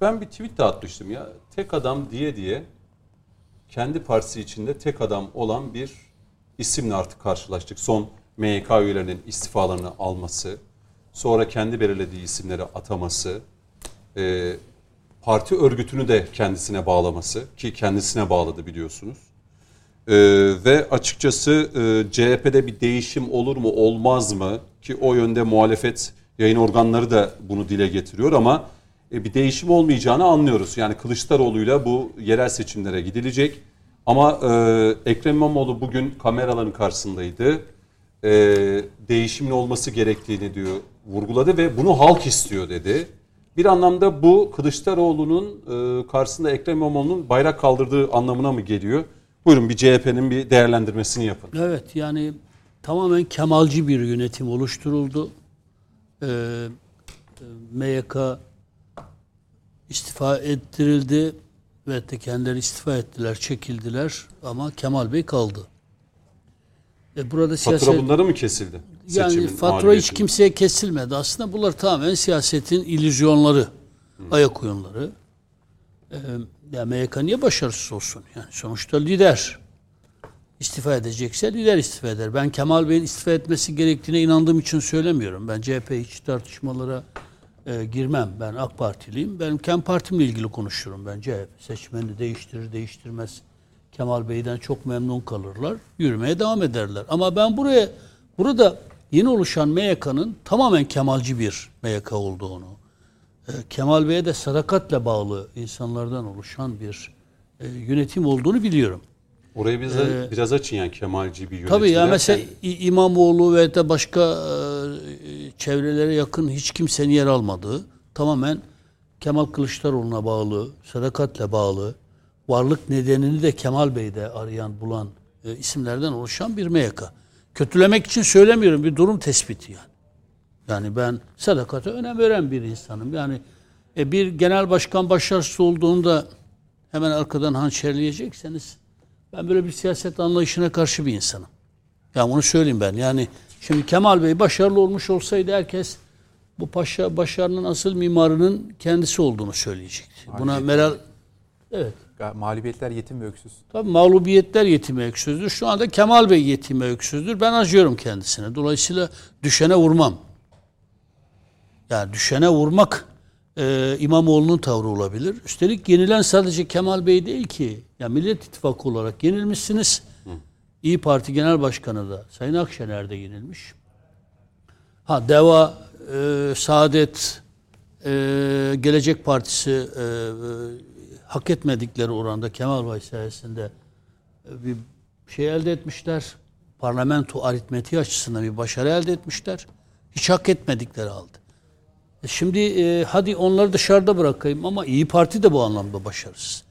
Ben bir tweet de atmıştım ya. Tek adam diye kendi partisi içinde tek adam olan bir isimle artık karşılaştık. Son MYK üyelerinin istifalarını alması. Sonra kendi belirlediği isimleri ataması, parti örgütünü de kendisine bağlaması ki kendisine bağladı biliyorsunuz. Ve açıkçası CHP'de bir değişim olur mu olmaz mı ki o yönde muhalefet yayın organları da bunu dile getiriyor ama bir değişim olmayacağını anlıyoruz. Yani Kılıçdaroğlu'yla bu yerel seçimlere gidilecek ama Ekrem İmamoğlu bugün kameraların karşısındaydı. Değişimin olması gerektiğini diyor vurguladı ve bunu halk istiyor dedi. Bir anlamda bu Kılıçdaroğlu'nun karşısında Ekrem İmamoğlu'nun bayrak kaldırdığı anlamına mı geliyor? Buyurun bir CHP'nin bir değerlendirmesini yapın. Evet yani tamamen Kemalci bir yönetim oluşturuldu. MYK istifa ettirildi ve kendileri istifa ettiler, çekildiler ama Kemal Bey kaldı. Burada siyaset, fatura bunlara mı kesildi? Yani fatura hiç kimseye kesilmedi. Aslında bunlar tamamen siyasetin illüzyonları, ayak oyunları. MYK niye başarısız olsun? Yani sonuçta lider istifa edecekse lider istifa eder. Ben Kemal Bey'in istifa etmesi gerektiğine inandığım için söylemiyorum. Ben CHP hiç tartışmalara girmem. Ben AK Partiliyim. Benim kendi partimle ilgili konuşurum. Ben CHP seçmeni değiştirir değiştirmez. Kemal Bey'den çok memnun kalırlar. Yürümeye devam ederler. Ama ben burada yeni oluşan MYK'nın tamamen Kemalci bir MYK olduğunu, Kemal Bey'e de sadakatle bağlı insanlardan oluşan bir yönetim olduğunu biliyorum. Orayı biraz açın yani Kemalci bir yönetim. Tabii ya mesela İmamoğlu ve de başka çevrelere yakın hiç kimsenin yer almadığı, tamamen Kemal Kılıçdaroğlu'na bağlı, sadakatle bağlı, varlık nedenini de Kemal Bey'de arayan, bulan isimlerden oluşan bir MYK. Kötülemek için söylemiyorum. Bir durum tespiti yani. Yani ben sadakate önem veren bir insanım. Yani bir genel başkan başarısız olduğunda hemen arkadan hançerleyecekseniz Ben böyle bir siyaset anlayışına karşı bir insanım. Ya bunu söyleyeyim ben. Yani şimdi Kemal Bey başarılı olmuş olsaydı herkes bu başarının asıl mimarının kendisi olduğunu söyleyecekti. Buna Meral... Evet. Mağlubiyetler yetim ve öksüz. Tabii mağlubiyetler yetim ve öksüzdür. Şu anda Kemal Bey yetim ve öksüzdür. Ben acıyorum kendisine. Dolayısıyla düşene vurmam. Yani düşene vurmak İmamoğlu'nun tavrı olabilir. Üstelik yenilen sadece Kemal Bey değil ki. Yani Millet İttifakı olarak yenilmişsiniz. Hı. İYİ Parti Genel Başkanı da Sayın Akşener de yenilmiş. Ha DEVA, Saadet, Gelecek Partisi hak etmedikleri oranda Kemal Bey sayesinde bir şey elde etmişler. Parlamento aritmetiği açısından bir başarı elde etmişler. Hiç hak etmedikleri aldı. Şimdi hadi onları dışarıda bırakayım ama İYİ Parti de bu anlamda başarısız.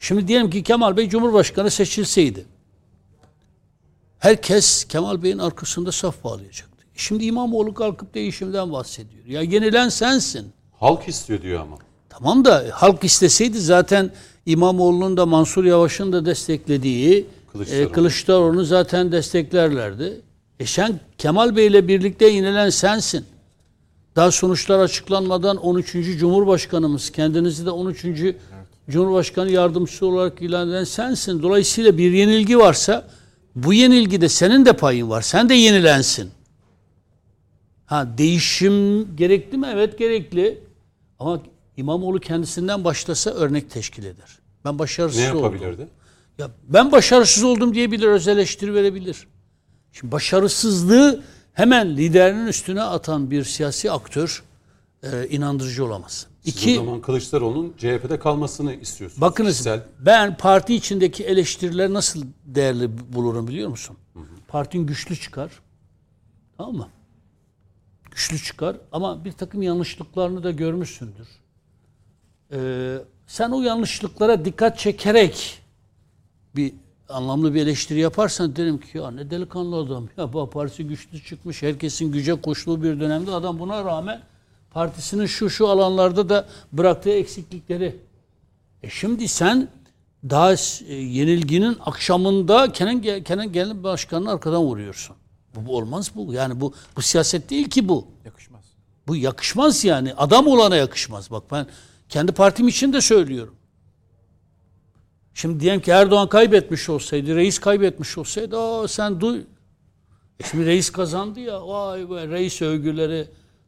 Şimdi diyelim ki Kemal Bey Cumhurbaşkanı seçilseydi. Herkes Kemal Bey'in arkasında saf bağlayacaktı. Şimdi İmamoğlu kalkıp değişimden bahsediyor. Ya yenilen sensin. Halk istiyor diyor ama. Tamam da halk isteseydi zaten İmamoğlu'nun da Mansur Yavaş'ın da desteklediği Kılıçdaroğlu'nu zaten desteklerlerdi. Sen Kemal Bey'le birlikte yenilen sensin. Daha sonuçlar açıklanmadan 13. Cumhurbaşkanımız, kendinizi de 13. Evet. Cumhurbaşkanı yardımcısı olarak ilan eden sensin. Dolayısıyla bir yenilgi varsa bu yenilgide senin de payın var. Sen de yenilensin. Ha değişim gerekli mi? Evet gerekli. Ama İmamoğlu kendisinden başlasa örnek teşkil eder. Ben başarısız oldum. Ne yapabilirdi? Ya ben başarısız oldum diyebilir, öz eleştiri verebilir. Şimdi başarısızlığı hemen liderinin üstüne atan bir siyasi aktör inandırıcı olamaz. Siz o zaman Kılıçdaroğlu'nun CHP'de kalmasını istiyorsunuz. Bakınız kişisel... ben parti içindeki eleştirileri nasıl değerli bulurum biliyor musun? Hı hı. Partinin güçlü çıkar. Tamam mı? Güçlü çıkar ama bir takım yanlışlıklarını da görmüşsündür. Sen o yanlışlıklara dikkat çekerek bir anlamlı bir eleştiri yaparsan derim ki ya ne delikanlı adam. Ya bu partisi güçlü çıkmış. Herkesin güce koştuğu bir dönemde adam buna rağmen partisinin şu alanlarda da bıraktığı eksiklikleri. Şimdi sen daha yenilginin akşamında Kenan Genel Başkanı'nın arkadan vuruyorsun. Bu olmaz bu. Yani bu siyaset değil ki bu. Yakışmaz. Bu yakışmaz yani. Adam olana yakışmaz. Bak ben kendi partim için de söylüyorum. Şimdi diyelim ki Erdoğan kaybetmiş olsaydı, reis kaybetmiş olsaydı, sen duy. Şimdi reis kazandı ya, vay be reis övgüleri,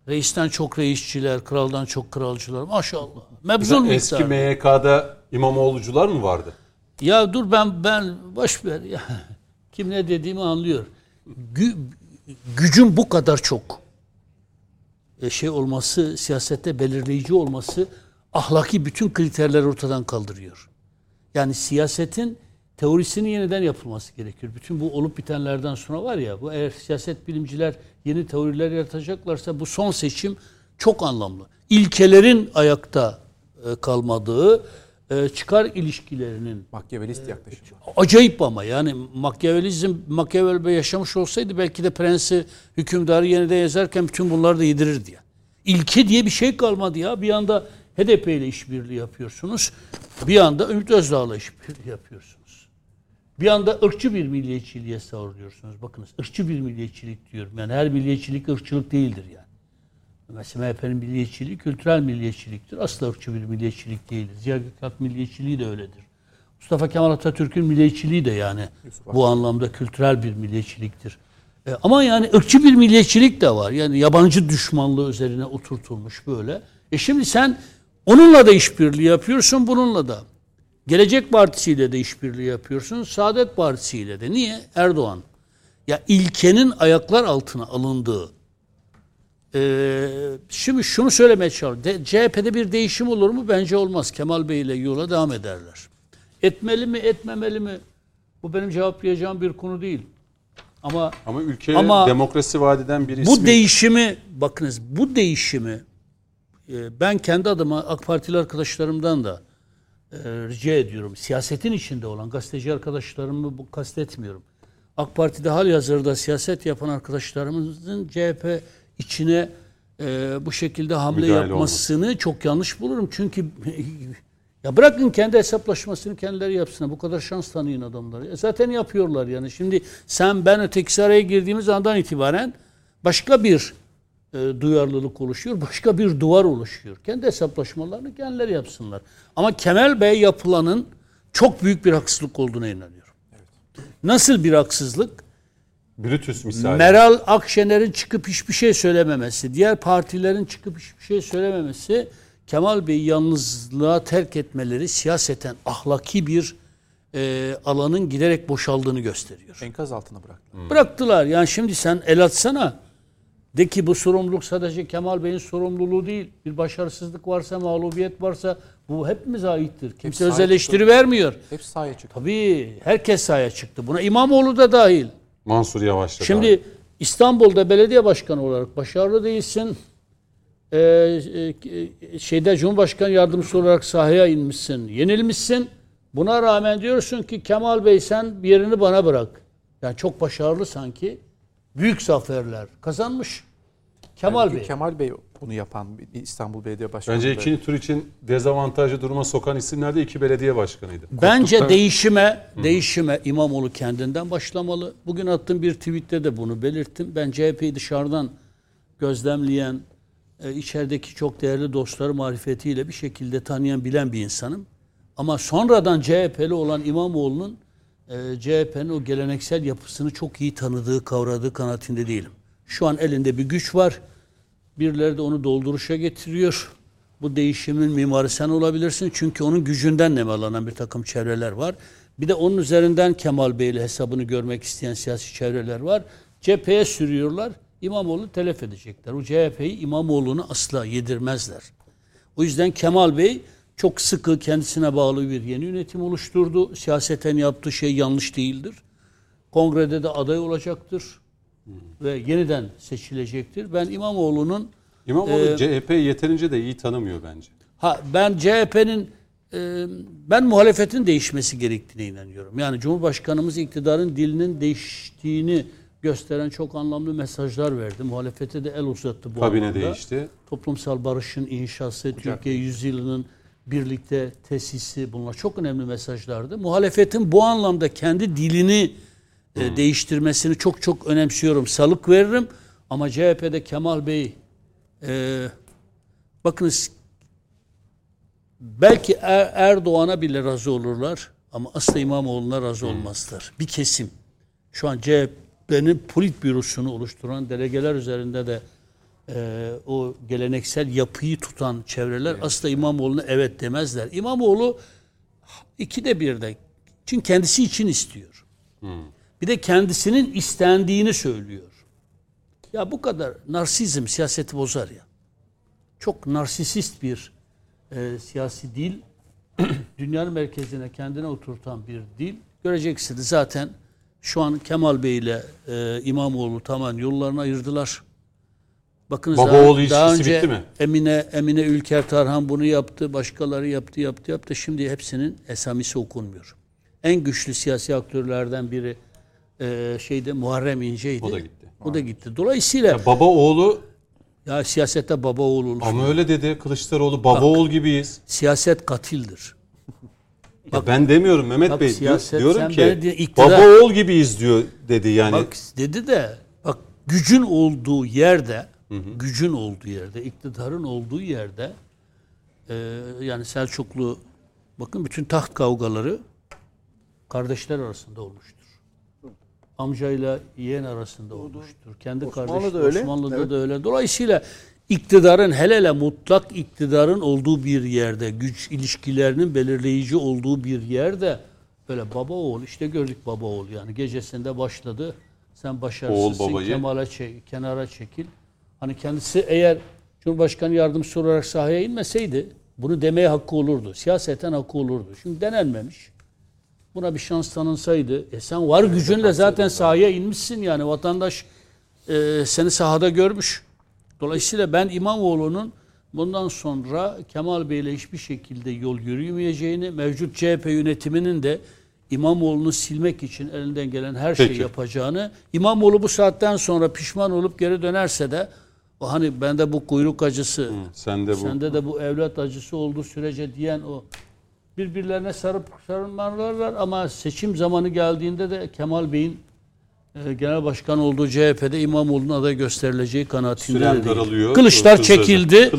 reisten çok reisçiler, kraldan çok kralcılar, maşallah. Mebzun eski MYK'da İmamoğlu'cular mı vardı? Ya dur ben boş ver ya. Kim ne dediğimi anlıyor. Gücün bu kadar çok. Şey olması, siyasette belirleyici olması ahlaki bütün kriterleri ortadan kaldırıyor. Yani siyasetin teorisini yeniden yapılması gerekiyor. Bütün bu olup bitenlerden sonra var ya, bu eğer siyaset bilimciler yeni teoriler yaratacaklarsa bu son seçim çok anlamlı. İlkelerin ayakta kalmadığı, çıkar ilişkilerinin... Makyavelist yaklaşımı. Acayip ama yani Machiavelli Bey yaşamış olsaydı belki de prensi, hükümdarı yeniden yazarken bütün bunları da yedirirdi ya. İlke diye bir şey kalmadı ya. Bir anda HDP ile işbirliği yapıyorsunuz. Bir anda Ümit Özdağ'la işbirliği yapıyorsunuz. Bir anda ırkçı bir milliyetçiliğe savruluyorsunuz. Bakınız ırkçı bir milliyetçilik diyorum. Yani her milliyetçilik ırkçılık değildir yani. Mesela MHP'nin milliyetçiliği kültürel milliyetçiliktir. Asla ırkçı bir milliyetçilik değildir. Ziya Gökalp milliyetçiliği de öyledir. Mustafa Kemal Atatürk'ün milliyetçiliği de yani bu anlamda kültürel bir milliyetçiliktir. Ama yani ırkçı bir milliyetçilik de var. Yani yabancı düşmanlığı üzerine oturtulmuş böyle. Şimdi sen onunla da işbirliği yapıyorsun, bununla da. Gelecek Partisi ile de işbirliği yapıyorsun, Saadet Partisi ile de. Niye? Erdoğan. Ya ilkenin ayaklar altına alındığı. Şimdi şunu söylemeye çalışıyorum. CHP'de bir değişim olur mu? Bence olmaz. Kemal Bey ile yola devam ederler. Etmeli mi, etmemeli mi? Bu benim cevaplayacağım bir konu değil. Ama ülkeye demokrasi vaat eden bir ismi. Bu değişimi, bakınız bu değişimi ben kendi adıma AK Partili arkadaşlarımdan da rica ediyorum. Siyasetin içinde olan gazeteci arkadaşlarımı kastetmiyorum. AK Parti'de halihazırda siyaset yapan arkadaşlarımızın CHP içine bu şekilde hamle müdahale yapmasını olmadı. Çok yanlış bulurum. Çünkü Ya bırakın kendi hesaplaşmasını kendileri yapsın. Bu kadar şans tanıyın adamları. Zaten yapıyorlar yani. Şimdi sen, ben, ötekisi araya girdiğimiz andan itibaren başka bir duyarlılık oluşuyor. Başka bir duvar oluşuyor. Kendi hesaplaşmalarını kendileri yapsınlar. Ama Kemal Bey yapılanın çok büyük bir haksızlık olduğuna inanıyorum. Evet. Nasıl bir haksızlık? Brutus misali. Meral Akşener'in çıkıp hiçbir şey söylememesi, diğer partilerin çıkıp hiçbir şey söylememesi, Kemal Bey'i yalnızlığa terk etmeleri siyaseten ahlaki bir alanın giderek boşaldığını gösteriyor. Enkaz altına bıraktılar. Bıraktılar. Yani şimdi sen el atsana. De ki bu sorumluluk sadece Kemal Bey'in sorumluluğu değil. Bir başarısızlık varsa, mağlubiyet varsa bu hepimize aittir. Kimse öz eleştiri vermiyor. Hep sahaya çıktı. Tabii herkes sahaya çıktı. Buna İmamoğlu da dahil. Mansur Yavaş da. Şimdi abi, İstanbul'da belediye başkanı olarak başarılı değilsin. Şeyde Cumhurbaşkanı yardımcısı olarak sahaya inmişsin, yenilmişsin. Buna rağmen diyorsun ki Kemal Bey sen yerini bana bırak. Yani çok başarılı sanki. Büyük zaferler kazanmış Kemal Bey. Kemal Bey bunu yapan İstanbul Belediye Başkanı. Bence ikinci tur için dezavantajlı duruma sokan isimler de iki belediye başkanıydı. Bence değişime İmamoğlu kendinden başlamalı. Bugün attığım bir tweette de bunu belirttim. Ben CHP'yi dışarıdan gözlemleyen, içerideki çok değerli dostları marifetiyle bir şekilde tanıyan, bilen bir insanım. Ama sonradan CHP'li olan İmamoğlu'nun CHP'nin o geleneksel yapısını çok iyi tanıdığı, kavradığı kanaatinde değilim. Şu an elinde bir güç var. Birileri de onu dolduruşa getiriyor. Bu değişimin mimarı sen olabilirsin. Çünkü onun gücünden nemalanan bir takım çevreler var. Bir de onun üzerinden Kemal Bey'le hesabını görmek isteyen siyasi çevreler var. Cepheye sürüyorlar. İmamoğlu'nu telef edecekler. O CHP'yi İmamoğlu'nu asla yedirmezler. O yüzden Kemal Bey çok sıkı, kendisine bağlı bir yeni yönetim oluşturdu. Siyaseten yaptığı şey yanlış değildir. Kongrede de aday olacaktır. Ve yeniden seçilecektir. Ben İmamoğlu'nun... İmamoğlu CHP'yi yeterince de iyi tanımıyor bence. Ben CHP'nin... Ben muhalefetin değişmesi gerektiğine inanıyorum. Yani Cumhurbaşkanımız iktidarın dilinin değiştiğini gösteren çok anlamlı mesajlar verdi. Muhalefete de el uzattı bu kabine anlamda. Değişti. Toplumsal barışın inşası, Türkiye yüzyılının birlikte tesisi, bunlar çok önemli mesajlardı. Muhalefetin bu anlamda kendi dilini değiştirmesini çok çok önemsiyorum. Salık veririm. Ama CHP'de Kemal Bey, bakınız, belki Erdoğan'a bile razı olurlar ama asla İmamoğlu'na razı olmazlar. Bir kesim. Şu an CHP'nin politbürosunu oluşturan delegeler üzerinde de o geleneksel yapıyı tutan çevreler asla İmamoğlu'na evet demezler. İmamoğlu 2'de 1'de çünkü kendisi için istiyor. Bir de kendisinin istendiğini söylüyor. Ya bu kadar narsizm siyaseti bozar ya. Çok narsisist bir siyasi dil, dünyanın merkezine kendine oturtan bir dil. Göreceksiniz zaten şu an Kemal Bey ile İmamoğlu tamamen yollarını ayırdılar. Bakınız daha önce mi? Emine Ülker Tarhan bunu yaptı, başkaları yaptı. Şimdi hepsinin esamisi okunmuyor. En güçlü siyasi aktörlerden biri Muharrem İnce'ydi. O da gitti. Dolayısıyla ya baba oğlu, ya siyasette baba oğlu olur. Ama öyle dedi Kılıçdaroğlu, baba oğul gibiyiz. Siyaset katildir. Bak, ben demiyorum Mehmet Bey. Siyaset, diyorum ki baba oğul gibiyiz diyor dedi yani. Bak dedi de bak gücün olduğu yerde, gücün olduğu yerde, iktidarın olduğu yerde yani Selçuklu, bakın bütün taht kavgaları kardeşler arasında olmuştur. Amcayla yeğen arasında olmuştur. Kendi kardeşi Osmanlı'da da öyle. Dolayısıyla iktidarın, hele mutlak iktidarın olduğu bir yerde, güç ilişkilerinin belirleyici olduğu bir yerde böyle baba oğul, işte gördük baba oğul yani. Gecesinde başladı. Sen başarısızsın, kenara çekil. Hani kendisi eğer Cumhurbaşkanı yardımcısı olarak sahaya inmeseydi bunu demeye hakkı olurdu. Siyaseten hakkı olurdu. Şimdi denenmemiş. Buna bir şans tanınsaydı, sen var gücünle zaten sahaya inmişsin yani, vatandaş seni sahada görmüş. Dolayısıyla ben İmamoğlu'nun bundan sonra Kemal Bey'le hiçbir şekilde yol yürüyemeyeceğini, mevcut CHP yönetiminin de İmamoğlu'nu silmek için elinden gelen her şeyi yapacağını, İmamoğlu bu saatten sonra pişman olup geri dönerse de, hani bende bu kuyruk acısı, sende de bu evlat acısı olduğu sürece diyen o birbirlerine sarıp sarılmalarlar ama seçim zamanı geldiğinde de Kemal Bey'in genel başkan olduğu CHP'de İmamoğlu'nun aday gösterileceği kanaatinde değil. Kılıçlar çekildi.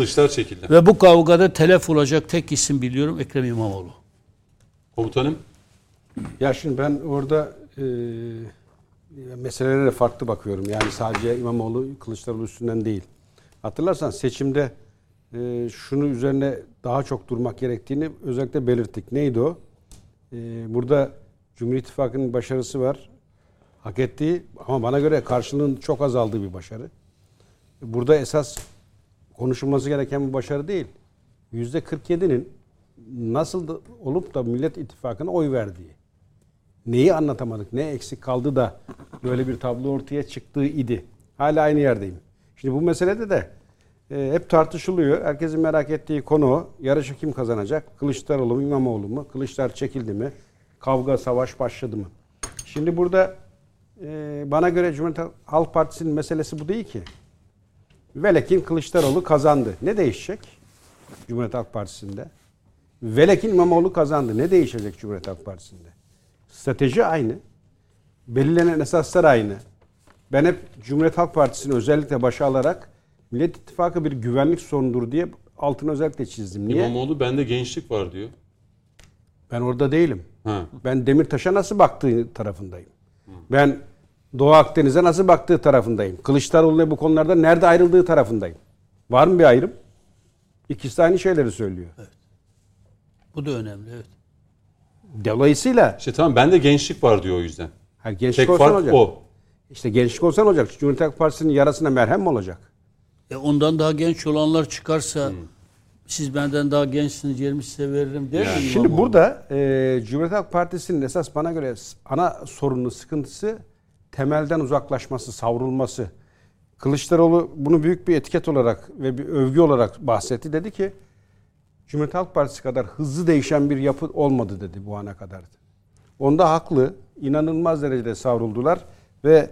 Ve bu kavgada telef olacak tek isim biliyorum, Ekrem İmamoğlu. Komutanım? Ya şimdi ben orada meselelere farklı bakıyorum. Yani sadece İmamoğlu, Kılıçdaroğlu üstünden değil. Hatırlarsan seçimde şunu üzerine daha çok durmak gerektiğini özellikle belirttik. Neydi o? Burada Cumhur İttifakı'nın başarısı var. Hak ettiği ama bana göre karşılığının çok azaldığı bir başarı. Burada esas konuşulması gereken bir başarı değil. %47'nin nasıl da olup da Millet İttifakı'na oy verdiği. Neyi anlatamadık, ne eksik kaldı da böyle bir tablo ortaya çıktığı idi. Hala aynı yerdeyim. Şimdi bu meselede de hep tartışılıyor. Herkesin merak ettiği konu yarışı kim kazanacak? Kılıçdaroğlu mu, İmamoğlu mu? Kılıçlar çekildi mi? Kavga, savaş başladı mı? Şimdi burada bana göre Cumhuriyet Halk Partisi'nin meselesi bu değil ki. Velekin Kılıçdaroğlu kazandı. Ne değişecek Cumhuriyet Halk Partisi'nde? Velekin İmamoğlu kazandı. Ne değişecek Cumhuriyet Halk Partisi'nde? Strateji aynı. Belirlenen esaslar aynı. Ben hep Cumhuriyet Halk Partisi'ni özellikle başa alarak Millet İttifakı bir güvenlik sorunudur diye altını özellikle çizdim. Niye? İmamoğlu bende gençlik var diyor. Ben orada değilim. Ha. Ben Demirtaş'a nasıl baktığı tarafındayım. Hı. Ben Doğu Akdeniz'e nasıl baktığı tarafındayım. Kılıçdaroğlu'na bu konularda nerede ayrıldığı tarafındayım. Var mı bir ayrım? İkisi aynı şeyleri söylüyor. Evet. Bu da önemli, evet. Dolayısıyla... İşte tamam, bende gençlik var diyor o yüzden. Ha, gençlik tek fark olacak. O. İşte gençlik olsan olacak. Cumhuriyet Halk Partisi'nin yarasına merhem mi olacak? Ondan daha genç olanlar çıkarsa siz benden daha gençsiniz, yerimi size veririm der yani. Şimdi ama burada Cumhuriyet Halk Partisi'nin esas bana göre ana sorunu, sıkıntısı temelden uzaklaşması, savrulması. Kılıçdaroğlu bunu büyük bir etiket olarak ve bir övgü olarak bahsetti. Dedi ki Cumhuriyet Halk Partisi kadar hızlı değişen bir yapı olmadı dedi bu ana kadar. Onda haklı. İnanılmaz derecede savruldular ve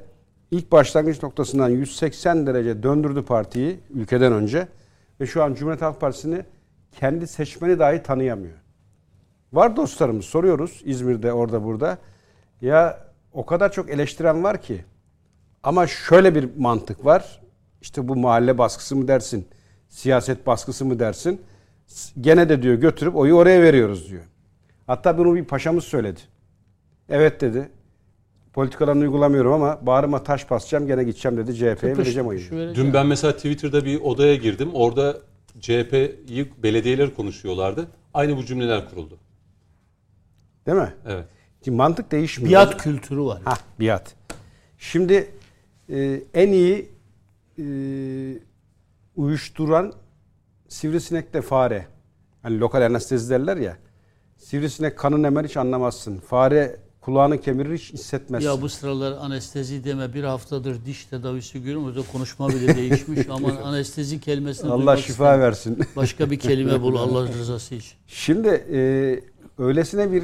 ilk başlangıç noktasından 180 derece döndürdü partiyi ülkeden önce. Ve şu an Cumhuriyet Halk Partisi'ni kendi seçmeni dahi tanıyamıyor. Var dostlarımız, soruyoruz İzmir'de, orada, burada. Ya o kadar çok eleştiren var ki. Ama şöyle bir mantık var. İşte bu mahalle baskısı mı dersin? Siyaset baskısı mı dersin? Gene de diyor götürüp oyu oraya veriyoruz diyor. Hatta bunu bir paşamız söyledi. Evet dedi. Politikalarını uygulamıyorum ama bağrıma taş basacağım, gene gideceğim dedi. CHP'ye vereceğim oyu. Dün ben mesela Twitter'da bir odaya girdim. Orada CHP'yi belediyeler konuşuyorlardı. Aynı bu cümleler kuruldu. Değil mi? Evet. Şimdi mantık değişmiyor. Biat kültürü var. Ha, biat. Şimdi en iyi uyuşturan sivrisinek de fare. Hani lokal anestezi derler ya. Sivrisinek kanını emer, hiç anlamazsın. Fare kulağını kemirir, hiç hissetmezsin. Ya bu sıralar anestezi deme, bir haftadır diş tedavisi görüyorum. O konuşma bile değişmiş ama anestezi kelimesini Allah şifa istedim. Versin. Başka bir kelime bul Allah rızası için. Şimdi öylesine bir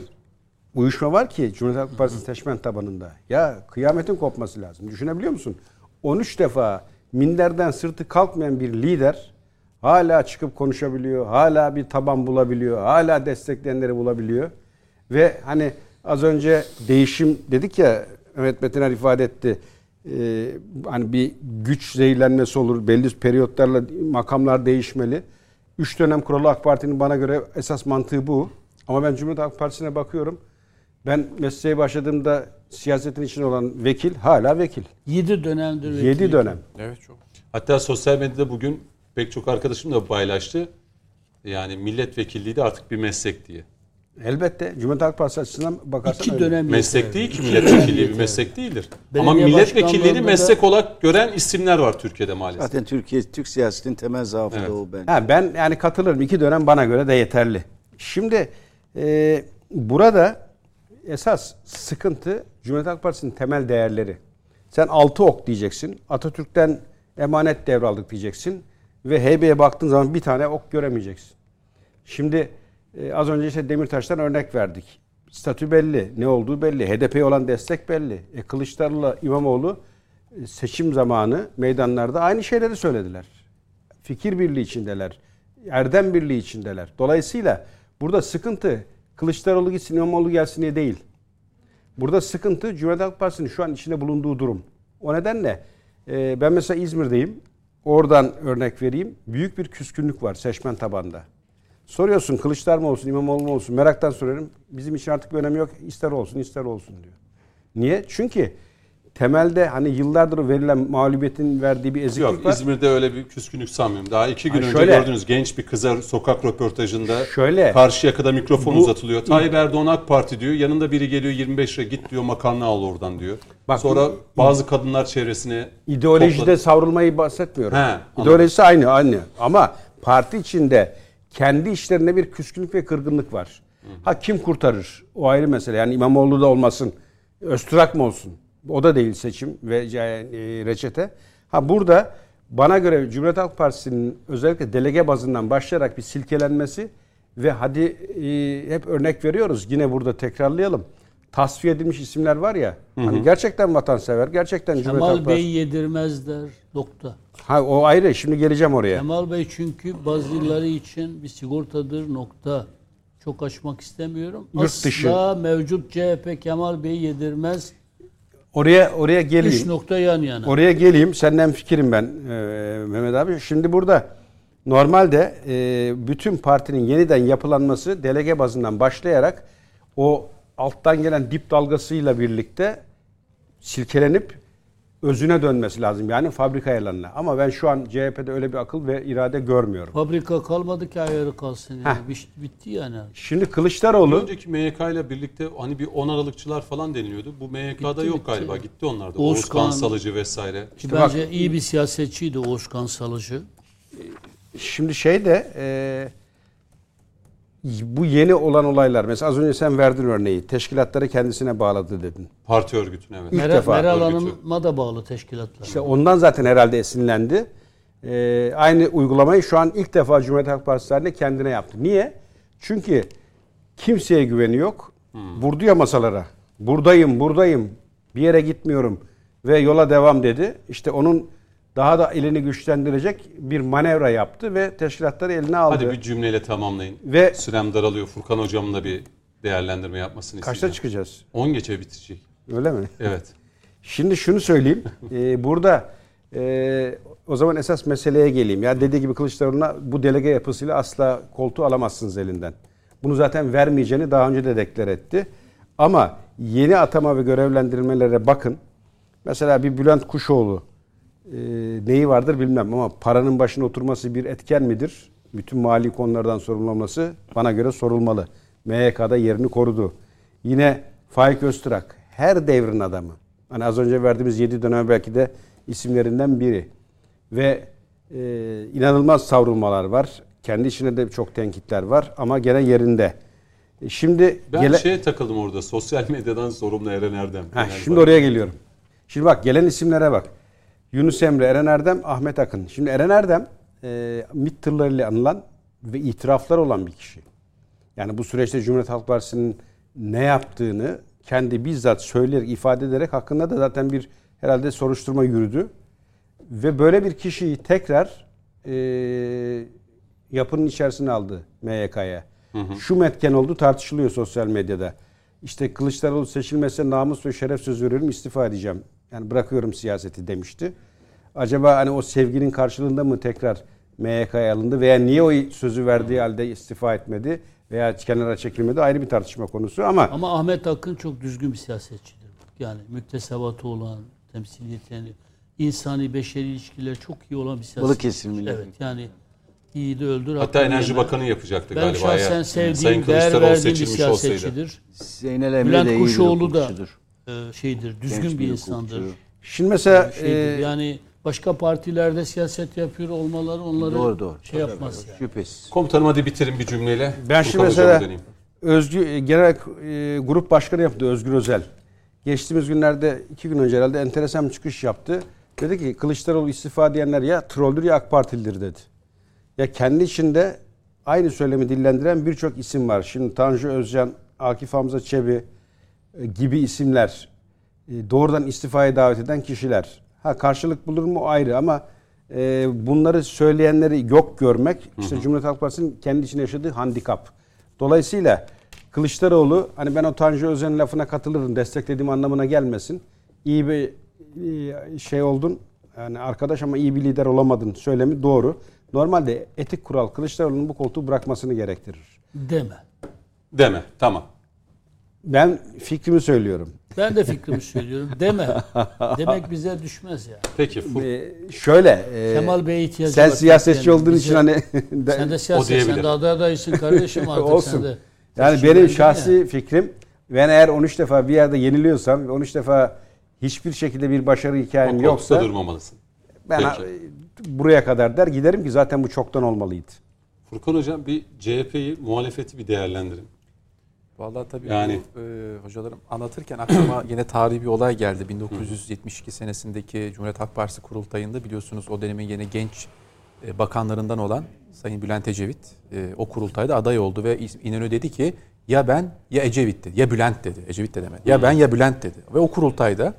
uyuşma var ki Cumhuriyet Halk Partisi seçmen tabanında. Ya kıyametin kopması lazım. Düşünebiliyor musun? 13 defa minderden sırtı kalkmayan bir lider hala çıkıp konuşabiliyor. Hala bir taban bulabiliyor. Hala destekleyenleri bulabiliyor. Ve hani az önce değişim dedik ya, Mehmet Metiner ifade etti. Hani bir güç zehirlenmesi olur. Belli periyotlarla makamlar değişmeli. 3 dönem kuralı AK Parti'nin bana göre esas mantığı bu. Ama ben Cumhuriyet Halk Partisi'ne bakıyorum. Ben mesleğe başladığımda siyasetin içinde olan vekil hala vekil. 7 dönemdir vekil. 7 dönem. Evet, çok. Hatta sosyal medyada bugün pek çok arkadaşım da paylaştı. Yani milletvekilliği de artık bir meslek diye. Elbette. Cumhuriyet Halk Partisi açısından bakarsan öyle. Dönem meslek yeter. Değil ki milletvekilliği, bir meslek değildir. Belediye ama milletvekilleri meslek olarak gören isimler var Türkiye'de maalesef. Zaten Türk siyasetinin temel zaafı da o bence. Ha, ben yani katılırım. 2 dönem bana göre de yeterli. Şimdi burada esas sıkıntı Cumhuriyet Halk Partisi'nin temel değerleri. Sen 6 ok diyeceksin. Atatürk'ten emanet devraldık diyeceksin. Ve heybeye baktığın zaman bir tane ok göremeyeceksin. Şimdi az önce işte Demirtaş'tan örnek verdik. Statü belli, ne olduğu belli, HDP'ye olan destek belli. Kılıçdaroğlu, İmamoğlu seçim zamanı meydanlarda aynı şeyleri söylediler. Fikir birliği içindeler, erdem birliği içindeler. Dolayısıyla burada sıkıntı Kılıçdaroğlu gitsin, İmamoğlu gelsin diye değil. Burada sıkıntı Cumhuriyet Halk Partisi'nin şu an içinde bulunduğu durum. O nedenle ben mesela İzmir'deyim. Oradan örnek vereyim. Büyük bir küskünlük var seçmen tabanında. Soruyorsun Kılıçdaroğlu mu olsun, İmamoğlu mu olsun? Meraktan soruyorum. Bizim için artık bir önemi yok. İster olsun, ister olsun diyor. Niye? Çünkü temelde hani yıllardır verilen mağlubiyetin verdiği bir eziklik yok, var. İzmir'de öyle bir küskünlük sanmıyorum. Daha iki gün önce gördünüz genç bir kıza sokak röportajında Karşıyaka'da mikrofon uzatılıyor. Tayyip Erdoğan AK Parti diyor. Yanında biri geliyor 25'e git diyor makarna al oradan diyor. Bak, sonra bazı kadınlar çevresine ideolojide topladı. Savrulmayı bahsetmiyorum. İdeolojisi aynı ama parti içinde kendi işlerinde bir küskünlük ve kırgınlık var. Ha kim kurtarır? O ayrı mesele. Yani İmamoğlu da olmasın. Öztürk mı olsun? O da değil seçim ve reçete. Ha burada bana göre Cumhuriyet Halk Partisi'nin özellikle delege bazından başlayarak bir silkelenmesi ve hadi hep örnek veriyoruz. Yine burada tekrarlayalım. Tasfiye edilmiş isimler var ya. Hani gerçekten vatansever, gerçekten Cumhuriyet Halk Partisi. Kemal Bey yedirmezler. Nokta. Ha o ayrı. Şimdi geleceğim oraya. Kemal Bey çünkü bazı yılları için bir sigortadır. Nokta. Çok açmak istemiyorum. Asla mevcut CHP Kemal Bey'i yedirmez. Oraya geleyim. 3 nokta yan yana. Oraya geleyim. Senden fikrim ben Mehmet abi. Şimdi burada normalde bütün partinin yeniden yapılanması delege bazından başlayarak o alttan gelen dip dalgasıyla birlikte silkelenip özüne dönmesi lazım. Yani fabrika ayarlarına. Ama ben şu an CHP'de öyle bir akıl ve irade görmüyorum. Fabrika kalmadı ki ayarı kalsın. Yani. Bitti yani. Şimdi Kılıçdaroğlu... Önceki MYK ile birlikte hani bir 10 Aralıkçılar falan deniliyordu. Bu MYK'da bitti. Galiba. Gitti onlar da. Oğuzhan Salıcı vesaire. İşte bence bak, iyi bir siyasetçiydi Oğuzhan Salıcı. Şimdi bu yeni olan olaylar. Mesela az önce sen verdin örneği. Teşkilatları kendisine bağladı dedin. Parti örgütüne evet. Meral Hanım'a da bağlı teşkilatlar. İşte ondan zaten herhalde esinlendi. Aynı uygulamayı şu an ilk defa Cumhuriyet Halk Partisi'nde kendine yaptı. Niye? Çünkü kimseye güveni yok. Vurdu ya masalara. Buradayım. Bir yere gitmiyorum. Ve yola devam dedi. İşte onun daha da elini güçlendirecek bir manevra yaptı ve teşkilatları eline aldı. Hadi bir cümleyle tamamlayın. Ve sürem daralıyor. Furkan Hocam'ın da bir değerlendirme yapmasını istiyorum. Kaçta çıkacağız? 10 geçe bitecek. Öyle mi? Evet. Şimdi şunu söyleyeyim. Burada o zaman esas meseleye geleyim. Ya dediği gibi Kılıçdaroğlu'na bu delege yapısıyla asla koltuğu alamazsınız elinden. Bunu zaten vermeyeceğini daha önce de deklar etti. Ama yeni atama ve görevlendirmelere bakın. Mesela bir Bülent Kuşoğlu. Neyi vardır bilmem ama paranın başına oturması bir etken midir? Bütün mali konulardan sorumlanması bana göre sorulmalı. MYK'da yerini korudu. Yine Faik Öztürk her devrin adamı. Hani az önce verdiğimiz 7 dönem belki de isimlerinden biri. Ve inanılmaz savrulmalar var. Kendi içinde de çok tenkitler var ama gene yerinde. Şimdi ben takıldım orada. Sosyal medyadan sorumlu Eren Erdem. Şimdi oraya geliyorum. Şimdi bak gelen isimlere bak. Yunus Emre, Eren Erdem, Ahmet Akın. Şimdi Eren Erdem MİT tırlarıyla anılan ve itiraflar olan bir kişi. Yani bu süreçte Cumhuriyet Halk Partisi'nin ne yaptığını kendi bizzat söyleyerek, ifade ederek hakkında da zaten bir herhalde soruşturma yürüdü. Ve böyle bir kişiyi tekrar yapının içerisine aldı MYK'ya. Şu metken oldu tartışılıyor sosyal medyada. İşte Kılıçdaroğlu seçilmezse namus ve şeref söz veriyorum istifa edeceğim. Yani bırakıyorum siyaseti demişti. Acaba hani o sevginin karşılığında mı tekrar MYK'ya alındı veya niye o sözü verdiği halde istifa etmedi veya kenara çekilmedi ayrı bir tartışma konusu ama Ahmet Akın çok düzgün bir siyasetçidir. Yani müktesebatı olan, temsiliyetini, insani beşeri ilişkiler çok iyi olan bir siyasetçidir. Evet yani iyi de öldür. Hatta Enerji Bakanı yapacaktı ben galiba. Ben şahsen sevdiğim, değer verdiğim bir siyasetçidir. Bülent Kuşoğlu da düzgün bir insandır. Şimdi mesela yani başka partilerde siyaset yapıyor olmaları onları yapmaz. Yani. Şüphesiz. Komutanım hadi bitirin bir cümleyle. Ben şimdi mesela Grup Başkanı yaptı Özgür Özel. Geçtiğimiz günlerde 2 gün önce herhalde enteresan bir çıkış yaptı. Dedi ki Kılıçdaroğlu istifa diyenler ya troldür ya AK Partilidir dedi. Ya kendi içinde aynı söylemi dillendiren birçok isim var. Şimdi Tanju Özcan, Akif Hamza Çebi gibi isimler, doğrudan istifaya davet eden kişiler. Karşılık bulur mu ayrı ama bunları söyleyenleri yok görmek işte Cumhuriyet Halk Partisi'nin kendi içinde yaşadığı handikap. Dolayısıyla Kılıçdaroğlu, hani ben o Tanju Özen'in lafına katılırım, desteklediğim anlamına gelmesin. İyi bir şey oldun, yani arkadaş ama iyi bir lider olamadın söylemi doğru. Normalde etik kural Kılıçdaroğlu'nun bu koltuğu bırakmasını gerektirir. Deme, tamam. Ben fikrimi söylüyorum. Ben de fikrimi söylüyorum. Deme. Demek bize düşmez ya. Yani. Peki. Şöyle. Kemal Bey'e ihtiyacı var. Sen siyasetçi yani olduğun bize, için hani. Sen de siyasetçi. Sen de aday adaysın kardeşim artık. Olsun. De, yani benim şahsi fikrim, ben eğer 13 defa bir yerde yeniliyorsam, 13 defa hiçbir şekilde bir başarı hikayem yoksa durmamalısın. Ben buraya kadar der giderim ki zaten bu çoktan olmalıydı. Furkan Hocam, bir CHP'yi, muhalefeti bir değerlendirin. Vallahi tabii yani, hocalarım anlatırken aklıma yine tarihi bir olay geldi. 1972 senesindeki Cumhuriyet Halk Partisi kurultayında biliyorsunuz o dönemin yine genç bakanlarından olan Sayın Bülent Ecevit o kurultayda aday oldu ve İnönü dedi ki ya ben ya Ecevit dedi. Ya Bülent dedi. Ecevit de demedi. Ya ben ya Bülent dedi. Ve o kurultayda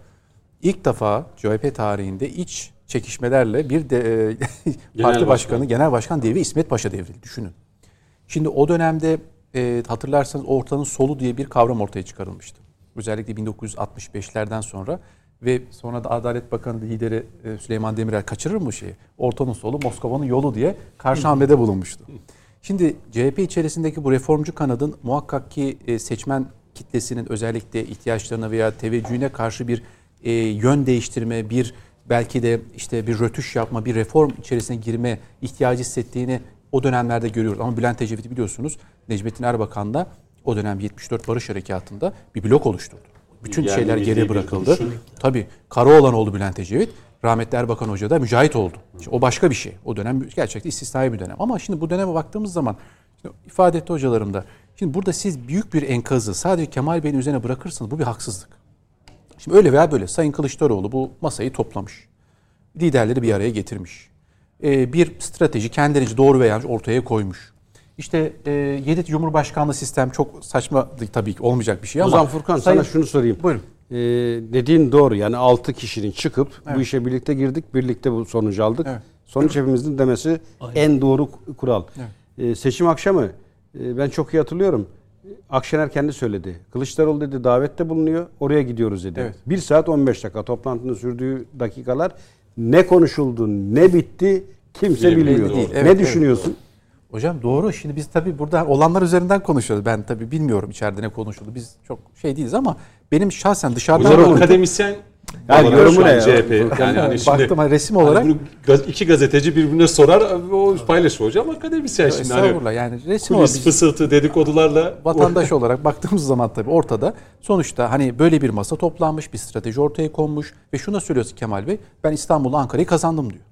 ilk defa CHP tarihinde iç çekişmelerle bir de parti başkanı, genel başkan devri İsmet Paşa devrildi. Düşünün. Şimdi o dönemde hatırlarsanız ortanın solu diye bir kavram ortaya çıkarılmıştı. Özellikle 1965'lerden sonra ve sonra da Adalet Bakanı lideri Süleyman Demirel kaçırır mı şeyi? Ortanın solu Moskova'nın yolu diye karşı hamlede bulunmuştu. Şimdi CHP içerisindeki bu reformcu kanadın muhakkak ki seçmen kitlesinin özellikle ihtiyaçlarına veya teveccühüne karşı bir yön değiştirme, bir belki de işte bir rötuş yapma, bir reform içerisine girme ihtiyacı hissettiğini o dönemlerde görüyoruz. Ama Bülent Ecevit'i biliyorsunuz Necmettin Erbakan'la o dönem 74 Barış Harekatı'nda bir blok oluşturdu. Bütün yani şeyler geri bırakıldı. Tabii Karaoğlan oldu Bülent Ecevit. Rahmetli Erbakan Hoca da mücahit oldu. İşte o başka bir şey. O dönem gerçekten istisnai bir dönem. Ama şimdi bu döneme baktığımız zaman şimdi ifade etti hocalarım da. Şimdi burada siz büyük bir enkazı sadece Kemal Bey'in üzerine bırakırsanız bu bir haksızlık. Şimdi öyle veya böyle Sayın Kılıçdaroğlu bu masayı toplamış. Liderleri bir araya getirmiş. Bir strateji kendince doğru ve yanlış ortaya koymuş. İşte 7 Cumhurbaşkanlığı sistem çok saçma tabii ki olmayacak bir şey ama... O zaman Furkan sana şunu sorayım. Buyurun. Dediğin doğru yani 6 kişinin çıkıp bu işe birlikte girdik, birlikte bu sonucu aldık. Evet. Sonuç hepimizin demesi en doğru kural. Evet. Seçim akşamı ben çok iyi hatırlıyorum. Akşener kendi söyledi. Kılıçdaroğlu dedi davette bulunuyor, oraya gidiyoruz dedi. Evet. 1 saat 15 dakika toplantının sürdüğü dakikalar... Ne konuşuldu, ne bitti kimse bilmiyor. Evet, ne düşünüyorsun? Doğru. Hocam doğru. Şimdi biz tabii burada olanlar üzerinden konuşuyoruz. Ben tabii bilmiyorum içeride ne konuşuldu. Biz çok şey değiliz ama benim şahsen dışarıdan... Hocam akademisyen... Yani yorumu ne ya? CHP. Yani hani şimdi, baktım hani resim olarak... Hani iki gazeteci birbirine sorar, o paylaşıyor hocam akademisyen şimdi. Estağfurullah yani resim olarak... Kulis fısıltı dedikodularla... Vatandaş olarak baktığımız zaman tabii ortada sonuçta hani böyle bir masa toplanmış, bir strateji ortaya konmuş ve şunu söylüyorsun Kemal Bey, ben İstanbul'la Ankara'yı kazandım diyor.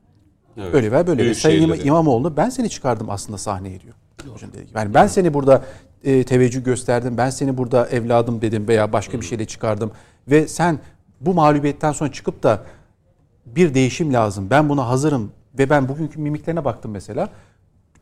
Evet. Öyle veya böyle. Sayın İmamoğlu ben seni çıkardım aslında sahneye diyor. Yani ben seni burada teveccüh gösterdim, ben seni burada evladım dedim veya başka bir şeyle çıkardım ve sen... Bu mağlubiyetten sonra çıkıp da bir değişim lazım. Ben buna hazırım ve ben bugünkü mimiklerine baktım mesela.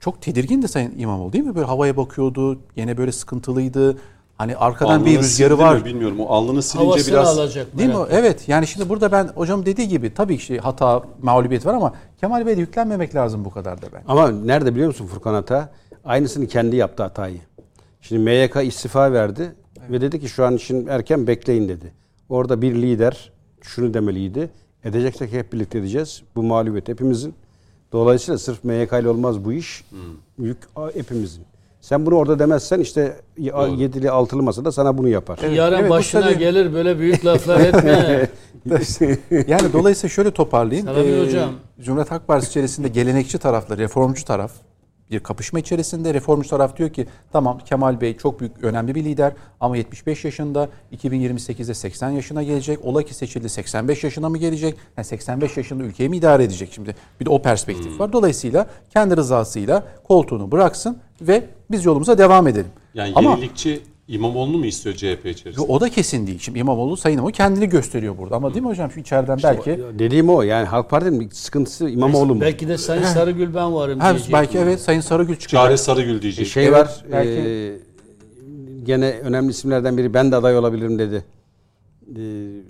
Çok tedirgindi Sayın İmamoğlu değil mi? Böyle havaya bakıyordu. Yine böyle sıkıntılıydı. Hani arkadan alnını bir rüzgarı var. Mi? Bilmiyorum o alnını silince havasını biraz alacak değil mi? Evet. Yani şimdi burada ben hocam dediği gibi tabii ki hata, mağlubiyet var ama Kemal Bey'e yüklenmemek lazım bu kadar da ben. Ama nerede biliyor musun Furkan hata? Aynısını kendi yaptı hatayı. Şimdi MYK istifa verdi ve dedi ki şu an için erken bekleyin dedi. Orada bir lider şunu demeliydi. Edeceksek hep birlikte edeceğiz. Bu mağlubiyet hepimizin. Dolayısıyla sırf MYK ile olmaz bu iş. Yük hepimizin. Sen bunu orada demezsen işte yedili altılı masada sana bunu yapar. Evet. Yarın evet, başına tabii... gelir böyle büyük laflar etme. Yani dolayısıyla şöyle toparlayayım. Hocam. Cumhuriyet Halk Partisi içerisinde gelenekçi tarafla reformcu taraf bir kapışma içerisinde. Reformcu taraf diyor ki tamam Kemal Bey çok büyük önemli bir lider ama 75 yaşında 2028'de 80 yaşına gelecek. Ola ki seçildi 85 yaşına mı gelecek? Yani 85 yaşında ülkeyi mi idare edecek şimdi? Bir de o perspektif var. Dolayısıyla kendi rızasıyla koltuğunu bıraksın ve biz yolumuza devam edelim. Yani yenilikçi İmamoğlu mu istiyor CHP içerisinde? O da kesin değil. Şimdi İmamoğlu Sayın İmamoğlu kendini gösteriyor burada ama değil mi hocam? Şu içeriden işte belki... Dediğim o yani Halk Parti'nin sıkıntısı İmamoğlu mu? Belki de Sayın Sarıgül ben varım diyecek. Belki evet Sayın Sarıgül çıkacak. Çare Sarıgül diyecek. Şey evet, var belki... gene önemli isimlerden biri ben de aday olabilirim dedi.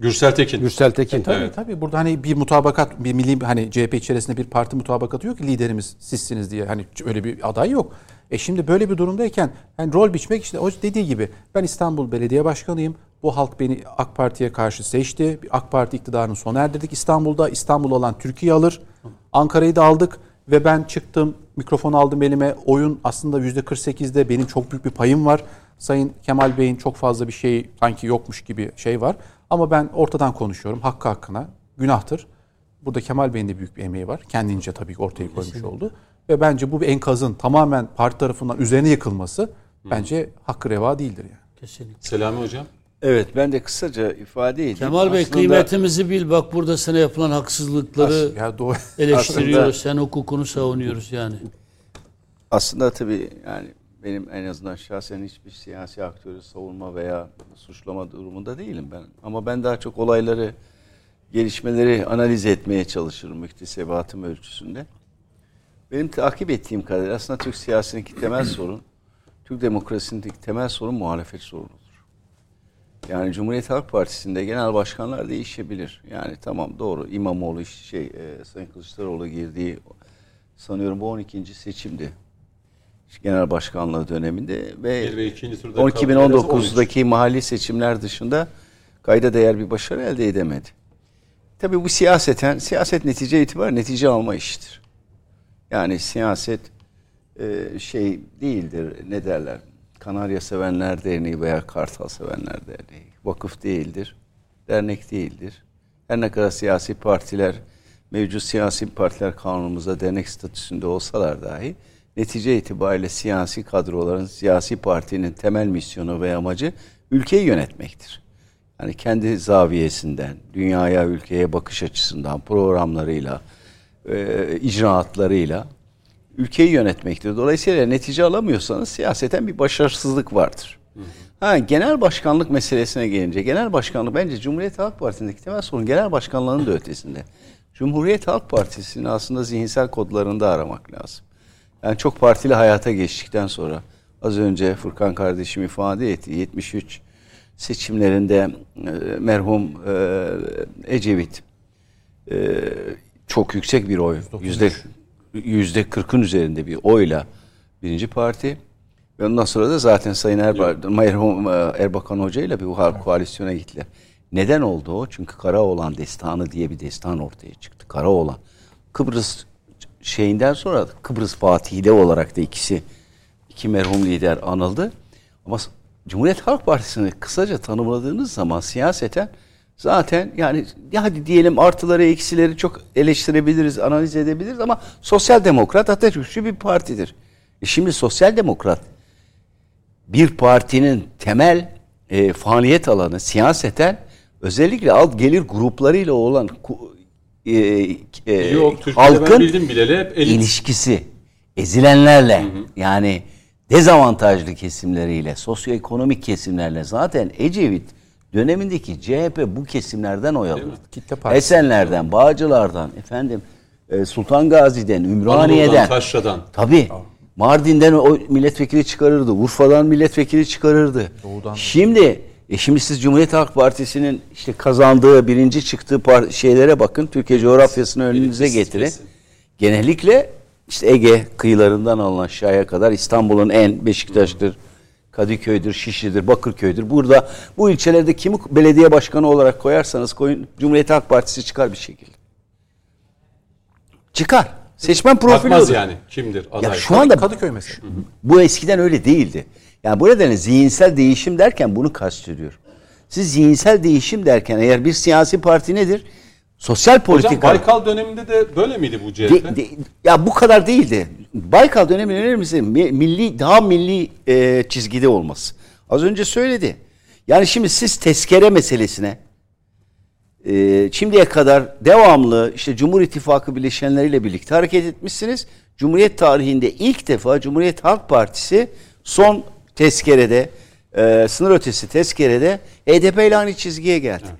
Gürsel Tekin. Tabii burada hani bir mutabakat bir milli hani CHP içerisinde bir parti mutabakatı yok ki liderimiz sizsiniz diye hani öyle bir aday yok. Şimdi böyle bir durumdayken yani rol biçmek, işte o dediği gibi, ben İstanbul Belediye Başkanıyım. Bu halk beni AK Parti'ye karşı seçti. AK Parti iktidarını sona erdirdik. İstanbul'da İstanbul olan Türkiye alır. Ankara'yı da aldık ve ben çıktım, mikrofonu aldım elime. Oyun aslında %48'de benim çok büyük bir payım var. Sayın Kemal Bey'in çok fazla bir şey sanki yokmuş gibi şey var. Ama ben ortadan konuşuyorum, hakkı hakkına. Günahtır. Burada Kemal Bey'in de büyük bir emeği var. Kendince tabii ki ortaya koymuş oldu. Ve bence bu bir enkazın tamamen parti tarafından üzerine yıkılması bence hakkı reva değildir yani. Kesinlikle. Selami Hocam. Evet, ben de kısaca ifade edeyim. Kemal Bey, aslında kıymetimizi bil. Bak, burada sana yapılan haksızlıkları eleştiriyoruz. Sen hukukunu savunuyoruz yani. Aslında tabii yani benim en azından şahsen hiçbir siyasi aktörü savunma veya suçlama durumunda değilim ben. Ama ben daha çok olayları, gelişmeleri analiz etmeye çalışırım müktesebatım ölçüsünde. Benim takip ettiğim kadarıyla aslında Türk siyasetindeki temel sorun, Türk demokrasisindeki temel sorun muhalefet sorunudur. Yani Cumhuriyet Halk Partisi'nde genel başkanlar değişebilir. Yani tamam, doğru, İmamoğlu Sayın Kılıçdaroğlu girdiği sanıyorum bu 12. seçimdi. Genel başkanlığı döneminde ve 2019'daki mahalli seçimler dışında kayda değer bir başarı elde edemedi. Tabii bu siyaset netice itibariyle netice alma işidir. Yani siyaset şey değildir, ne derler, Kanarya Sevenler Derneği veya Kartal Sevenler Derneği, vakıf değildir, dernek değildir. Her ne kadar siyasi partiler, mevcut siyasi partiler kanunumuza dernek statüsünde olsalar dahi, netice itibariyle siyasi kadroların, siyasi partinin temel misyonu ve amacı ülkeyi yönetmektir. Yani kendi zaviyesinden, dünyaya, ülkeye bakış açısından, programlarıyla, icraatlarıyla ülkeyi yönetmektir. Dolayısıyla netice alamıyorsanız siyaseten bir başarısızlık vardır. Genel başkanlık meselesine gelince, genel başkanlık bence Cumhuriyet Halk Partisi'ndeki temel sorun genel başkanlığının da ötesinde. Cumhuriyet Halk Partisi'nin aslında zihinsel kodlarını da aramak lazım. Yani çok partili hayata geçtikten sonra, az önce Furkan kardeşim ifade etti, 73 seçimlerinde merhum Ecevit çok yüksek bir oy, %40'ın üzerinde bir oyla birinci parti. Ve ondan sonra da zaten Sayın merhum Erbakan Hoca ile bir koalisyona gittiler. Neden oldu o? Çünkü Karaoğlan Destanı diye bir destan ortaya çıktı. Karaoğlan, Kıbrıs şeyinden sonra Kıbrıs Fatihli olarak da iki merhum lider anıldı. Ama Cumhuriyet Halk Partisi'ni kısaca tanımladığınız zaman siyaseten zaten yani hadi diyelim artıları eksileri çok eleştirebiliriz, analiz edebiliriz ama sosyal demokrat Atatürkçü bir partidir. Şimdi sosyal demokrat bir partinin temel faaliyet alanı siyaseten özellikle alt gelir gruplarıyla olan halkın ilişkisi, ezilenlerle, yani dezavantajlı kesimleriyle, sosyoekonomik kesimlerle. Zaten Ecevit dönemindeki CHP bu kesimlerden oy alırdı. Esenler'den, Bağcılar'dan, Sultan Gazi'den, Ümraniye'den, Taşra'dan. Tabii. Mardin'den o milletvekili çıkarırdı. Urfa'dan milletvekili çıkarırdı. Doğudan. Şimdi siz Cumhuriyet Halk Partisi'nin işte kazandığı, birinci çıktığı şeylere bakın. Türkiye coğrafyasını önünüze getirin. Genellikle işte Ege kıyılarından alınan aşağıya kadar İstanbul'un Beşiktaş'tır, Kadıköy'dür, Şişli'dir, Bakırköy'dür. Burada bu ilçelerde kimi belediye başkanı olarak koyarsanız koyun, Cumhuriyet Halk Partisi çıkar bir şekilde. Çıkar. Seçmen profili bakmaz olur. Yani kimdir aday? Ya şu anda Kadıköy mesela. Bu eskiden öyle değildi. Yani bu nedenle zihinsel değişim derken bunu kastediyor. Siz zihinsel değişim derken eğer bir siyasi parti nedir? Sosyal politika. Hocam Baykal döneminde de böyle miydi bu CHP? Ya bu kadar değildi. Baykal döneminin önemlisi daha milli çizgide olması. Az önce söyledi. Yani şimdi siz tezkere meselesine şimdiye kadar devamlı işte Cumhur İttifakı bileşenleriyle birlikte hareket etmişsiniz. Cumhuriyet tarihinde ilk defa Cumhuriyet Halk Partisi son tezkerede, sınır ötesi tezkerede HDP ile aynı çizgiye geldi. Evet.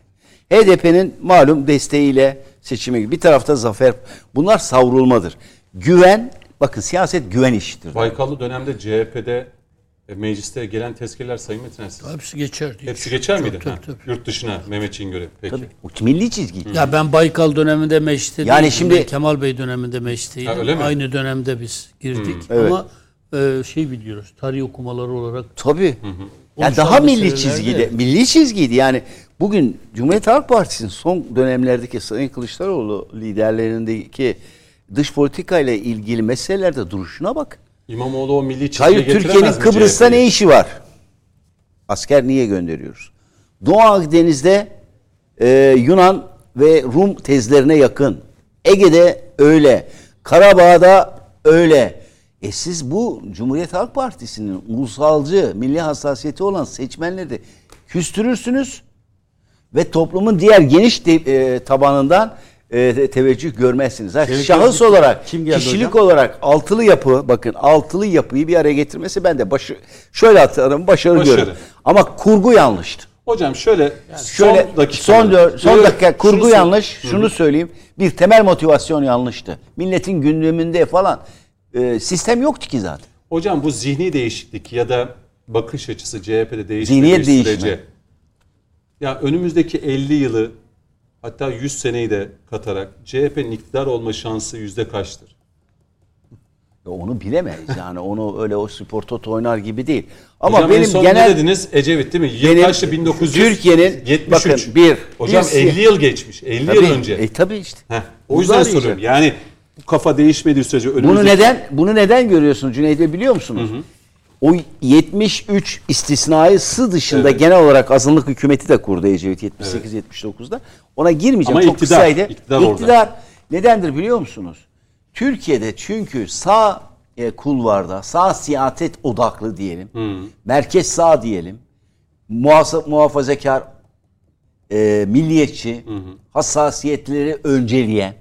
HDP'nin malum desteğiyle seçimi, bir tarafta zafer, bunlar savrulmadır. Güven, bakın siyaset güven işidir. Baykallı dönemde CHP'de mecliste gelen tezkereler Sayın Metiner siz. Hepsi geçer. Hepsi geçer miydi? Tabii. Yurt dışına Mehmetçiğin göre. Peki. Tabii. O milli çizgi. Ya ben Baykal döneminde mecliste değildim. Şimdi Kemal Bey döneminde meclisteydim. Aynı dönemde biz girdik ama şey biliyoruz. Tarih okumaları olarak. Tabii. Hı hı. Yani daha milli çizgide. Milli çizgiydi. Yani bugün Cumhuriyet Halk Partisi'nin son dönemlerdeki Sayın Kılıçdaroğlu liderlerindeki dış politikayla ilgili meselelerde duruşuna bak. İmamoğlu o milli çizgiye getiremez mi? Hayır, Türkiye'nin Kıbrıs'ta ne işi var? Asker niye gönderiyoruz? Doğu Akdeniz'de Yunan ve Rum tezlerine yakın. Ege'de öyle. Karabağ'da öyle. Siz bu Cumhuriyet Halk Partisi'nin ulusalcı, milli hassasiyeti olan seçmenleri de küstürürsünüz ve toplumun diğer geniş tabanından teveccüh görmezsiniz. Ha, şahıs olarak, kişilik hocam? Olarak altılı yapı, bakın altılı yapıyı bir araya getirmesi ben de şöyle atarım, başarı görüyorum. Ama kurgu yanlıştı. Hocam şöyle son dakika kurgu yanlış, şunu söyleyeyim. Bir temel motivasyon yanlıştı. Milletin gündeminde falan sistem yoktu ki zaten. Hocam bu zihni değişiklik ya da bakış açısı CHP'de değiştiği sürece ya önümüzdeki 50 yılı hatta 100 seneyi de katarak CHP'nin iktidar olma şansı yüzde kaçtır? Ya onu bilemeyiz yani onu öyle o spor toto oynar gibi değil. Ama hocam benim genel ne dediniz Ecevit değil mi? Yılbaşı 1973. Türkiye'nin bakın bir hocam 50 yıl geçmiş. 50 tabii, yıl önce. Tabii işte. Heh, o yüzden soruyorum. Yani bu kafa değişmediği sürece önümüzdeki... Bunu neden görüyorsunuz Cüneyt'e biliyor musunuz? Hı hı. O 73 istisnası dışında evet. Genel olarak azınlık hükümeti de kurdu Ecevit 78-79'da. Ona girmeyeceğim. Ama çok kısaydı. İktidar nedendir biliyor musunuz? Türkiye'de çünkü sağ kulvarda, sağ siyaset odaklı diyelim, merkez sağ diyelim, muhafazakar, milliyetçi, hassasiyetleri önceleyen,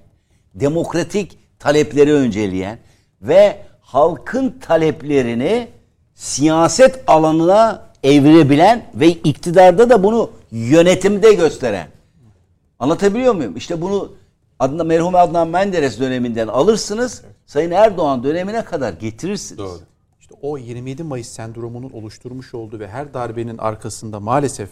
demokratik talepleri önceleyen ve halkın taleplerini siyaset alanına evirebilen ve iktidarda da bunu yönetimde gösteren. Anlatabiliyor muyum? İşte bunu merhum Adnan Menderes döneminden alırsınız, evet. Sayın Erdoğan dönemine kadar getirirsiniz. Doğru. İşte o 27 Mayıs sendromunun oluşturmuş olduğu ve her darbenin arkasında maalesef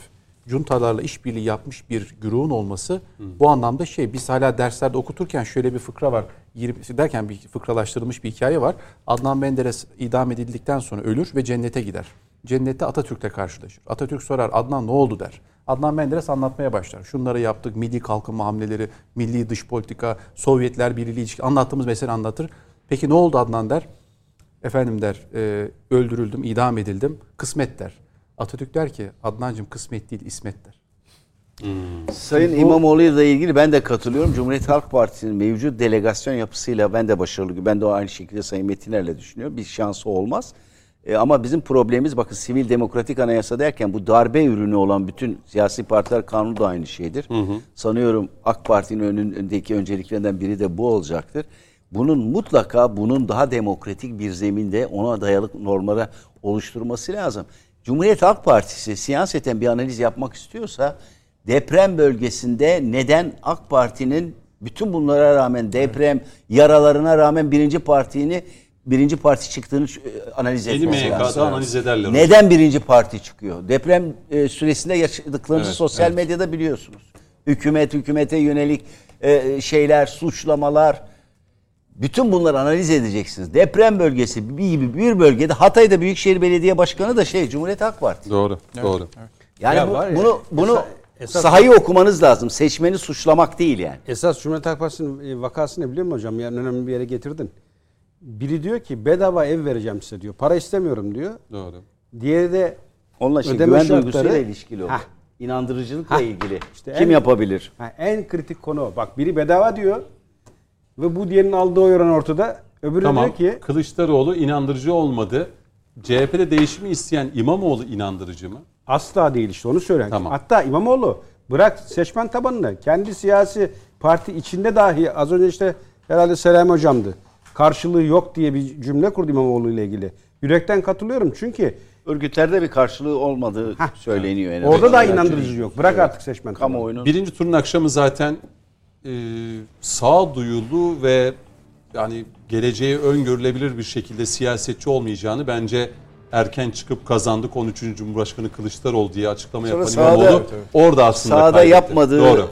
juntalarla işbirliği yapmış bir güruhun olması bu anlamda biz hala derslerde okuturken şöyle bir fıkra var. Derken bir fıkralaştırılmış bir hikaye var. Adnan Menderes idam edildikten sonra ölür ve cennete gider. Cennette Atatürk'le karşılaşır. Atatürk sorar Adnan ne oldu der. Adnan Menderes anlatmaya başlar. Şunları yaptık, milli kalkınma hamleleri, milli dış politika, Sovyetler Birliği ilişki anlattığımız mesele anlatır. Peki ne oldu Adnan der. Efendim der öldürüldüm, idam edildim, kısmet der. Atatürk der ki Adnancığım kısmet değil İsmet der. Sayın İmamoğlu'yla ilgili ben de katılıyorum. Cumhuriyet Halk Partisi'nin mevcut delegasyon yapısıyla ben de başarılı. Ben de aynı şekilde Sayın Metiner'le düşünüyorum. Bir şansı olmaz. Ama bizim problemimiz bakın sivil demokratik anayasa derken bu darbe ürünü olan bütün siyasi partiler kanunu da aynı şeydir. Hı hı. Sanıyorum AK Parti'nin önündeki önceliklerinden biri de bu olacaktır. Bunun daha demokratik bir zeminde ona dayalı normlara oluşturması lazım. Cumhuriyet Halk Partisi siyaseten bir analiz yapmak istiyorsa deprem bölgesinde neden AK Parti'nin bütün bunlara rağmen deprem yaralarına rağmen birinci parti çıktığını analiz etmesi lazım. Analiz ederler. Neden birinci parti çıkıyor? Deprem süresinde yaşadıklarımızı sosyal medyada biliyorsunuz. Hükümete yönelik şeyler, suçlamalar. Bütün bunları analiz edeceksiniz. Deprem bölgesi gibi bir bölgede Hatay'da Büyükşehir Belediye Başkanı da Cumhuriyet Halk Partisi. Doğru. Evet. Yani bunu sahayı okumanız lazım. Seçmeni suçlamak değil yani. Esas Cumhuriyet Halk Partisi'nin vakası ne biliyor musun hocam? Yani önemli bir yere getirdin. Biri diyor ki bedava ev vereceğim size diyor. Para istemiyorum diyor. Doğru. Diğeri de onunla güven duygusuyla ilişkili olur. İnandırıcılıkla ilgili. İşte kim yapabilir? En kritik konu o. Bak biri bedava diyor. Ve bu diğerinin aldığı oy oranı ortada. Öbürü diyor ki... Kılıçdaroğlu inandırıcı olmadı. CHP'de değişimi isteyen İmamoğlu inandırıcı mı? Asla değil işte onu söylüyorum. Tamam. Hatta İmamoğlu bırak seçmen tabanını. Kendi siyasi parti içinde dahi az önce herhalde Selami hocamdı. Karşılığı yok diye bir cümle kurdu İmamoğlu ile ilgili. Yürekten katılıyorum çünkü... Örgütlerde bir karşılığı olmadığı söyleniyor. Yani. Orada da inandırıcı yok. Bırak artık seçmen tabanını. Birinci turun akşamı zaten... sağduyulu ve yani geleceğe öngörülebilir bir şekilde siyasetçi olmayacağını bence erken çıkıp kazandık 13. Cumhurbaşkanı Kılıçdaroğlu diye açıklama yapan İmamoğlu orada aslında sağda kaybetti. Yapmadığı doğru.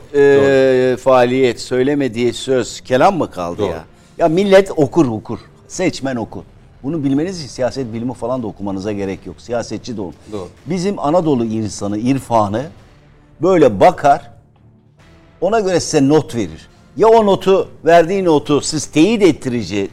Faaliyet, söylemediği söz, kelam mı kaldı doğru. Ya? Ya millet okur. Seçmen okur. Bunu bilmeniz için siyaset bilimi falan da okumanıza gerek yok. Siyasetçi de olun. Doğru. Bizim Anadolu insanı, irfanı böyle bakar, ona göre size not verir. Ya o notu, verdiği notu siz teyit ettirici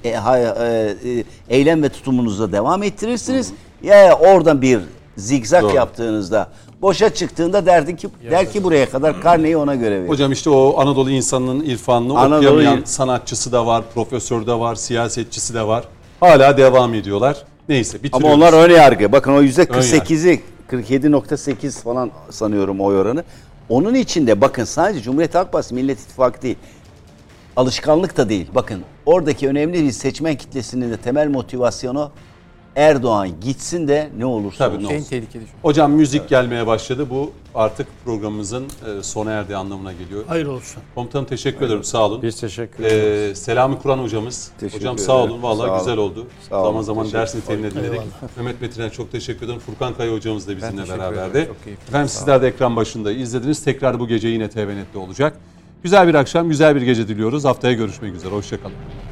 eylem ve tutumunuza devam ettirirsiniz. Hı. Ya oradan bir zigzag Doğru. yaptığınızda, boşa çıktığında der ki buraya kadar karneyi ona göre verir. Hocam işte o Anadolu insanının irfanını okuyamayan sanatçısı da var, profesör de var, siyasetçisi de var. Hala devam ediyorlar. Neyse bitiriyoruz. Ama onlar ön yargı. Bakın o %48'i 47.8 falan sanıyorum oy oranı. Onun içinde bakın sadece Cumhuriyet Halk Partisi, Millet İttifakı değil. Alışkanlık da değil. Bakın oradaki önemli bir seçmen kitlesinin de temel motivasyonu Erdoğan gitsin de ne olursa olsun. En tehlikeli. Hocam müzik gelmeye başladı. Bu artık programımızın sona erdiği anlamına geliyor. Hayır olsun. Komutanım teşekkür ederim. Sağ olun. Biz teşekkür ederiz. Selami Kuran hocamız. Teşekkür hocam ederim. Sağ olun. Vallahi güzel oldu. Zaman zaman ders niteliğine dinledik. Mehmet Metiner çok teşekkür ederim. Furkan Kaya hocamız da bizimle beraberdi. Efendim sizler de ekran başında izlediniz. Tekrar bu gece yine TVNet'te olacak. Güzel bir akşam, güzel bir gece diliyoruz. Haftaya görüşmek üzere. Hoşçakalın.